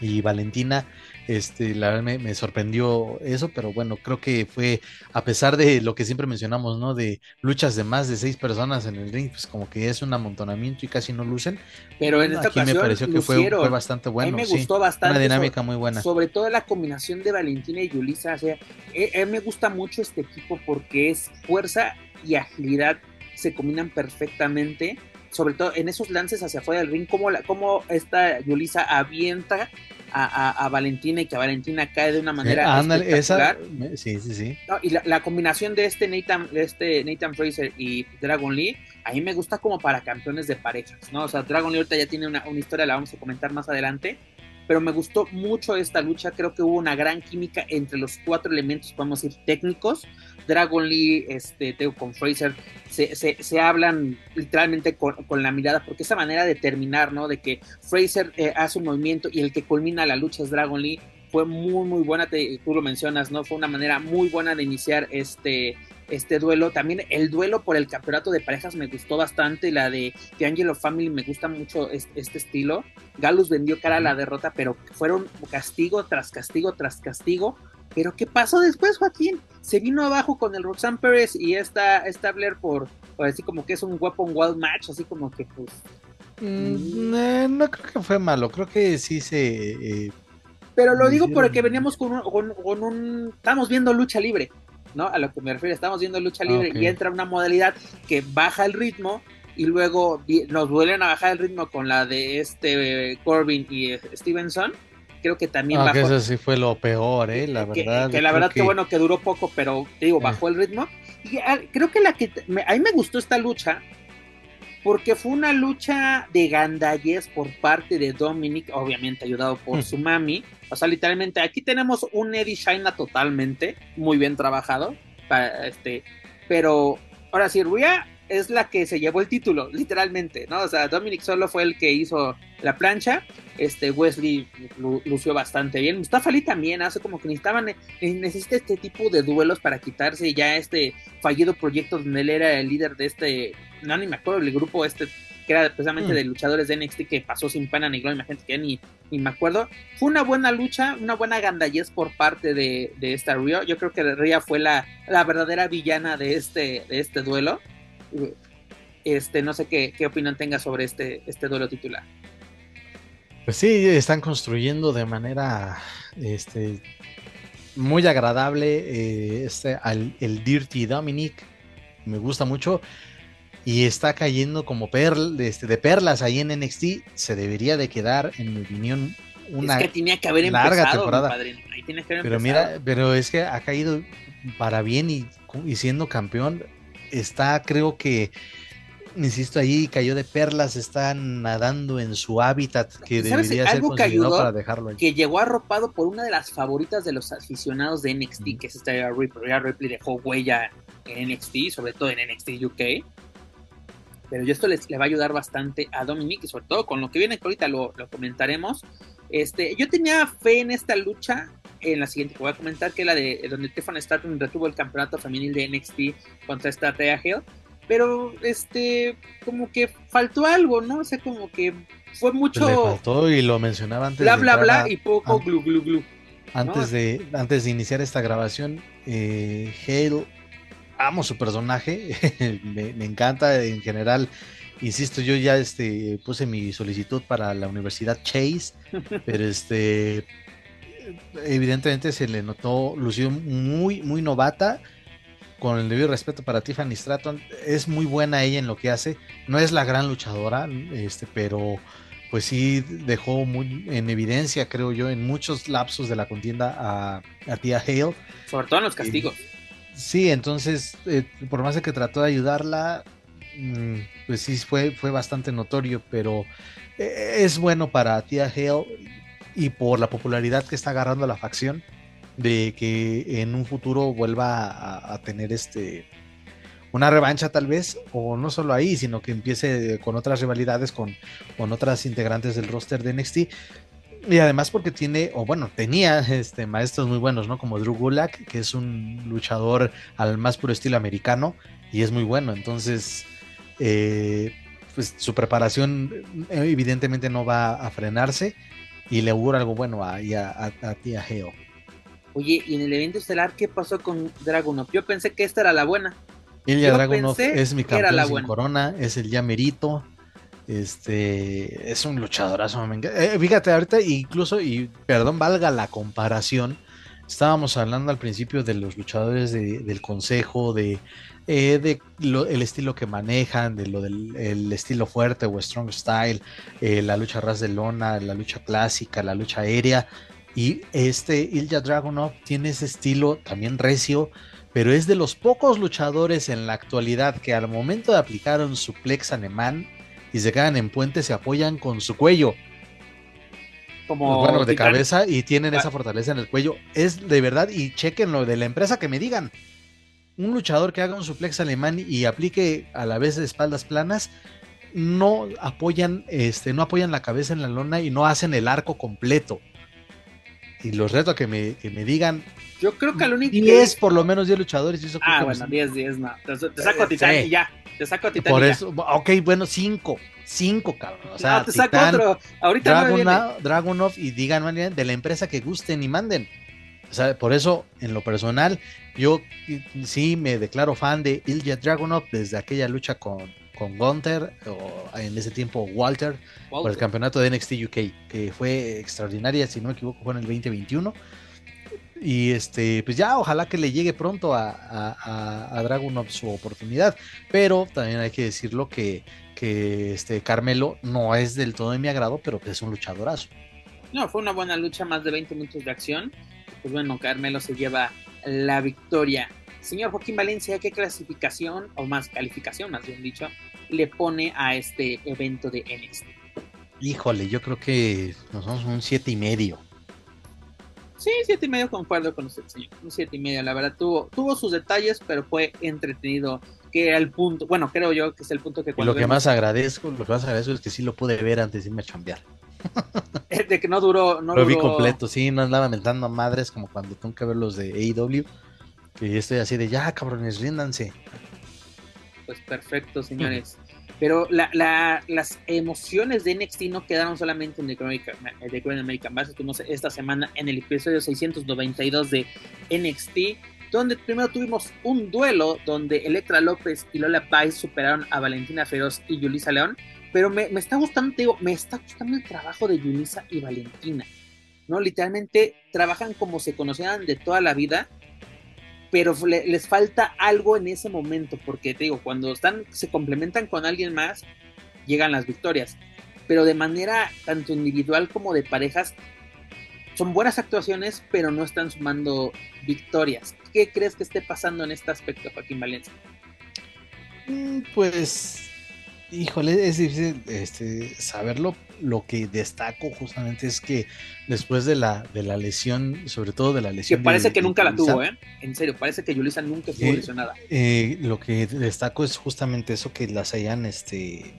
y Valentina. Este, la verdad me, me sorprendió eso, pero bueno, creo que fue, a pesar de lo que siempre mencionamos, ¿no? De luchas de más de seis personas en el ring, pues como que es un amontonamiento y casi no lucen. Pero en esta Aquí ocasión me pareció que fue, fue bastante bueno. A mí me sí, gustó bastante. Una dinámica sobre, muy buena. Sobre todo la combinación de Valentina y Yulisa. O sea, a mí me gusta mucho este equipo porque es fuerza y agilidad, se combinan perfectamente. Sobre todo en esos lances hacia afuera del ring, como, la, como esta Yulisa avienta a, a, a Valentina y que a Valentina cae de una manera eh, ándale, espectacular. Esa, sí, sí, sí. No, y la, la combinación de este Nathan, de este Nathan Fraser y Dragon Lee, a mí me gusta como para campeones de parejas, ¿no? O sea, Dragon Lee ahorita ya tiene una, una historia, la vamos a comentar más adelante, pero me gustó mucho esta lucha, creo que hubo una gran química entre los cuatro elementos, podemos decir, técnicos. Dragon Lee, este, Teo con Fraser, se, se, se hablan literalmente con, con la mirada, porque esa manera de terminar, ¿no? De que Fraser eh, hace un movimiento y el que culmina la lucha es Dragon Lee, fue muy, muy buena, te, tú lo mencionas, ¿no? Fue una manera muy buena de iniciar este, este duelo. También el duelo por el campeonato de parejas me gustó bastante, la de The Angelo Family, me gusta mucho este, este estilo. Gallus vendió cara a la derrota, pero fueron castigo tras castigo tras castigo. Pero ¿qué pasó después, Joaquín? Se vino abajo con el Roxanne Pérez y esta, esta Blair por, por así como que es un weapon wild match, así como que pues... Mm, eh, no creo que fue malo, creo que sí se... Eh, Pero lo digo porque veníamos con un, con, con un... Estamos viendo lucha libre, ¿no? A lo que me refiero, estamos viendo lucha libre, okay. Y entra una modalidad que baja el ritmo y luego nos vuelven a bajar el ritmo con la de este Corbin y Stevenson. Creo que también no, bajó. Que eso sí fue lo peor, ¿eh? La que, verdad. Que la verdad que... que bueno, que duró poco, pero te digo, bajó eh. el ritmo. Y a, creo que la que... Me, a mí me gustó esta lucha porque fue una lucha de gandallez por parte de Dominic, obviamente ayudado por mm. su mami. O sea, literalmente, aquí tenemos un Eddie Shaina totalmente, muy bien trabajado. Para este, pero ahora sí, Rhea es la que se llevó el título, literalmente, ¿no? O sea, Dominic solo fue el que hizo la plancha, este Wesley lu- lució bastante bien, Mustafa Ali también hace como que necesitaban, necesita este tipo de duelos para quitarse ya este fallido proyecto donde él era el líder de este, no ni me acuerdo el grupo este, que era precisamente mm. de luchadores de N X T que pasó sin pana ni gloria, imagínate que ya ni, ni me acuerdo. Fue una buena lucha, una buena gandallez por parte de, de esta Rhea. Yo creo que Rhea fue la, la verdadera villana de este, de este duelo. Este, no sé qué, qué opinión tenga sobre este, este duelo titular. Pues sí, están construyendo de manera este, muy agradable eh, este, al, el Dirty Dominic, me gusta mucho y está cayendo como perl, este, de perlas ahí en N X T. Se debería de quedar, en mi opinión, una es que tenía que haber larga empezado, temporada. Padre, ahí tiene que haber pero empezado. Mira, pero es que ha caído para bien y, y siendo campeón. Está, creo que, insisto, ahí cayó de perlas, está nadando en su hábitat que debería ser considerado para dejarlo ahí. Que llegó arropado por una de las favoritas de los aficionados de N X T, mm-hmm. que es esta Ripley. Ripley dejó huella en N X T, sobre todo en N X T U K. Pero esto les, le va a ayudar bastante a Dominic, y sobre todo con lo que viene, que ahorita lo, lo comentaremos. Este, yo tenía fe en esta lucha, en la siguiente que voy a comentar, que es la de donde Tiffany Stratton retuvo el campeonato femenil de N X T contra esta Taya Hill, pero este, como que faltó algo, ¿no? O sea, como que fue mucho... Le faltó, y lo mencionaba antes... Bla, bla, bla, a... y poco An... glu, glu, glu. Antes, ¿no? de, antes de iniciar esta grabación, eh, Hale, amo su personaje, me, me encanta en general... Insisto, yo ya este, puse mi solicitud para la Universidad Chase, pero este, evidentemente se le notó, lució muy, muy novata, con el debido respeto para Tiffany Stratton. Es muy buena ella en lo que hace, no es la gran luchadora, este, pero pues sí dejó muy en evidencia, creo yo, en muchos lapsos de la contienda a, a Tía Hale. Sobre todo en los castigos. Eh, sí, entonces, eh, por más de que trató de ayudarla... pues sí fue, fue bastante notorio, pero es bueno para Tía Hale y por la popularidad que está agarrando la facción, de que en un futuro vuelva a, a tener este una revancha tal vez, o no solo ahí, sino que empiece con otras rivalidades con, con otras integrantes del roster de N X T, y además porque tiene, o bueno, tenía este, maestros muy buenos, ¿no? Como Drew Gulak, que es un luchador al más puro estilo americano y es muy bueno, entonces Eh, pues su preparación evidentemente no va a frenarse y le augura algo bueno a, a, a, a Tía Hale. Oye, y en el evento estelar, ¿qué pasó con Dragunov? Yo pensé que esta era la buena. Ilja Dragunov es mi campeón sin buena. corona, es el ya merito, este, es un luchadorazo. Eh, fíjate, ahorita incluso, y perdón, valga la comparación, estábamos hablando al principio de los luchadores de, del consejo, de Eh, de lo, el estilo que manejan, de lo del el estilo fuerte o strong style, eh, la lucha ras de lona, la lucha clásica, la lucha aérea, y este Ilja Dragunov tiene ese estilo también recio, pero es de los pocos luchadores en la actualidad que al momento de aplicar un suplex alemán y se quedan en puente se apoyan con su cuello, como pues bueno, de Titán. cabeza, y tienen ah. esa fortaleza en el cuello, es de verdad, y chequen lo de la empresa que me digan. Un luchador que haga un suplex alemán y aplique a la vez de espaldas planas, no apoyan, este, no apoyan la cabeza en la lona y no hacen el arco completo. Y los reto a que me, que me digan. Yo creo que al único diez, que... por lo menos diez luchadores. Y eso ah, bueno, diez, diez, no. Te, te saco a Titán eh, y ya. Te saco a Titán por y eso, ya. Ok, bueno, cinco, cinco, cabrón. O sea, no, te Titán, saco otro. Ahorita Draguna, no Dragunov, y digan de la empresa que gusten y manden. O sea, por eso, en lo personal, yo sí me declaro fan de Ilja Dragunov desde aquella lucha con, con Gunther, o en ese tiempo Walter, Walter, por el campeonato de N X T U K, que fue extraordinaria, si no me equivoco, fue en el veinte veintiuno. Y este, pues ya, ojalá que le llegue pronto a, a, a Dragunov su oportunidad. Pero también hay que decirlo que, que este Carmelo no es del todo de mi agrado, pero es un luchadorazo. No, fue una buena lucha, más de veinte minutos de acción. Pues bueno, Carmelo se lleva la victoria. Señor Joaquín Valencia, ¿qué clasificación, o más calificación, más bien dicho, le pone a este evento de N X T? Híjole, yo creo que nos vamos un siete y medio. Sí, siete y medio, concuerdo con usted, señor. Un siete y medio, la verdad, tuvo, tuvo sus detalles, pero fue entretenido, que era el punto, bueno, creo yo que es el punto que... Lo que vemos... más agradezco, lo que más agradezco es que sí lo pude ver antes de irme a chambear. De que no duró, no lo duró... vi completo, sí, no andaba mentando a madres como cuando tengo que ver los de A E W, que estoy así de ya, cabrones, ríndanse. Pues perfecto, señores. Pero la, la, las emociones de N X T no quedaron solamente en The Great American Bash. Tuvimos esta semana en el episodio seiscientos noventa y dos de N X T, donde primero tuvimos un duelo donde Electra López y Lola Pais superaron a Valentina Feroz y Yulisa León. Pero me, me está gustando, te digo, me está gustando el trabajo de Yulisa y Valentina, ¿no? Literalmente trabajan como se conocían de toda la vida, pero le, les falta algo en ese momento, porque te digo, cuando están, se complementan con alguien más, llegan las victorias, pero de manera tanto individual como de parejas, son buenas actuaciones, pero no están sumando victorias. ¿Qué crees que esté pasando en este aspecto, Joaquín Valencia? Pues... híjole, es difícil este, saberlo. Lo que destaco justamente es que después de la, de la lesión, sobre todo de la lesión... Que parece de, que de nunca Yulisa, la tuvo, ¿eh? En serio, parece que Yulisa nunca estuvo eh, lesionada. Eh, lo que destaco es justamente eso, que las hayan, este,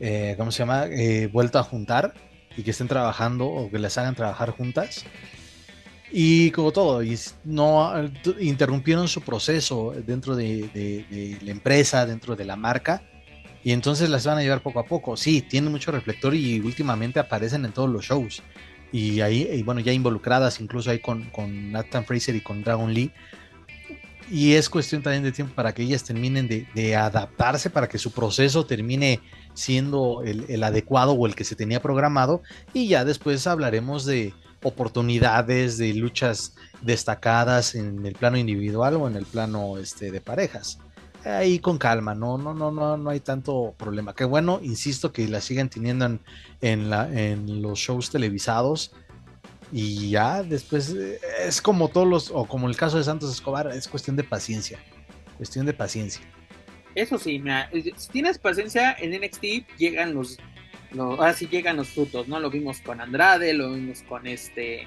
eh, ¿cómo se llama? Eh, vuelto a juntar y que estén trabajando, o que las hagan trabajar juntas. Y como todo, y no interrumpieron su proceso dentro de, de, de la empresa, dentro de la marca, y entonces las van a llevar poco a poco. Sí, tienen mucho reflector y últimamente aparecen en todos los shows. Y ahí, y bueno, ya involucradas incluso ahí con, con Nathan Fraser y con Dragon Lee. Y es cuestión también de tiempo para que ellas terminen de, de adaptarse, para que su proceso termine siendo el, el adecuado o el que se tenía programado. Y ya después hablaremos de oportunidades, de luchas destacadas en el plano individual o en el plano este, de parejas. Ahí con calma, no, no, no, no, no hay tanto problema. Qué bueno, insisto, que la sigan teniendo en, en, la, en los shows televisados. Y ya después es como todos los, o como el caso de Santos Escobar, es cuestión de paciencia. Cuestión de paciencia. Eso sí, mira, si tienes paciencia en N X T, llegan los, los ahora sí llegan los frutos, ¿no? Lo vimos con Andrade, lo vimos con este,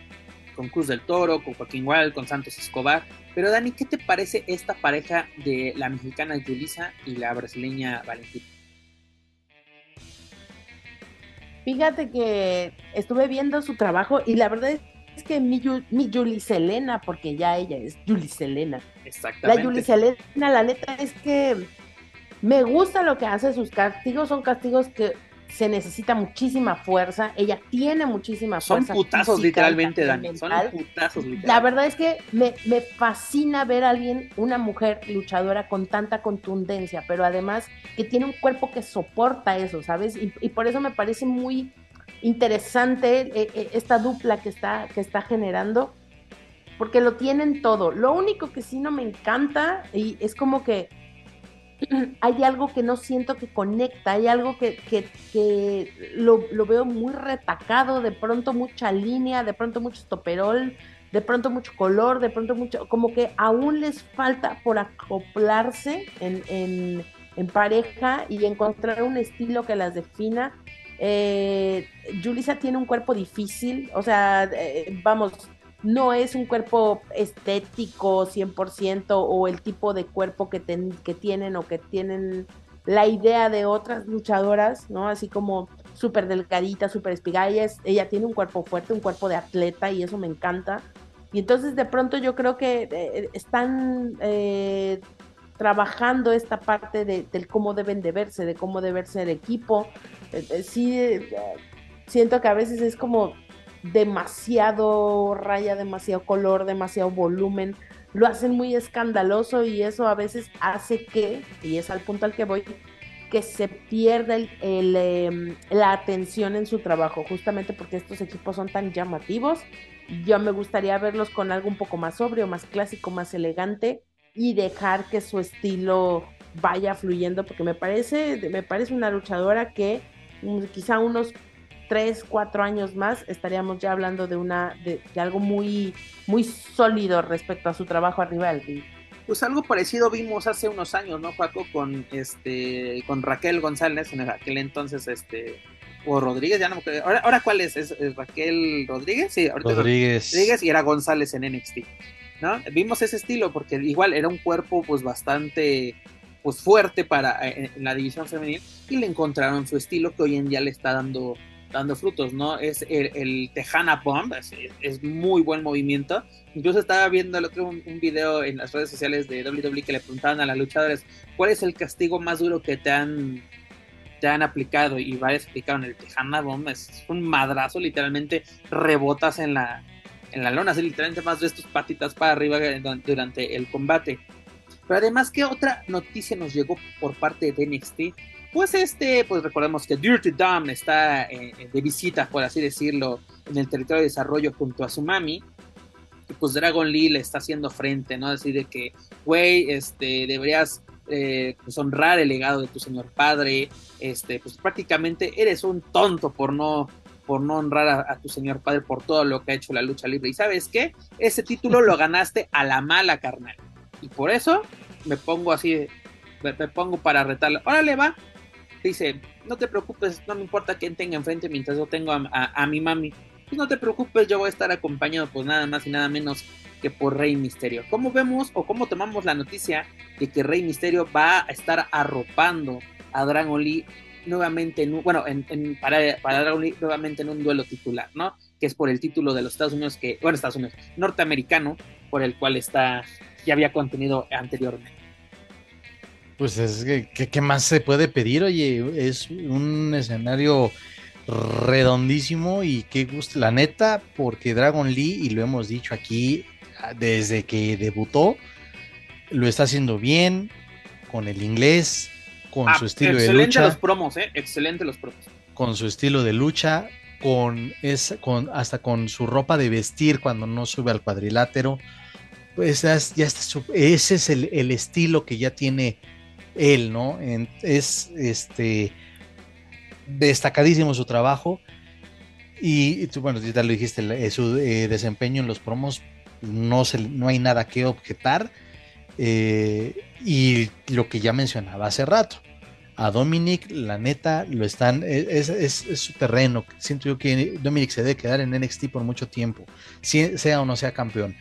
con Cruz del Toro, con Joaquín Wild, con Santos Escobar. Pero Dani, ¿qué te parece esta pareja de la mexicana Yulisa y la brasileña Valentina? Fíjate que estuve viendo su trabajo y la verdad es que mi, mi Yulisa Elena, porque ya ella es Yulisa Elena. Exactamente. La Yulisa Elena, la neta es que me gusta lo que hace, sus castigos son castigos que se necesita muchísima fuerza, ella tiene muchísima fuerza. Son putazos literalmente, Dani, son putazos literalmente. La verdad es que me, me fascina ver a alguien, una mujer luchadora con tanta contundencia, pero además que tiene un cuerpo que soporta eso, ¿sabes? Y, y por eso me parece muy interesante eh, esta dupla que está, que está generando, porque lo tienen todo. Lo único que sí no me encanta y es como que hay algo que no siento que conecta, hay algo que, que, que lo, lo veo muy retacado, de pronto mucha línea, de pronto mucho estoperol, de pronto mucho color, de pronto mucho, como que aún les falta por acoplarse en, en, en pareja y encontrar un estilo que las defina. eh, Yulisa tiene un cuerpo difícil, o sea, eh, vamos, no es un cuerpo estético cien por ciento o el tipo de cuerpo que, ten, que tienen o que tienen la idea de otras luchadoras, ¿no? Así como súper delgadita, súper espigada. Ella, es, ella tiene un cuerpo fuerte, un cuerpo de atleta y eso me encanta. Y entonces de pronto yo creo que eh, están eh, trabajando esta parte de, del cómo deben de verse, de cómo debe verse el equipo. Eh, eh, sí, eh, siento que a veces es como demasiado raya, demasiado color, demasiado volumen, lo hacen muy escandaloso y eso a veces hace que, y es al punto al que voy, que se pierda el, el, eh, la atención en su trabajo, justamente porque estos equipos son tan llamativos. Yo me gustaría verlos con algo un poco más sobrio, más clásico, más elegante y dejar que su estilo vaya fluyendo, porque me parece, me parece una luchadora que quizá unos tres, cuatro años más estaríamos ya hablando de una de, de algo muy, muy sólido respecto a su trabajo a rival. Pues algo parecido vimos hace unos años, ¿no, Paco? Con este, con Raquel González en aquel entonces, este, o Rodríguez, ya no me acuerdo. Ahora, ahora ¿cuál es? ¿Es, es Raquel Rodríguez? Sí, ahorita Rodríguez. Rodríguez y era González en N X T, ¿no? Vimos ese estilo porque igual era un cuerpo pues bastante pues fuerte para en, en la división femenil y le encontraron su estilo que hoy en día le está dando dando frutos, ¿no? Es el, el Tejana Bomb, es, es muy buen movimiento. Incluso estaba viendo el otro un, un video en las redes sociales de W W E que le preguntaban a las luchadoras ¿cuál es el castigo más duro que te han te han aplicado? Y varios aplicaron el Tejana Bomb, es un madrazo, literalmente rebotas en la en la lona, así literalmente más de tus patitas para arriba durante el combate. Pero además, ¿qué otra noticia nos llegó por parte de N X T? Pues este, pues recordemos que Dirty Dom está eh, de visita, por así decirlo, en el territorio de desarrollo junto a su mami. Y pues Dragon Lee le está haciendo frente, ¿no? Decir de que, güey, este, deberías eh, pues honrar el legado de tu señor padre. Este, pues prácticamente eres un tonto por no, por no honrar a, a tu señor padre por todo lo que ha hecho la lucha libre. ¿Y sabes qué? Ese título lo ganaste a la mala, carnal. Y por eso me pongo así, me, me pongo para retarlo. Órale, va. Dice, no te preocupes, no me importa quién tenga enfrente mientras yo tengo a, a, a mi mami. Pues no te preocupes, yo voy a estar acompañado pues nada más y nada menos que por Rey Mysterio. ¿Cómo vemos o cómo tomamos la noticia de que Rey Mysterio va a estar arropando a Dragon Lee nuevamente, en un, bueno, en, en, para, para Dragon Lee nuevamente en un duelo titular, ¿no? que es por el título de los Estados Unidos, que, bueno, Estados Unidos, norteamericano, por el cual está, ya había contenido anteriormente. Pues es que, ¿qué más se puede pedir? Oye, es un escenario redondísimo y qué gusto, la neta, porque Dragon Lee, y lo hemos dicho aquí, desde que debutó, lo está haciendo bien, con el inglés, con ah, su estilo de lucha. Excelente los promos, eh, excelente los promos. Con su estilo de lucha, con esa, con hasta con su ropa de vestir cuando no sube al cuadrilátero. Pues ya está, ese es el, el estilo que ya tiene él, ¿no? En, es este destacadísimo su trabajo y, y tú, bueno, ya lo dijiste, su eh, desempeño en los promos no, se, no hay nada que objetar, eh, y lo que ya mencionaba hace rato, a Dominic, la neta, lo están, es, es, es su terreno. Siento yo que Dominic se debe quedar en N X T por mucho tiempo, sea o no sea campeón,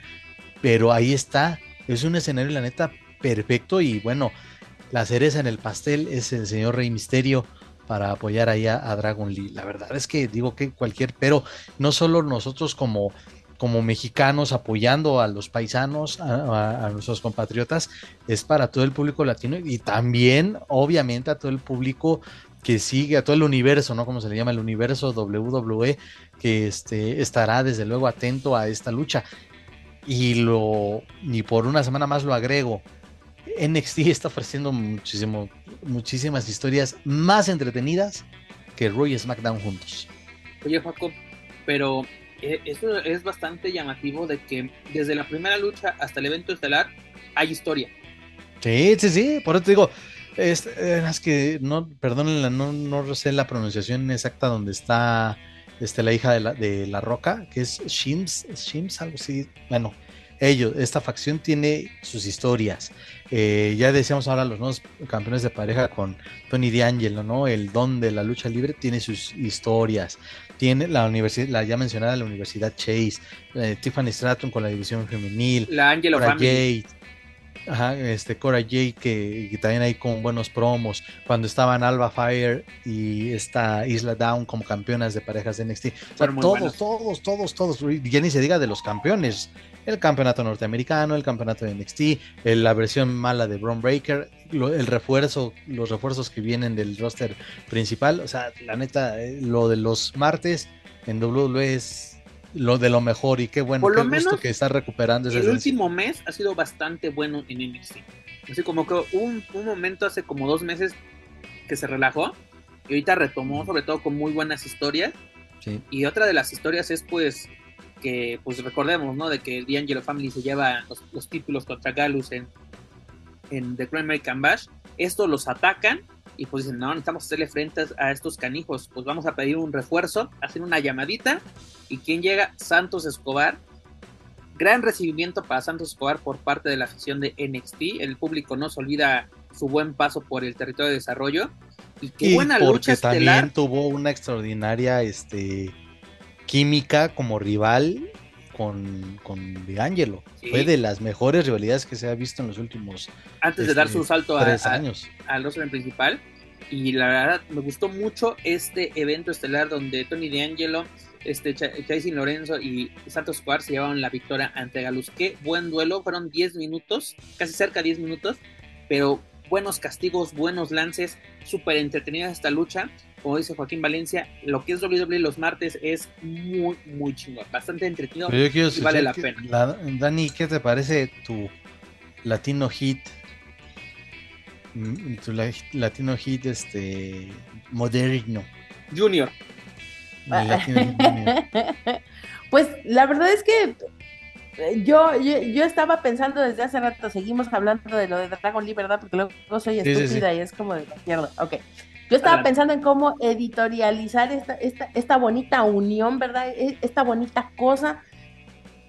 pero ahí está, es un escenario, la neta, perfecto. Y bueno, la cereza en el pastel es el señor Rey Mysterio para apoyar ahí a, a Dragon Lee. La verdad es que digo que cualquier, pero no solo nosotros como, como mexicanos apoyando a los paisanos, a, a, a nuestros compatriotas, es para todo el público latino y también obviamente a todo el público que sigue, a todo el universo, ¿no? Como se le llama, el universo W W E, que este, estará desde luego atento a esta lucha. Y lo y por una semana más lo agrego, N X T está ofreciendo muchísimo, muchísimas historias más entretenidas que Raw y SmackDown juntos. Oye, Jacob, pero eso es bastante llamativo de que desde la primera lucha hasta el evento estelar hay historia. Sí, sí, sí, por eso te digo, es, es que no, perdónenla, no, no sé la pronunciación exacta donde está este, la hija de la, de la Roca, que es Shims, Shims, algo así, bueno. Ellos, esta facción tiene sus historias. Eh, ya decíamos ahora los nuevos campeones de pareja con Tony D'Angelo, ¿no? El don de la lucha libre tiene sus historias. Tiene la universidad, la ya mencionada, la Universidad Chase, eh, Tiffany Stratton con la división femenil, la Angelo Cora Jade, ajá, este, Cora Jade, que, que también hay con buenos promos. Cuando estaban Alba Fire y esta Isla Dawn como campeonas de parejas de N X T. O sea, todos, buenos. todos, todos, todos. Ya ni se diga de los campeones. El campeonato norteamericano, el campeonato de N X T, el, la versión mala de Bron Breakker, lo, el refuerzo, los refuerzos que vienen del roster principal. O sea, la neta, lo de los martes en W W E es lo de lo mejor y qué bueno, qué gusto que está recuperando. El último mes ha sido bastante bueno en N X T. Así como que un, un momento hace como dos meses que se relajó y ahorita retomó, sobre todo con muy buenas historias. Sí. Y otra de las historias es pues que pues recordemos, ¿no? De que el D'Angelo Family se lleva los, los títulos contra Gallus en, en The Great American Bash. Estos los atacan y pues dicen, no, necesitamos hacerle frente a estos canijos, pues vamos a pedir un refuerzo, hacer una llamadita. ¿Y quién llega? Santos Escobar. Gran recibimiento para Santos Escobar por parte de la afición de N X T. El público no se olvida su buen paso por el territorio de desarrollo. Y qué y buena lucha estelar. Porque también tuvo una extraordinaria... este química como rival con, con D'Angelo. Sí. Fue de las mejores rivalidades que se ha visto en los últimos antes este, de dar su salto a, tres años. A, al roster principal. Y la verdad me gustó mucho este evento estelar donde Tony D'Angelo, este Ch- Chasing Lorenzo y Santos Escobar se llevaron la victoria ante Gallus. Qué buen duelo, fueron diez minutos, casi cerca de diez minutos, pero buenos castigos, buenos lances, súper entretenida esta lucha. Como dice Joaquín Valencia, lo que es W W E los martes es muy, muy chingón, bastante entretenido y vale la pena. La, Dani, ¿qué te parece tu Latino Hit? Tu la, Latino Hit este moderno. Junior. Ah. Latino Junior. Pues la verdad es que yo, yo, yo estaba pensando desde hace rato, seguimos hablando de lo de Dragon Lee, ¿verdad? Porque luego soy estúpida sí, sí, sí. y es como de la mierda. Ok. Yo estaba pensando en cómo editorializar esta, esta, esta bonita unión, ¿verdad? Esta bonita cosa.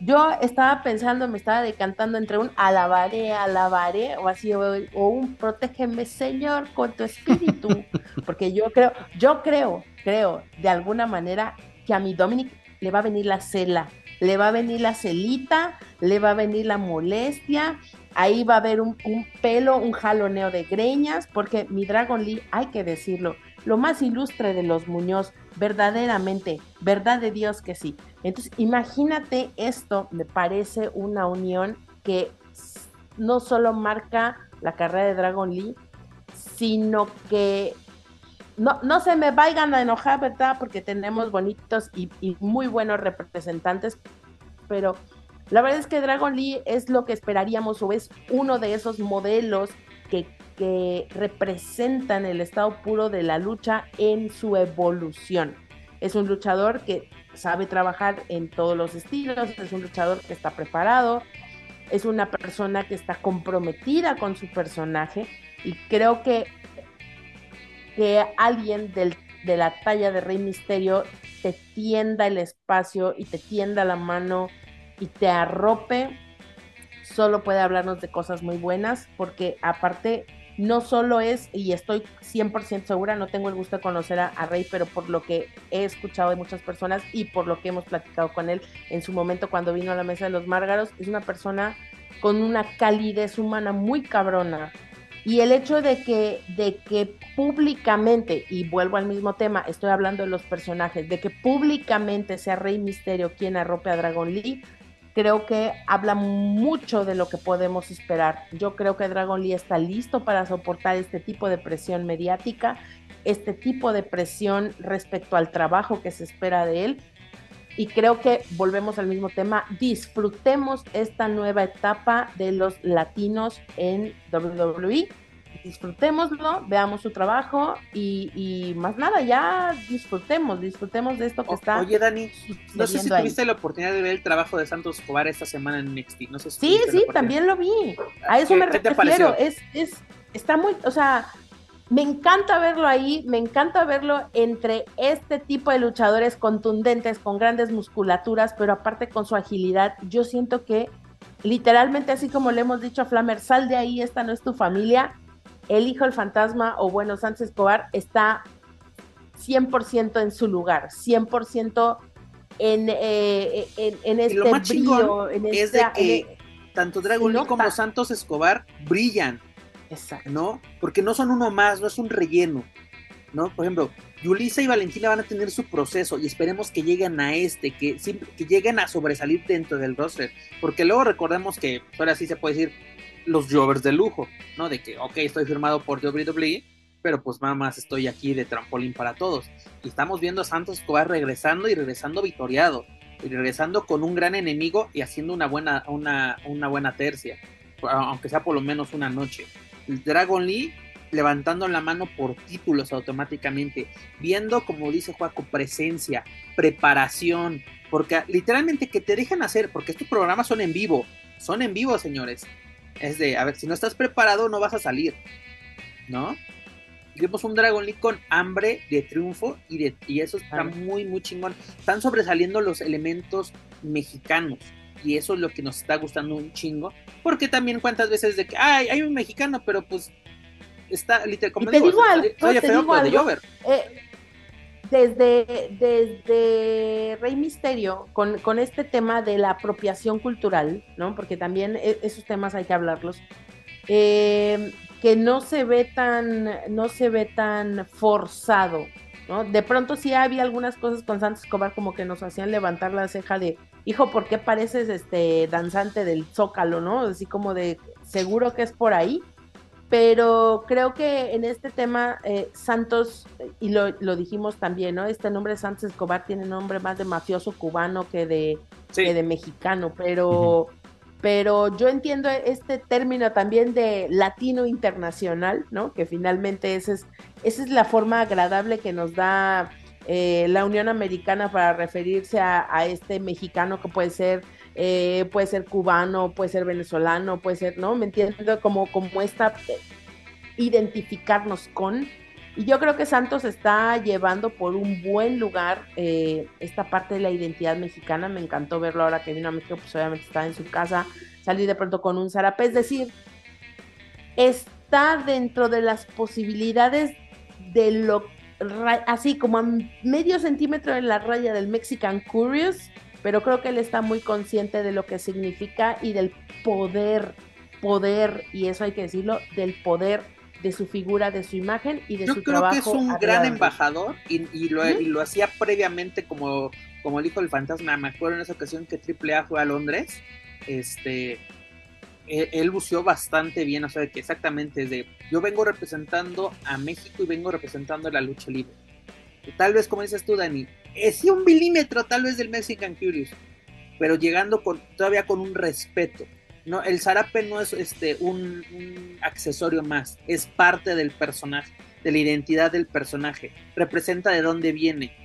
Yo estaba pensando, me estaba decantando entre un alabaré, alabaré, o así, o, o un protégeme, Señor, con tu espíritu. Porque yo creo, yo creo, creo, de alguna manera, que a mi Dominic le va a venir la cela, le va a venir la celita, le va a venir la molestia. Ahí va a haber un, un pelo, un jaloneo de greñas, porque mi Dragon Lee, hay que decirlo, lo más ilustre de los Muñoz, verdaderamente, verdad de Dios que sí. Entonces, imagínate esto, me parece una unión que no solo marca la carrera de Dragon Lee, sino que no, no se me vayan a enojar, ¿verdad? Porque tenemos bonitos y, y muy buenos representantes, pero la verdad es que Dragon Lee es lo que esperaríamos, o es uno de esos modelos que, que representan el estado puro de la lucha en su evolución. Es un luchador que sabe trabajar en todos los estilos, es un luchador que está preparado, es una persona que está comprometida con su personaje, y creo que, que alguien del, de la talla de Rey Mysterio te tienda el espacio y te tienda la mano y te arrope, solo puede hablarnos de cosas muy buenas, porque aparte no solo es, y estoy cien por ciento segura, no tengo el gusto de conocer a, a Rey, pero por lo que he escuchado de muchas personas y por lo que hemos platicado con él en su momento cuando vino a la mesa de los Márgaros, es una persona con una calidez humana muy cabrona, y el hecho de que, de que públicamente, y vuelvo al mismo tema, estoy hablando de los personajes, de que públicamente sea Rey Mysterio quien arrope a Dragon Lee, creo que habla mucho de lo que podemos esperar. Yo creo que Dragon Lee está listo para soportar este tipo de presión mediática, este tipo de presión respecto al trabajo que se espera de él, y creo que, volvemos al mismo tema, disfrutemos esta nueva etapa de los latinos en doble u doble u E, disfrutémoslo, veamos su trabajo, y, y más nada, ya disfrutemos, disfrutemos de esto que o, está Oye, Dani, no sé si ahí. Tuviste la oportunidad de ver el trabajo de Santos Escobar esta semana en N X T, no sé si Sí, sí, también lo vi, a eso me refiero, es, es, está muy, o sea, me encanta verlo ahí, me encanta verlo entre este tipo de luchadores contundentes, con grandes musculaturas, pero aparte con su agilidad. Yo siento que, literalmente, así como le hemos dicho a Flamer, sal de ahí, esta no es tu familia, el hijo del fantasma, o bueno, Santos Escobar, está cien por ciento en su lugar, cien por ciento en, eh, en, en este brillo. Lo más chingón es de que tanto Dragon Lee como Santos Escobar brillan, exacto, ¿no? Porque no son uno más, no es un relleno, ¿no? Por ejemplo, Yulisa y Valentina van a tener su proceso, y esperemos que lleguen a este, que, que lleguen a sobresalir dentro del roster, porque luego recordemos que, ahora sí se puede decir, los jobbers de lujo, ¿no? De que, ok, estoy firmado por doble u doble u E, pero pues nada más estoy aquí de trampolín para todos. Y estamos viendo a Santos Escobar regresando y regresando victoriado, y regresando con un gran enemigo y haciendo una buena, una, una buena tercia, aunque sea por lo menos una noche. Dragon Lee levantando la mano por títulos automáticamente, viendo, como dice Joaco, presencia, preparación, porque literalmente que te dejan hacer, porque estos programas son en vivo, son en vivo, señores. Es de, a ver, si no estás preparado no vas a salir, ¿no? Vimos un Dragon Lee con hambre de triunfo, y, de, y eso está muy, muy chingón. Están sobresaliendo los elementos mexicanos, y eso es lo que nos está gustando un chingo, porque también cuántas veces de que, ay, hay un mexicano, pero pues está, literal, como te digo, digo algo, oye, te feo, digo algo, de Jover. Eh, desde, desde Rey Mysterio, con, con este tema de la apropiación cultural, ¿no? Porque también esos temas hay que hablarlos, eh, que no se ve tan, no se ve tan forzado, ¿no? De pronto sí había algunas cosas con Santos Escobar como que nos hacían levantar la ceja de, hijo, ¿por qué pareces este danzante del Zócalo, no? Así como de, seguro que es por ahí, pero creo que en este tema eh, Santos, y lo, lo dijimos también, ¿no? Este nombre Santos Escobar tiene nombre más de mafioso cubano que de, sí. que de mexicano, pero... Uh-huh. Pero yo entiendo este término también de latino internacional, ¿no? Que finalmente esa es, esa es la forma agradable que nos da eh, la Unión Americana para referirse a, a este mexicano que puede ser, eh, puede ser cubano, puede ser venezolano, puede ser, ¿no? Me entiendo como, como esta identificarnos con. Y yo creo que Santos está llevando por un buen lugar eh, esta parte de la identidad mexicana. Me encantó verlo ahora que vino a México, pues obviamente estaba en su casa, salir de pronto con un zarape, es decir, está dentro de las posibilidades de lo, así como a medio centímetro de la raya del Mexican Curious, pero creo que él está muy consciente de lo que significa y del poder, poder, y eso hay que decirlo, del poder de su figura, de su imagen y de Yo su trabajo. Yo creo que es un gran embajador y, y, lo, ¿Mm? y lo hacía previamente como, como el hijo del fantasma. Me acuerdo en esa ocasión que triple A fue a Londres, este... Él, él buceó bastante bien, o sea, que exactamente de yo vengo representando a México y vengo representando la lucha libre. Y tal vez, como dices tú, Dani, es sí, un milímetro tal vez del Mexican Curious, pero llegando con, todavía con un respeto. No, el zarape no es este un, un accesorio más, es parte del personaje, de la identidad del personaje. Representa de dónde viene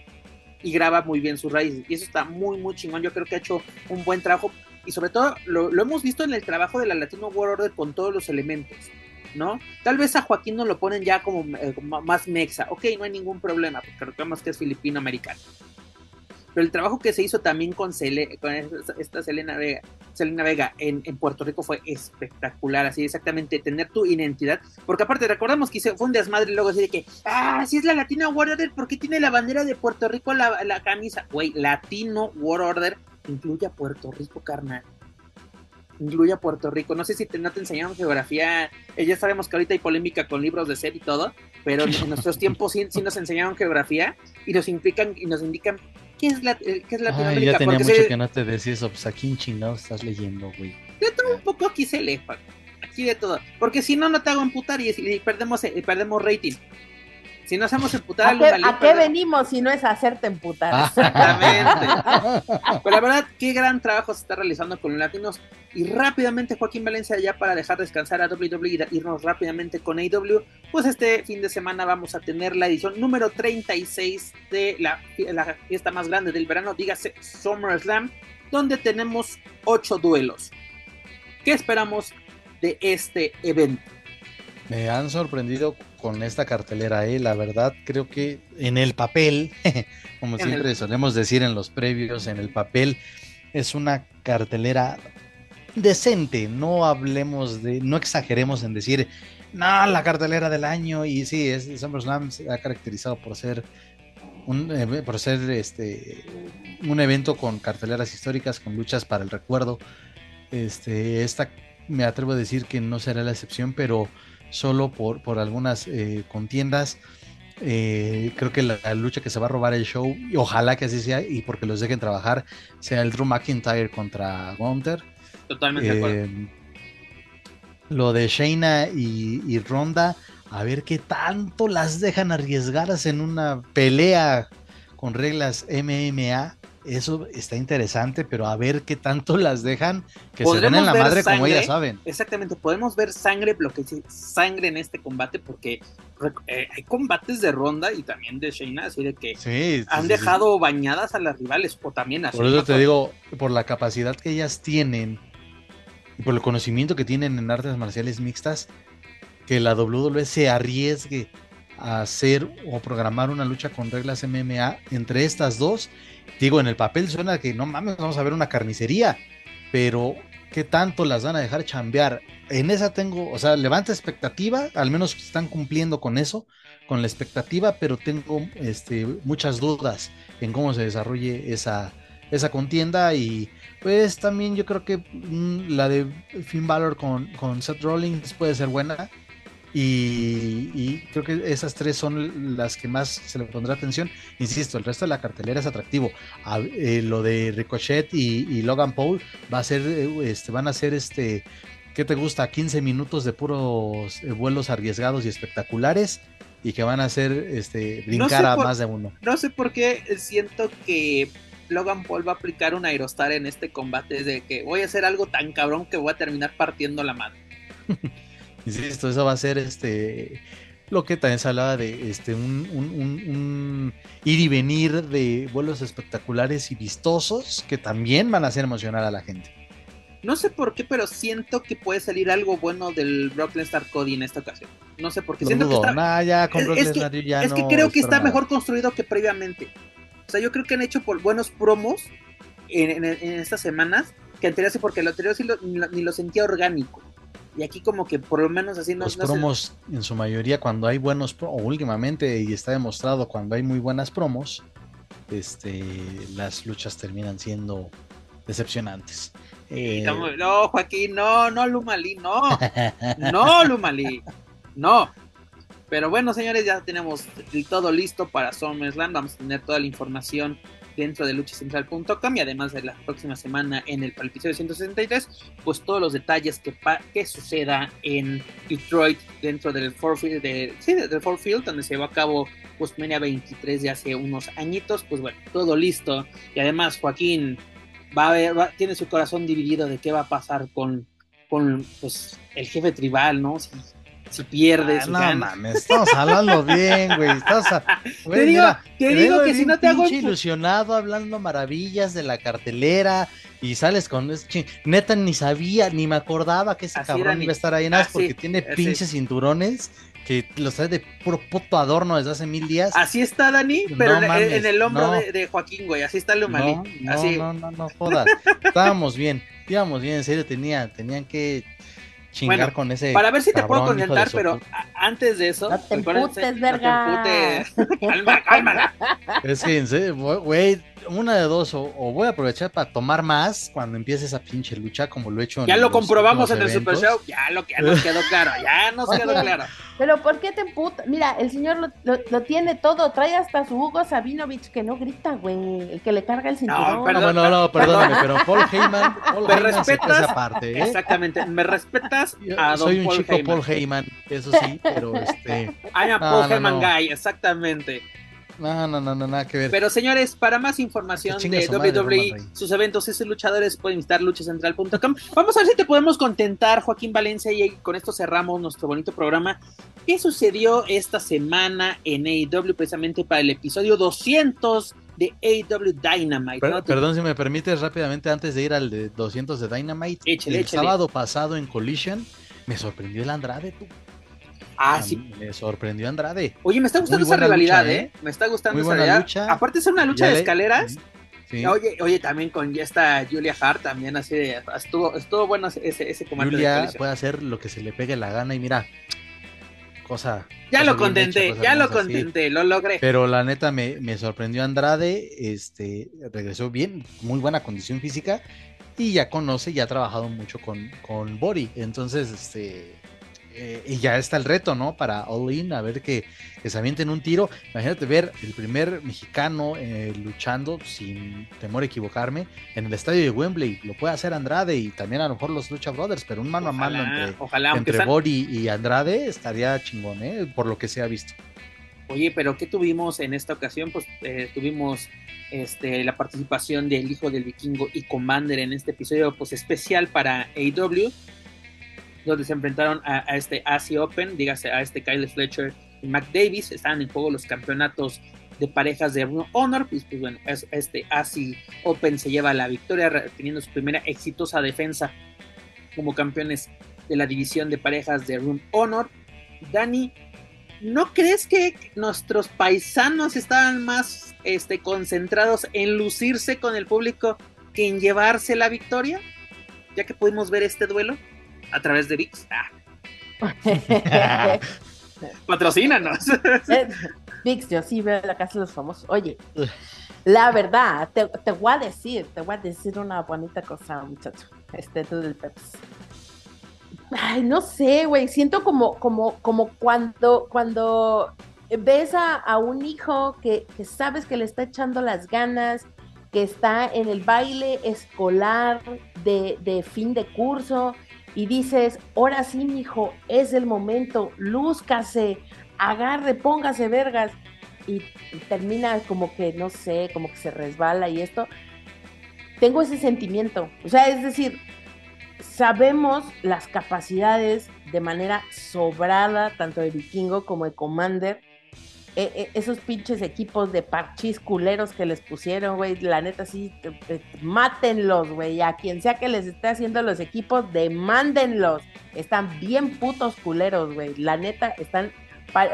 y graba muy bien sus raíces. Y eso está muy, muy chingón. Yo creo que ha hecho un buen trabajo. Y sobre todo, lo, lo hemos visto en el trabajo de la Latino World Order con todos los elementos, ¿no? Tal vez a Joaquín no lo ponen ya como eh, más mexa. Ok, no hay ningún problema, porque recordemos que es filipino-americano. Pero el trabajo que se hizo también con, Cele, con esta Selena Vega, Selena Vega en, en Puerto Rico fue espectacular. Así, exactamente, tener tu identidad. Porque aparte, recordamos que hizo, fue un desmadre luego así de que, ah, si es la Latino World Order, ¿por qué tiene la bandera de Puerto Rico la, la camisa? Güey, Latino World Order incluye a Puerto Rico, carnal. Incluye a Puerto Rico. No sé si te, no te enseñaron geografía. Eh, ya sabemos que ahorita hay polémica con libros de ser y todo, pero en nuestros tiempos sí, sí nos enseñaron geografía y nos implican y nos indican qué es, la, qué es Latinoamérica. Ay, ya tenía mucho se... que no te decías, pues aquí en chingado estás leyendo, güey. Yo tengo un poco aquí se lee, aquí de todo, porque si no, no te hago emputar y, y perdemos, eh, perdemos rating. Si no hacemos emputar a, a, qué, ¿a qué venimos si no es hacerte emputar? Exactamente. Pero la verdad, qué gran trabajo se está realizando con los latinos. Y rápidamente, Joaquín Valencia, ya para dejar descansar a doble u doble u E y irnos rápidamente con A E W, pues este fin de semana vamos a tener la edición número treinta y seis de la, la fiesta más grande del verano, dígase SummerSlam, donde tenemos ocho duelos. ¿Qué esperamos de este evento? Me han sorprendido con esta cartelera, ¿eh? La verdad, creo que en el papel, como siempre solemos decir en los previos, en el papel es una cartelera decente. No hablemos de, no exageremos en decir, no, la cartelera del año. Y sí, es, SummerSlam se ha caracterizado por ser un, eh, por ser este un evento con carteleras históricas, con luchas para el recuerdo. Este, esta me atrevo a decir que no será la excepción, pero solo por, por algunas eh, contiendas. Eh, creo que la, la lucha que se va a robar el show, y ojalá que así sea, y porque los dejen trabajar, sea el Drew McIntyre contra Gunther. Totalmente eh, de acuerdo. Lo de Shayna y, y Ronda, a ver qué tanto las dejan arriesgadas en una pelea con reglas M M A. Eso está interesante, pero a ver qué tanto las dejan, que se den en la madre sangre, como ellas saben. Exactamente, podemos ver sangre, lo que dice sangre en este combate, porque eh, hay combates de Ronda y también de Shayna, así de que sí, han sí, dejado sí. bañadas a las rivales, o también a Por eso te digo, por la capacidad que ellas tienen, y por el conocimiento que tienen en artes marciales mixtas, que la doble u doble u E se arriesgue a hacer o programar una lucha con reglas M M A entre estas dos. Digo, en el papel suena que no mames, vamos a ver una carnicería, pero ¿qué tanto las van a dejar chambear? En esa tengo, o sea, levanta expectativa, al menos están cumpliendo con eso, con la expectativa, pero tengo este, muchas dudas en cómo se desarrolle esa, esa contienda. Y pues también yo creo que mmm, la de Finn Balor con, con Seth Rollins puede ser buena. Y, y creo que esas tres son las que más se le pondrá atención. Insisto, el resto de la cartelera es atractivo. A, eh, lo de Ricochet y, y Logan Paul va a ser, este, van a ser este, ¿qué te gusta? quince minutos de puros eh, vuelos arriesgados y espectaculares, y que van a hacer este, brincar no sé a por, más de uno. No sé por qué siento que Logan Paul va a aplicar un Aerostar en este combate, de que voy a hacer algo tan cabrón que voy a terminar partiendo la madre. Insisto, eso va a ser este lo que también se hablaba de este un, un, un, un ir y venir de vuelos espectaculares y vistosos que también van a hacer emocionar a la gente. No sé por qué, pero siento que puede salir algo bueno del Brock Lesnar Cody en esta ocasión. No sé por qué. Siento dudo, que está... nah, ya, con Brock es, Lesnar, que, ya es no que creo que está nada. Mejor construido que previamente. O sea, yo creo que han hecho por buenos promos en, en, en estas semanas que anteriores, porque el anterior sí lo, ni, lo, ni lo sentía orgánico. Y aquí como que por lo menos así no... Los no promos se... en su mayoría cuando hay buenos promos, últimamente, y está demostrado cuando hay muy buenas promos, este, las luchas terminan siendo decepcionantes. Eh, eh, no, no, Joaquín, no, no Lumalí, no. No Lumalí, no. Pero bueno, señores, ya tenemos todo listo para SummerSlam. Vamos a tener toda la información dentro de lucha central punto com y además de la próxima semana en el episodio ciento sesenta y tres, pues todos los detalles que, pa- que suceda en Detroit dentro del Ford Field, de, sí, del Ford Field, donde se llevó a cabo Postmania veintitrés de hace unos añitos. Pues bueno, todo listo. Y además Joaquín va a ver, va, tiene su corazón dividido de qué va a pasar con, con pues, el jefe tribal, ¿no? Si, Si pierdes, ah, no ganas. Mames, estamos hablando bien, güey. Estás a... güey, te digo, mira, te te digo que si no te hago ilusionado hablando maravillas de la cartelera y sales con neta ni sabía ni me acordaba que ese así cabrón ni... iba a estar ahí, nada, porque tiene así. Pinches cinturones que los trae de puro puto adorno desde hace mil días. Así está Dani, pero no, en, mames, en el hombro no. de, de Joaquín, güey, así está el humanito. No, no, así. no, no, no jodas. Estábamos bien, íbamos bien, en serio tenía, tenían que chingar bueno, con ese para ver si te cabrón, puedo contentar, pero antes de eso, no te emputes, verga. No te emputes. calma, calma. Es que, güey, una de dos, o, o voy a aprovechar para tomar más cuando empiece esa pinche lucha, como lo he hecho. Ya en lo comprobamos en eventos. El Super Show, ya, lo, ya nos quedó claro, ya nos Oye, quedó claro. Pero ¿por qué te emputas? Mira, el señor lo, lo, lo tiene todo, trae hasta su Hugo Sabinovich que no grita, güey, el que le carga el cinturón. No, perdón, no, no, no, perdóname, pero Paul Heyman, Paul ¿Me Heyman respetas, esa parte, ¿eh? Exactamente, me respetas a Yo, Soy don un Paul chico Heyman. Paul Heyman, eso sí, pero este... I'm a no, Paul no, Heyman no. guy, exactamente. No, no, no, no, nada que ver. Pero señores, para más información de W W E, madre, sus eventos y sus luchadores, pueden visitar lucha central punto com. Vamos a ver si te podemos contentar, Joaquín Valencia, y con esto cerramos nuestro bonito programa. ¿Qué sucedió esta semana en A E W precisamente para el episodio doscientos de A E W Dynamite? Per- ¿no? Perdón, si me permites rápidamente, antes de ir al de doscientos de Dynamite, échale, el échale. sábado pasado en Collision, me sorprendió el Andrade, tú. Ah, a sí. Me sorprendió Andrade. Oye, me está gustando esa rivalidad, lucha, ¿eh? ¿eh? Me está gustando Muy esa rivalidad. Lucha. Aparte es una lucha ya de escaleras. Le... Sí. Oye, oye, también con ya está Julia Hart, también así de... Estuvo, estuvo bueno ese, ese comando. Julia de puede hacer lo que se le pegue la gana y mira, cosa... Ya cosa lo contenté, hecha, ya lo contenté, así. Lo logré. Pero la neta me, me sorprendió Andrade, este, regresó bien, muy buena condición física y ya conoce, ya ha trabajado mucho con, con Bori, entonces, este... Eh, y ya está el reto, ¿no? Para All In, a ver que, que se avienten un tiro. Imagínate ver el primer mexicano eh, luchando, sin temor a equivocarme, en el estadio de Wembley. Lo puede hacer Andrade y también a lo mejor los Lucha Brothers, pero un mano ojalá, a mano entre, ojalá, entre sea... Bori y Andrade estaría chingón, ¿eh? Por lo que se ha visto. Oye, pero ¿qué tuvimos en esta ocasión? Pues eh, tuvimos este, la participación del Hijo del Vikingo y Commander en este episodio pues especial para A E W, donde se enfrentaron a, a este A C Open, dígase a este Kyle Fletcher y Mac Davis. Estaban en juego los campeonatos de parejas de Honor, pues, pues bueno, es, este A C Open se lleva la victoria, teniendo su primera exitosa defensa como campeones de la división de parejas de Room Honor. Dani, ¿no crees que nuestros paisanos estaban más este, concentrados en lucirse con el público que en llevarse la victoria? Ya que pudimos ver este duelo a través de V I X. Ah. Patrocínanos. V I X, yo sí veo la casa de los famosos. Oye, la verdad, te, te voy a decir, te voy a decir una bonita cosa, muchacho. Este, tú del Peps. Ay, no sé, güey. Siento como, como, como cuando, cuando ves a, a un hijo que, que sabes que le está echando las ganas, que está en el baile escolar de, de fin de curso, y dices, ahora sí, mijo, es el momento, lúzcase, agarre, póngase vergas, y, y termina como que, no sé, como que se resbala y esto. Tengo ese sentimiento, o sea, es decir, sabemos las capacidades de manera sobrada, tanto de Vikingo como de Commander, eh, eh, esos pinches equipos de parchís culeros que les pusieron, güey, la neta sí, te, te, mátenlos, güey, a quien sea que les esté haciendo los equipos, demándenlos, están bien putos culeros, güey, la neta están,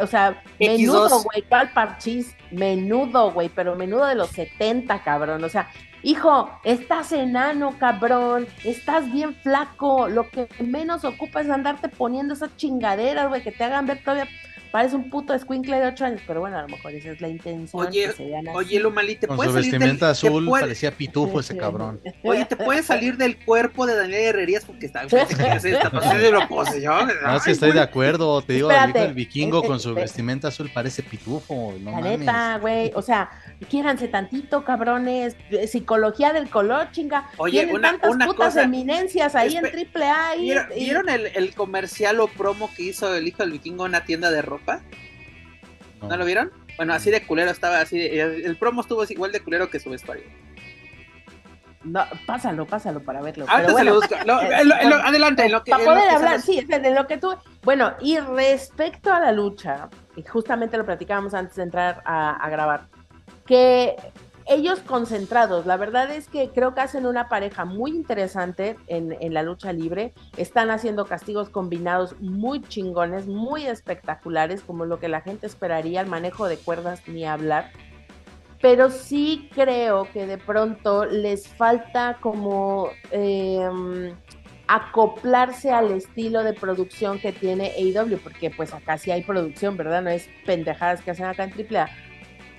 o sea, menudo, güey, tal parchís, menudo, güey, pero menudo de los setenta, cabrón, o sea, hijo, estás enano, cabrón, estás bien flaco, lo que menos ocupa es andarte poniendo esas chingaderas, güey, que te hagan ver todavía Parece un puto escuincle de ocho años, pero bueno, a lo mejor esa es la intención. Oye, que se vean así. Oye, Lomali, ¿te con puedes su salir vestimenta del... azul puede... parecía pitufo ese cabrón. Oye, ¿te puedes salir del cuerpo de Daniela Herrerías? Porque está... ¿Qué es esta? No sé de lo poseyó. No, es que estoy de acuerdo, te digo, el hijo del vikingo con su vestimenta azul parece pitufo, no mames. La neta, güey, o sea, quiéranse tantito, cabrones, psicología del color, chinga. Oye, tienen una, tantas una putas cosa... eminencias ahí Espe... en triple A. Y, ¿Vieron, y... ¿vieron el, el comercial o promo que hizo el hijo del vikingo en una tienda de ropa? No. ¿No lo vieron? Bueno, así de culero estaba, así de, el promo estuvo igual de culero que su vestuario. No, pásalo, pásalo para verlo. Pero bueno, lo busco. Lo, eh, lo, bueno, lo, adelante. Lo que, para poder hablar, sabes. Sí, de lo que tú... Bueno, y respecto a la lucha, y justamente lo platicábamos antes de entrar a, a grabar, que ellos concentrados, la verdad es que creo que hacen una pareja muy interesante en, en la lucha libre, están haciendo castigos combinados muy chingones, muy espectaculares, como lo que la gente esperaría, el manejo de cuerdas ni hablar, pero sí creo que de pronto les falta como eh, acoplarse al estilo de producción que tiene A E W, porque pues acá sí hay producción, ¿verdad? No es pendejadas que hacen acá en triple A.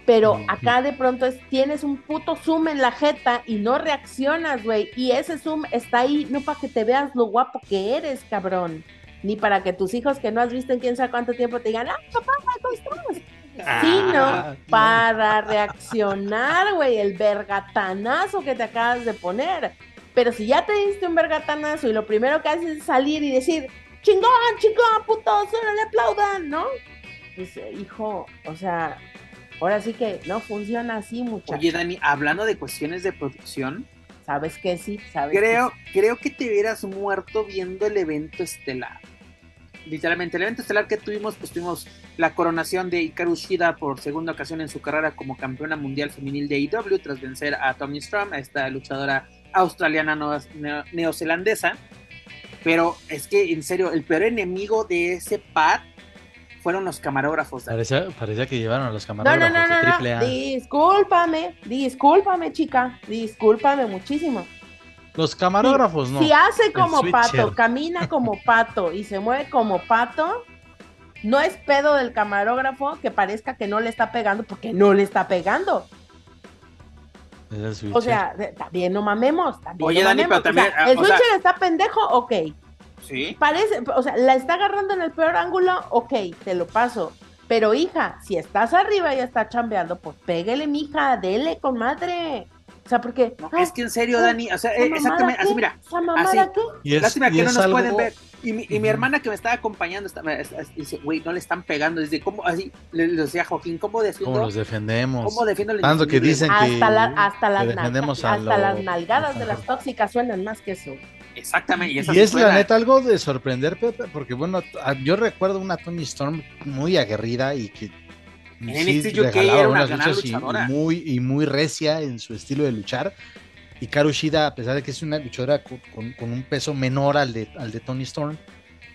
Pero acá de pronto es, tienes un puto zoom en la jeta y no reaccionas, güey. Y ese zoom está ahí no para que te veas lo guapo que eres, cabrón. Ni para que tus hijos que no has visto en quién sabe cuánto tiempo te digan, ¡ah, papá, ¿cómo estás? Ah, sino tío. Para reaccionar, güey, el vergatanazo que te acabas de poner. Pero si ya te diste un vergatanazo y lo primero que haces es salir y decir, ¡chingón, chingón, putos, solo le aplaudan!, ¿no? Pues, hijo, o sea... Ahora sí que no funciona así, muchachos. Oye, Dani, hablando de cuestiones de producción... ¿Sabes qué? Sí, ¿sabes creo, qué? Creo que te hubieras muerto viendo el evento estelar. Literalmente, el evento estelar que tuvimos, pues tuvimos la coronación de Hikaru Shida por segunda ocasión en su carrera como campeona mundial femenil de A E W, tras vencer a Toni Storm, a esta luchadora australiana neo- neozelandesa. Pero es que, en serio, el peor enemigo de ese par... fueron los camarógrafos. Parecía, parecía que llevaron a los camarógrafos no, no, no, de triple A. No, no, discúlpame, discúlpame, chica, discúlpame muchísimo. Los camarógrafos, si, no. Si hace como pato, camina como pato y se mueve como pato, no es pedo del camarógrafo que parezca que no le está pegando porque no le está pegando. Es el o sea, también no mamemos, también Oye, no Dani, mamemos. Pero también, o sea, ¿el o switcher sea... está pendejo? Ok. Sí. Parece, o sea, la está agarrando en el peor ángulo, ok, te lo paso. Pero hija, si estás arriba y está chambeando, pues pégale, mija, dele con madre. O sea, porque no, ay, es que en serio, Dani, o sea, eh, exactamente, así mira, así. Es, lástima que no nos algo... pueden ver. Y mi, y mi hermana que me estaba acompañando está, dice, güey, no le están pegando. Dice, ¿cómo? Así le, le decía Joaquín, ¿cómo defiendo? ¿Cómo los defendemos? ¿Cómo defiendo el tanto que dicen hasta que la, hasta, las, defendemos nalga, hasta lo... las nalgadas ajá. De las tóxicas suenan más que eso. Exactamente. Y, y es la neta algo de sorprender, Pepe, porque bueno, yo recuerdo una Toni Storm muy aguerrida y que en sí N X T U K era una gran luchadora. Y muy, y muy recia en su estilo de luchar. Y Hikaru Shida, a pesar de que es una luchadora con, con, con un peso menor al de, al de Toni Storm,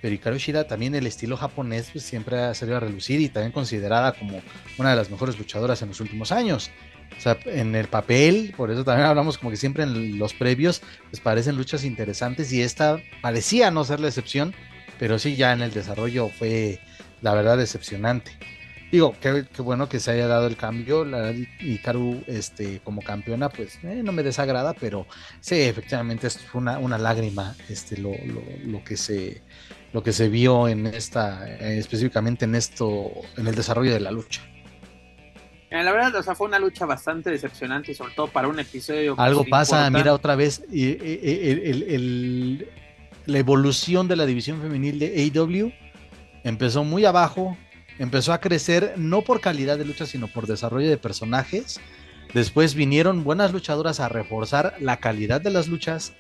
pero Hikaru Shida también el estilo japonés pues, siempre ha salido a relucir y también considerada como una de las mejores luchadoras en los últimos años. O sea, en el papel, por eso también hablamos como que siempre en los previos, pues parecen luchas interesantes y esta parecía no ser la excepción, pero sí ya en el desarrollo fue la verdad decepcionante. Digo, qué, qué bueno que se haya dado el cambio, la verdad, Hikaru este, como campeona, pues eh, no me desagrada, pero sí, efectivamente es una, una lágrima este, lo, lo, lo, que se, lo que se vio en esta, eh, específicamente en esto, en el desarrollo de la lucha. La verdad, o sea, fue una lucha bastante decepcionante, sobre todo para un episodio. Algo pasa, importa. Mira otra vez el, el, el, la evolución de la división femenil de A E W empezó muy abajo, empezó a crecer no por calidad de lucha, sino por desarrollo de personajes. Después vinieron buenas luchadoras a reforzar la calidad de las luchas.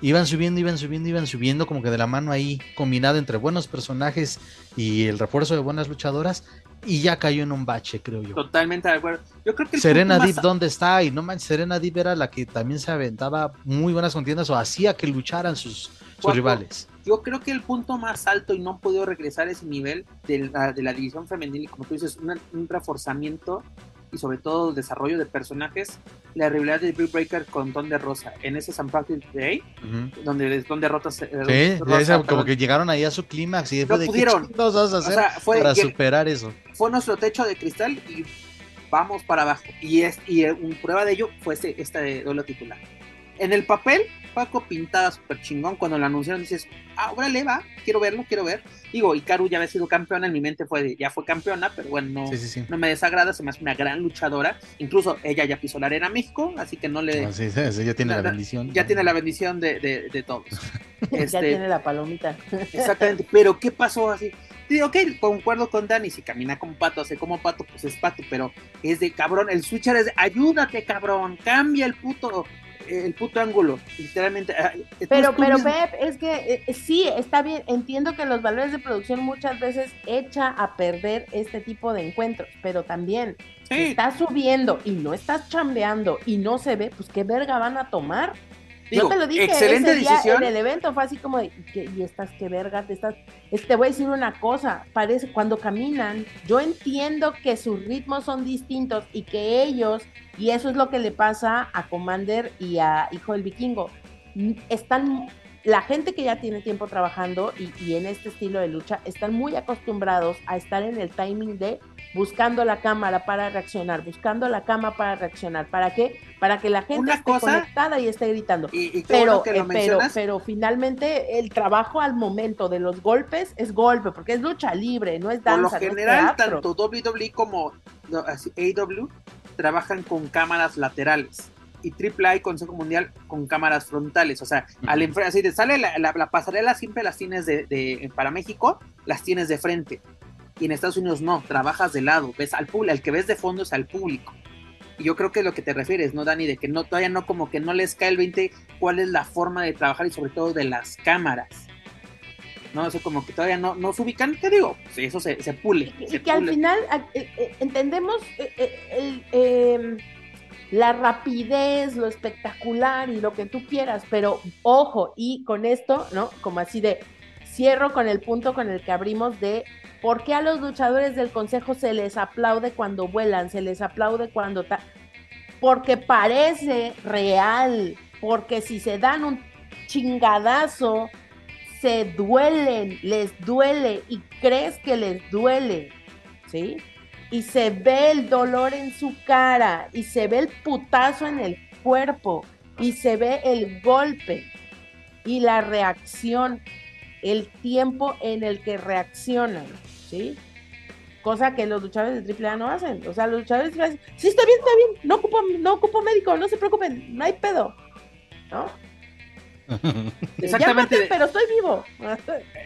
Iban subiendo, iban subiendo, iban subiendo, como que de la mano ahí, combinado entre buenos personajes y el refuerzo de buenas luchadoras. Y ya cayó en un bache, creo yo. Totalmente de acuerdo. Yo creo que Serena Deep, más... ¿dónde está? Y no manches, Serena Deep era la que también se aventaba muy buenas contiendas o hacía que lucharan sus, sus Guapo, rivales. Yo creo que el punto más alto y no han podido regresar a ese nivel de la, de la división femenil, como tú dices, un, un reforzamiento y sobre todo el desarrollo de personajes, la rivalidad de Britt Baker con Don De Rosa en ese Unprecedented Day, uh-huh. donde Don De Rosa, sí, Rosa esa, como que llegaron ahí a su clímax y después no de pudieron. ¿Qué vamos a hacer, o sea, fue, para superar eso? Fue nuestro techo de cristal y vamos para abajo, y es y un prueba de ello fue este, este duelo titular. En el papel, Paco pintaba súper chingón. Cuando lo anunciaron dices, ah, órale, va, quiero verlo, quiero ver. Digo, Hikaru ya había sido campeona, en mi mente fue, ya fue campeona, pero bueno, no, sí, sí, sí. no me desagrada, se me hace una gran luchadora. Incluso ella ya pisó la arena México, así que no le... Ah, sí, sí, sí, ya tiene no, la bendición. Ya ¿no? tiene la bendición de, de, de todos. Este, ya tiene la palomita. Exactamente, pero ¿qué pasó así? Digo, ok, concuerdo con Dani, si camina como pato, hace como pato, pues es pato, pero es de cabrón, el switcher es de, ayúdate cabrón, cambia el puto... el puto ángulo, literalmente. Pero, pero Pep, es que eh, sí, está bien, entiendo que los valores de producción muchas veces echa a perder este tipo de encuentros, pero también sí. si estás subiendo y no estás chambeando y no se ve, pues qué verga van a tomar. Digo, yo te lo dije, excelente ese día decisión. En el evento fue así como de, ¿qué, y estas qué vergas, estas, este, voy a decir una cosa, parece, cuando caminan, yo entiendo que sus ritmos son distintos y que ellos, y eso es lo que le pasa a Commander y a Hijo del Vikingo, están, la gente que ya tiene tiempo trabajando y, y en este estilo de lucha, están muy acostumbrados a estar en el timing de buscando la cámara para reaccionar, buscando la cama para reaccionar, ¿para qué? Para que la gente Una esté cosa, conectada y esté gritando. Y, y pero, bueno eh, pero, pero finalmente el trabajo al momento de los golpes es golpe, porque es lucha libre, no es danza. Por lo general, no tanto doble u doble u e como A E W trabajan con cámaras laterales y triple A, Consejo Mundial, con cámaras frontales, o sea, uh-huh. al enfrente, así te sale la, la, la pasarela, siempre las tienes de, de para México, las tienes de frente. Y en Estados Unidos no, trabajas de lado, ves al público, al que ves de fondo es al público. Y yo creo que es lo que te refieres, ¿no, Dani? De que no, todavía no, como que no les cae el veinte cuál es la forma de trabajar y sobre todo de las cámaras. No, eso como que todavía no, no se ubican, te digo, pues eso se, se pule. Y, se y que pule. Al final eh, eh, entendemos eh, eh, eh, la rapidez, lo espectacular y lo que tú quieras, pero ojo, y con esto, ¿no? Como así de, cierro con el punto con el que abrimos de ¿por qué a los luchadores del consejo se les aplaude cuando vuelan? Se les aplaude cuando... Ta... Porque parece real, porque si se dan un chingadazo, se duelen, les duele y crees que les duele, ¿sí? Y se ve el dolor en su cara, y se ve el putazo en el cuerpo, y se ve el golpe y la reacción, el tiempo en el que reaccionan, ¿sí? Cosa que los luchadores de triple A no hacen. O sea, los luchadores de triple A dicen, sí, está bien, está bien, no ocupo, no ocupo médico, no se preocupen, no hay pedo, ¿no? Exactamente. Maté, pero estoy vivo.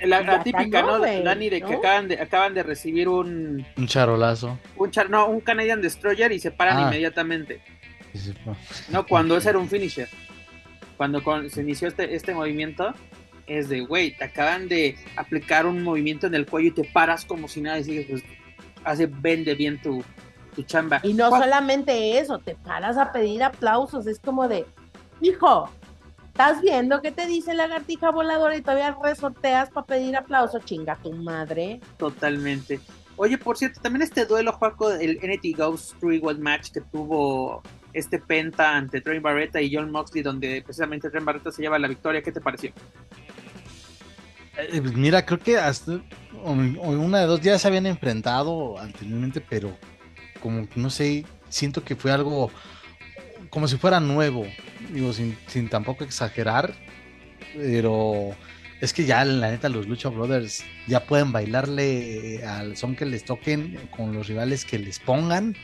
La, la típica, ¿no? Wey, Dani, de ¿no? que acaban de, acaban de recibir un... Un charolazo. Un char, no, un Canadian Destroyer y se paran ah. inmediatamente. Sí, sí, no, cuando ese era un finisher. Cuando con, se inició este, este movimiento... Es de, güey, te acaban de aplicar un movimiento en el cuello y te paras como si nada y sigues, pues, hace, vende bien tu, tu chamba. Y no ¿Cuál? solamente eso, te paras a pedir aplausos, es como de, hijo, ¿estás viendo qué te dice lagartija voladora y todavía resorteas para pedir aplausos? Chinga tu madre. Totalmente. Oye, por cierto, también este duelo, Juaco, el N X T Ghost Three-Way Match que tuvo este Penta ante Trent Barretta y Jon Moxley, donde precisamente Trent Barretta se lleva la victoria, ¿qué te pareció? Mira, creo que hasta una de dos ya se habían enfrentado anteriormente, pero como no sé, siento que fue algo como si fuera nuevo, digo, sin, sin tampoco exagerar, pero es que ya la neta los Lucha Brothers ya pueden bailarle al son que les toquen con los rivales que les pongan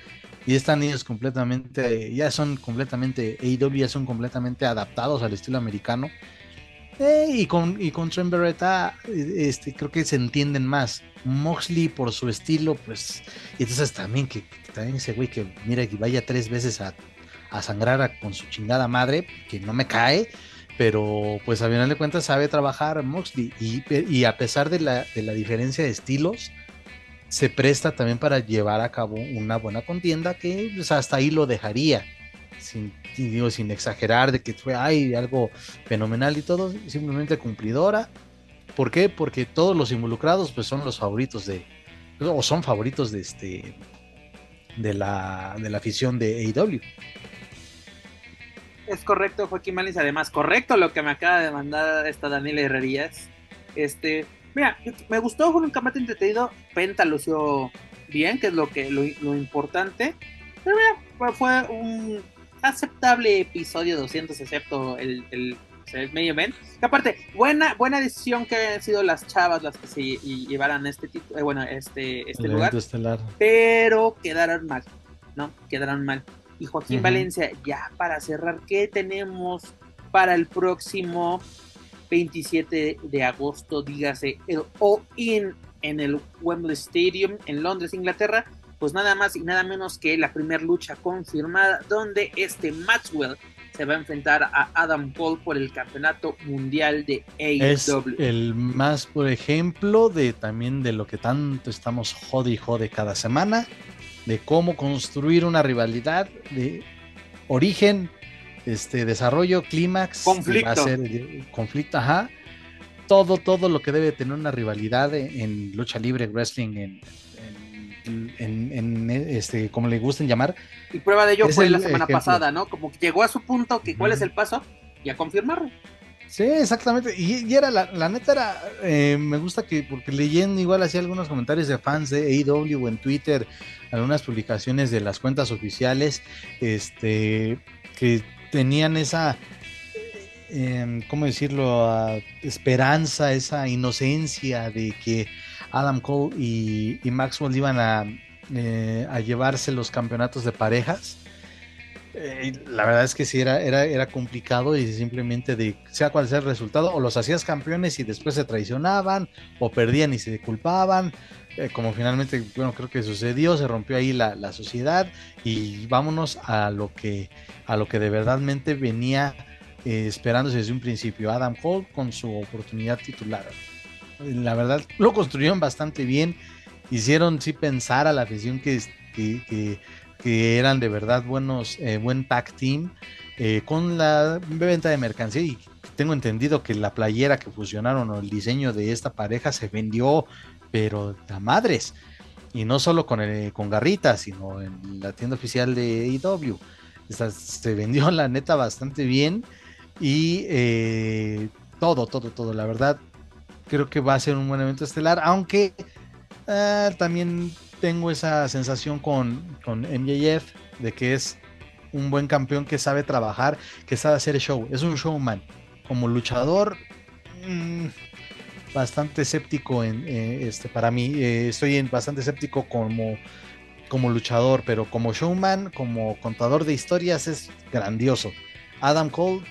y están ellos completamente, ya son completamente, A E W ya son completamente adaptados al estilo americano. Eh, y con y con Trent Barretta este, creo que se entienden más. Moxley por su estilo, pues, y entonces también que, que también ese güey que mira que vaya tres veces a, a sangrar a, con su chingada madre, que no me cae, pero pues a final de cuentas sabe trabajar Moxley y, y a pesar de la, de la diferencia de estilos se presta también para llevar a cabo una buena contienda que pues, hasta ahí lo dejaría. Sin, digo, sin exagerar de que fue ay, algo fenomenal y todo, simplemente cumplidora. ¿Por qué? Porque todos los involucrados pues son los favoritos de, o son favoritos de este de la, de la afición de A E W. Es correcto, Joaquín Valencia, además correcto lo que me acaba de mandar esta Daniela Herrerías. Este, mira, me gustó, fue un combate entretenido, Penta lució bien, que es lo que lo, lo importante, pero mira, fue un aceptable episodio doscientos, excepto el, el, el main event, que aparte, buena, buena decisión que hayan sido las chavas las que se y, llevaran este título, eh, bueno, este, este lugar, estelar. Pero quedaron mal, ¿no? Quedaron mal. Y Joaquín uh-huh. Valencia, ya para cerrar, ¿qué tenemos para el próximo veintisiete de agosto? Dígase, el All In en el Wembley Stadium en Londres, Inglaterra. Pues nada más y nada menos que la primera lucha confirmada, donde este Maxwell se va a enfrentar a Adam Cole por el campeonato mundial de A E W. Es el más, por ejemplo, de también de lo que tanto estamos jode y jode cada semana, de cómo construir una rivalidad de origen, este, desarrollo, clímax, conflicto, va a ser el conflicto, ajá, todo, todo lo que debe tener una rivalidad en, en lucha libre, wrestling, en, en, en, en este, como le gusten llamar. Y prueba de ello fue el la semana ejemplo. pasada, ¿no? Como que llegó a su punto, que cuál uh-huh. es el paso, y a confirmarlo. Sí, exactamente, y, y era la, la neta era, eh, me gusta que, porque leyendo igual hacía algunos comentarios de fans de A E W en Twitter, algunas publicaciones de las cuentas oficiales, este, que tenían esa, eh, ¿cómo decirlo?, esperanza, esa inocencia de que Adam Cole y, y Maxwell iban a, eh, a llevarse los campeonatos de parejas. La verdad es que sí, era, era, era complicado, y simplemente de sea cual sea el resultado, o los hacías campeones y después se traicionaban, o perdían y se culpaban, eh, como finalmente, bueno, creo que sucedió, se rompió ahí la, la sociedad, y vámonos a lo que, a lo que de verdadmente venía eh, esperándose desde un principio, Adam Cole con su oportunidad titular. La verdad, lo construyeron bastante bien, hicieron sí pensar a la afición que... que, que que eran de verdad buenos, eh, buen tag team, eh, con la venta de mercancía, y tengo entendido que la playera que fusionaron o el diseño de esta pareja se vendió, pero a madres, y no solo con, el, con Garrita, sino en la tienda oficial de A E W, esta, se vendió la neta bastante bien, y eh, todo, todo, todo, la verdad, creo que va a ser un buen evento estelar, aunque eh, también... tengo esa sensación con, con M J F de que es un buen campeón que sabe trabajar, que sabe hacer show, es un showman. Como luchador, mmm, bastante escéptico en, eh, este, para mí, eh, estoy en bastante escéptico como, como luchador, pero como showman, como contador de historias es grandioso. Adam Cole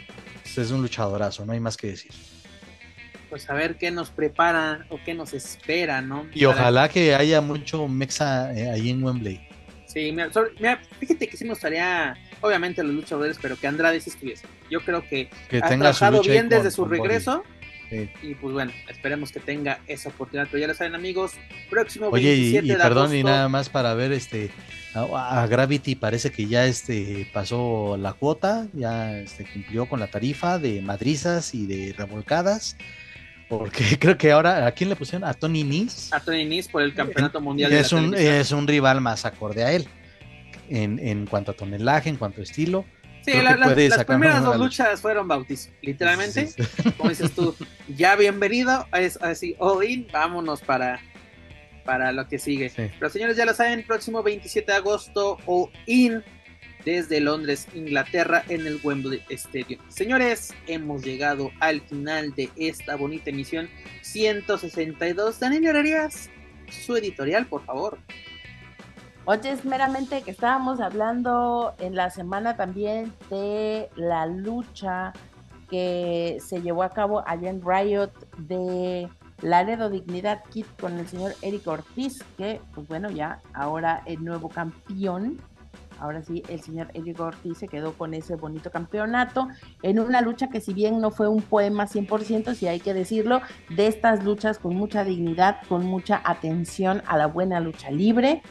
es un luchadorazo, no hay más que decir. Pues a ver qué nos prepara o qué nos espera, ¿no? Y para... ojalá que haya mucho mexa eh, ahí en Wembley. Sí, mira, sobre, mira, fíjate que sí me gustaría, obviamente los luchadores, pero que Andrade sí estuviese. Yo creo que, que ha trabajado bien desde con, su con regreso. Sí. Y pues bueno, esperemos que tenga esa oportunidad. Pero ya lo saben, amigos, próximo Oye, veintisiete y, y de perdón, agosto. Y nada más para ver, este, a, a Gravity parece que ya este pasó la cuota, ya este, cumplió con la tarifa de madrizas y de revolcadas. Porque creo que ahora, ¿a quién le pusieron? A Tony Nese. A Tony Nese por el campeonato mundial de la televisión. Es un rival más acorde a él en, en cuanto a tonelaje, en cuanto a estilo. Sí, la, la, las primeras dos luchas fueron bautizos, literalmente. Sí, sí. Como dices tú, ya bienvenido, es así, all in, vámonos para, para lo que sigue. Sí. Pero señores, ya lo saben, próximo veintisiete de agosto, all in, desde Londres, Inglaterra, en el Wembley Stadium. Señores, hemos llegado al final de esta bonita emisión ciento sesenta y dos. Daniela Herrerías, su editorial, por favor. Oye, es meramente que estábamos hablando en la semana también de la lucha que se llevó a cabo allá en Riot de Laredo Dignidad Kid con el señor Eric Ortiz, que, pues bueno, ya ahora el nuevo campeón. Ahora sí, el señor Eric Ortiz se quedó con ese bonito campeonato en una lucha que si bien no fue un poema cien por ciento, si hay que decirlo, de estas luchas con mucha dignidad, con mucha atención a la buena lucha libre,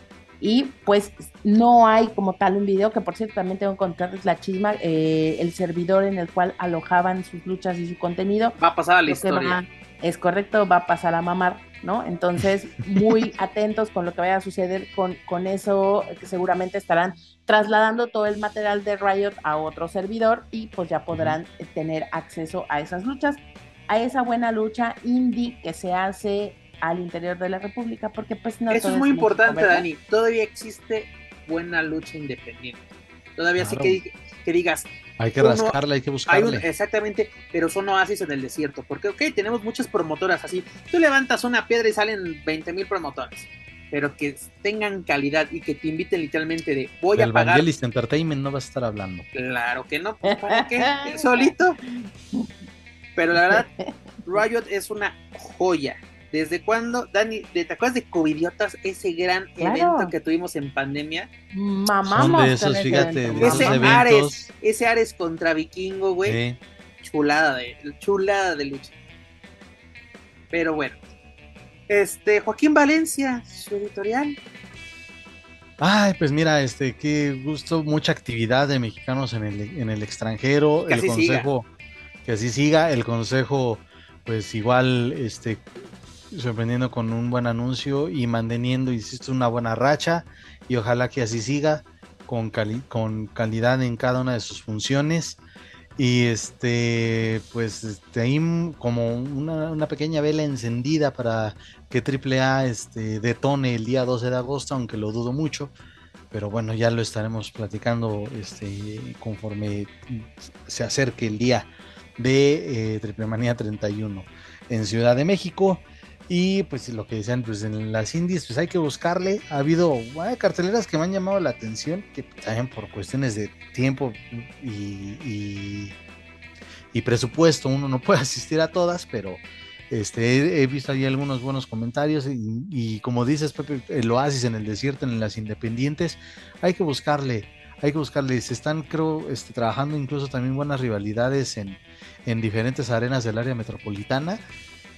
y pues no hay como tal un video, que por cierto también tengo que contarles la chisma, eh, el servidor en el cual alojaban sus luchas y su contenido. Va a pasar a la historia. Va, es correcto, va a pasar a mamar. ¿no? Entonces, muy atentos con lo que vaya a suceder con, con eso, que seguramente estarán trasladando todo el material de Riot a otro servidor y pues ya podrán tener acceso a esas luchas, a esa buena lucha indie que se hace al interior de la República, porque pues no... Eso es muy importante, México, Dani, todavía existe buena lucha independiente, todavía claro. sí que, que digas... Hay que uno, rascarla, hay que buscarla. Hay un, exactamente, pero son oasis en el desierto, porque ok, tenemos muchas promotoras así, tú levantas una piedra y salen veinte mil promotores, pero que tengan calidad y que te inviten literalmente de voy del a pagar. Vangelis Entertainment no vas a estar hablando. Claro que no, pues ¿para qué? Solito. Pero la verdad, Riot es una joya. ¿Desde cuándo, Dani? ¿Te acuerdas de Covidiotas? Ese gran claro. evento que tuvimos en pandemia. Mamamos. Son de esos, fíjate. De ese, esos Ares, ese Ares contra Vikingo, güey. Sí. Chulada de, chulada de lucha. Pero bueno. Este, Joaquín Valencia, su editorial. Ay, pues mira, este, qué gusto, mucha actividad de mexicanos en el, en el extranjero. Que el así consejo, siga. Que así siga. El consejo, pues igual, este... sorprendiendo con un buen anuncio y manteniendo, insisto, una buena racha, y ojalá que así siga con, cali- con calidad en cada una de sus funciones. Y este, pues este, ahí como una, una pequeña vela encendida para que triple A este, detone el día doce de agosto, aunque lo dudo mucho, pero bueno, ya lo estaremos platicando este, conforme se acerque el día de eh, Triplemanía treinta y uno en Ciudad de México. Y pues lo que decían, pues en las indies pues hay que buscarle, ha habido bueno, carteleras que me han llamado la atención, que también por cuestiones de tiempo y, y, y presupuesto uno no puede asistir a todas, pero este, he, he visto ahí algunos buenos comentarios y, y como dices, Pepe, el oasis en el desierto, en las independientes hay que buscarle, hay que buscarle, se están creo este, trabajando incluso también buenas rivalidades en, en diferentes arenas del área metropolitana.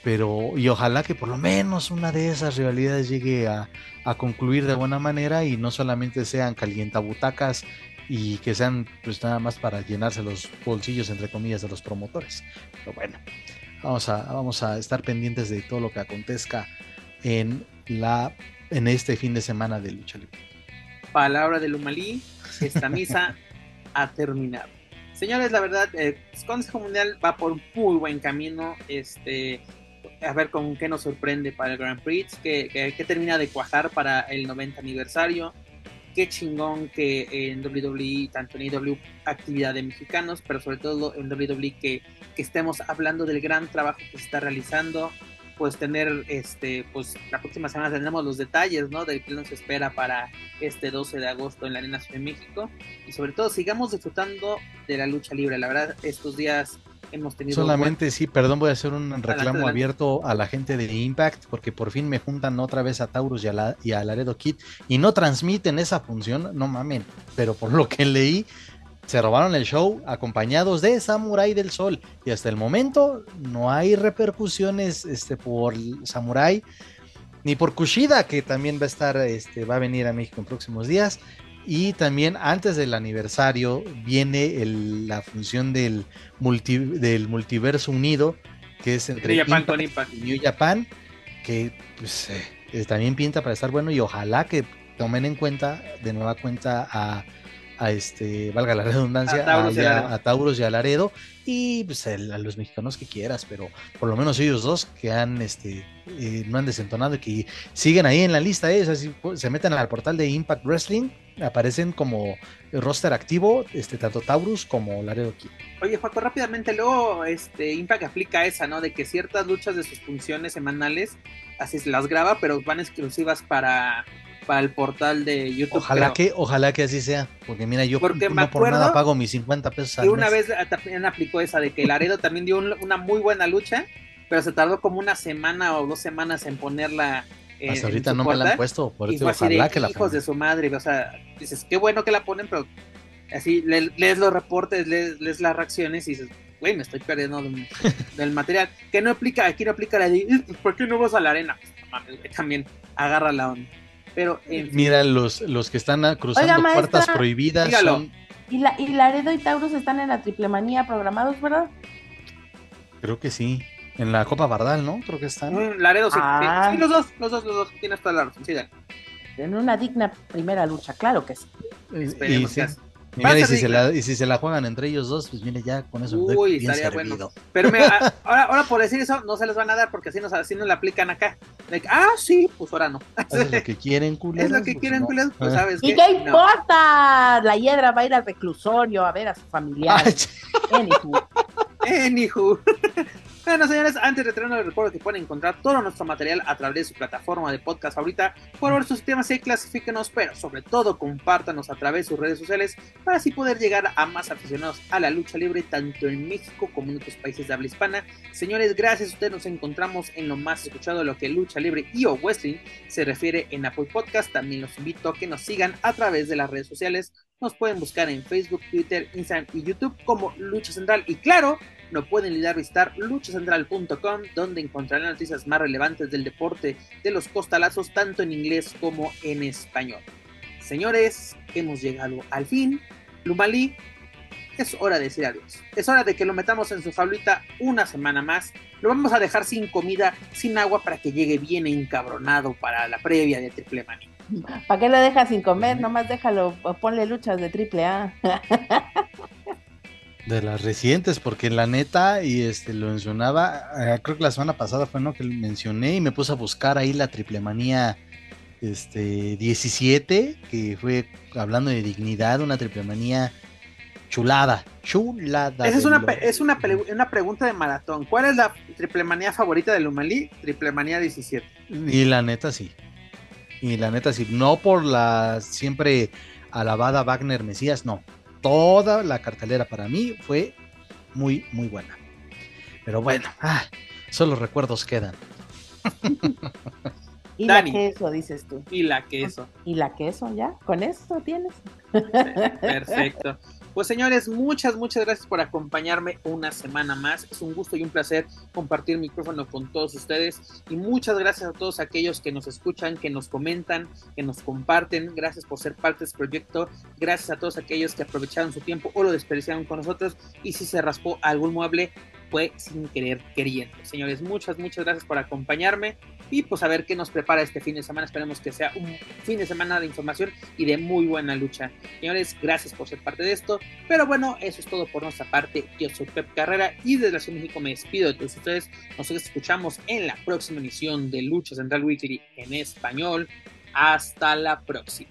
Pero, y ojalá que por lo menos una de esas rivalidades llegue a, a concluir de buena manera y no solamente sean calientabutacas y que sean pues nada más para llenarse los bolsillos, entre comillas, de los promotores. Pero bueno, vamos a, vamos a estar pendientes de todo lo que acontezca en, la, en este fin de semana de Lucha Libre. Palabra de Lumalí, esta misa ha terminado. Señores, la verdad, el Consejo Mundial va por un muy buen camino, este... a ver con qué nos sorprende para el Grand Prix, que, que, que termina de cuajar para el noventa aniversario. Qué chingón que en doble u doble u E, tanto en A E W, actividad de mexicanos, pero sobre todo en doble u doble u E que, que estemos hablando del gran trabajo que se está realizando. Pues tener, este, pues la próxima semana tendremos los detalles, ¿no? De qué nos espera para este doce de agosto en la Arena Ciudad de México. Y sobre todo, sigamos disfrutando de la lucha libre. La verdad, estos días hemos tenido... Solamente, un... sí, perdón, voy a hacer un reclamo adelante, adelante. abierto a la gente de Impact, porque por fin me juntan otra vez a Taurus y a, la, y a Laredo Kid, y no transmiten esa función, no mamen, pero por lo que leí, se robaron el show acompañados de Samurai del Sol, y hasta el momento no hay repercusiones este, por Samurai, ni por Kushida, que también va a estar, este, va a venir a México en próximos días. Y también antes del aniversario viene el, la función del, multi, del multiverso unido, que es entre New Japan, Impact, Impact. Y New Japan, que pues, eh, también pinta para estar bueno, y ojalá que tomen en cuenta de nueva cuenta a, a este, valga la redundancia, a Tauros y a Laredo, y pues, el, a los mexicanos que quieras, pero por lo menos ellos dos que han este, eh, no han desentonado y que siguen ahí en la lista, eh, o sea, si, pues, se meten al portal de Impact Wrestling, aparecen como roster activo, este, tanto Taurus como Laredo Kid. Oye, Joaco, rápidamente luego este, Impact aplica esa, ¿no? De que ciertas luchas de sus funciones semanales así se las graba, pero van exclusivas para, para el portal de YouTube. Ojalá creo. que, ojalá que así sea, porque mira, yo porque no por nada pago mis cincuenta pesos al mes. Y una vez también aplicó esa de que Laredo también dio un, una muy buena lucha, pero se tardó como una semana o dos semanas en ponerla. Eh, Hasta ahorita no portal, me la han puesto, por eso ojalá de, que la hijos de su madre, o sea, dices, qué bueno que la ponen, pero así le, lees los reportes, lees, lees las reacciones y dices, güey, me estoy perdiendo del, del material, que no aplica, aquí no aplica la de, ¿por qué no vas a la arena? También agarra la onda, pero... En fin. Mira, los, los que están cruzando Oiga, maestra, puertas prohibidas son... Y, la, y Laredo y Taurus están en la Triplemanía programados, ¿verdad? Creo que sí. en la Copa Bardal, ¿no? Creo que están. Un Laredo, sí. Ah. Sí, los dos, los dos, los dos. Tienes toda la razón, sí, dale. En una digna primera lucha, claro que sí. Esperemos que sí. Y, mira, y, si se la, y si se la juegan entre ellos dos, pues mire, ya con eso. Uy, estaría servido. Bueno. Pero me, a, ahora, ahora por decir eso, no se les van a dar, porque así no, así no la aplican acá. Like, ah, sí, pues ahora no. Es lo que quieren, culeros. Es lo que pues quieren, no. culeros, pues sabes. ¿Y qué, ¿qué importa? No. La hiedra va a ir al reclusorio a ver a sus familiares. Anywho. Anywho. Bueno, señores, antes de terminar, les recuerdo que pueden encontrar todo nuestro material a través de su plataforma de podcast favorita. Por ver sus temas y clasifíquenos, pero sobre todo compártanos a través de sus redes sociales para así poder llegar a más aficionados a la lucha libre, tanto en México como en otros países de habla hispana. Señores, gracias a ustedes nos encontramos en lo más escuchado de lo que lucha libre y o wrestling se refiere en Apple Podcast. También los invito a que nos sigan a través de las redes sociales. Nos pueden buscar en Facebook, Twitter, Instagram y YouTube como Lucha Central. Y claro, no pueden olvidar visitar lucha central punto com, donde encontrarán noticias más relevantes del deporte de los costalazos, tanto en inglés como en español. Señores, hemos llegado al fin. Lumalí, es hora de decir adiós. Es hora de que lo metamos en su jaulita una semana más. Lo vamos a dejar sin comida, sin agua, para que llegue bien encabronado para la previa de Triplemanía. ¿Para qué lo dejas sin comer? Nomás déjalo, ponle luchas de triple A. De las recientes, porque la neta, y este lo mencionaba, eh, creo que la semana pasada fue, ¿no?, que mencioné y me puse a buscar ahí la Triplemanía este, diecisiete, que fue, hablando de dignidad, una Triplemanía chulada, chulada. Esa es una, pe- es una, pre- una pregunta de maratón. ¿Cuál es la Triplemanía favorita de Lumalí? Triplemanía diecisiete. Y la neta, sí. Y la neta, sí, no por la siempre alabada Wagner Mesías, no. Toda la cartelera para mí fue muy, muy buena. Pero bueno, ah, solo recuerdos quedan. Y Dani, la queso, dices tú. Y la queso. Y la queso, ya. Con eso tienes. Perfecto. Pues señores, muchas, muchas gracias por acompañarme una semana más. Es un gusto y un placer compartir micrófono con todos ustedes. Y muchas gracias a todos aquellos que nos escuchan, que nos comentan, que nos comparten. Gracias por ser parte de este proyecto. Gracias a todos aquellos que aprovecharon su tiempo o lo desperdiciaron con nosotros. Y si se raspó algún mueble, fue sin querer queriendo. Señores, muchas, muchas gracias por acompañarme. Y pues a ver qué nos prepara este fin de semana. Esperemos que sea un fin de semana de información y de muy buena lucha. Señores, gracias por ser parte de esto. Pero bueno, eso es todo por nuestra parte. Yo soy Pep Carrera y desde la Ciudad de México me despido de todos ustedes. Nos escuchamos en la próxima emisión de Lucha Central Weekly en español. Hasta la próxima.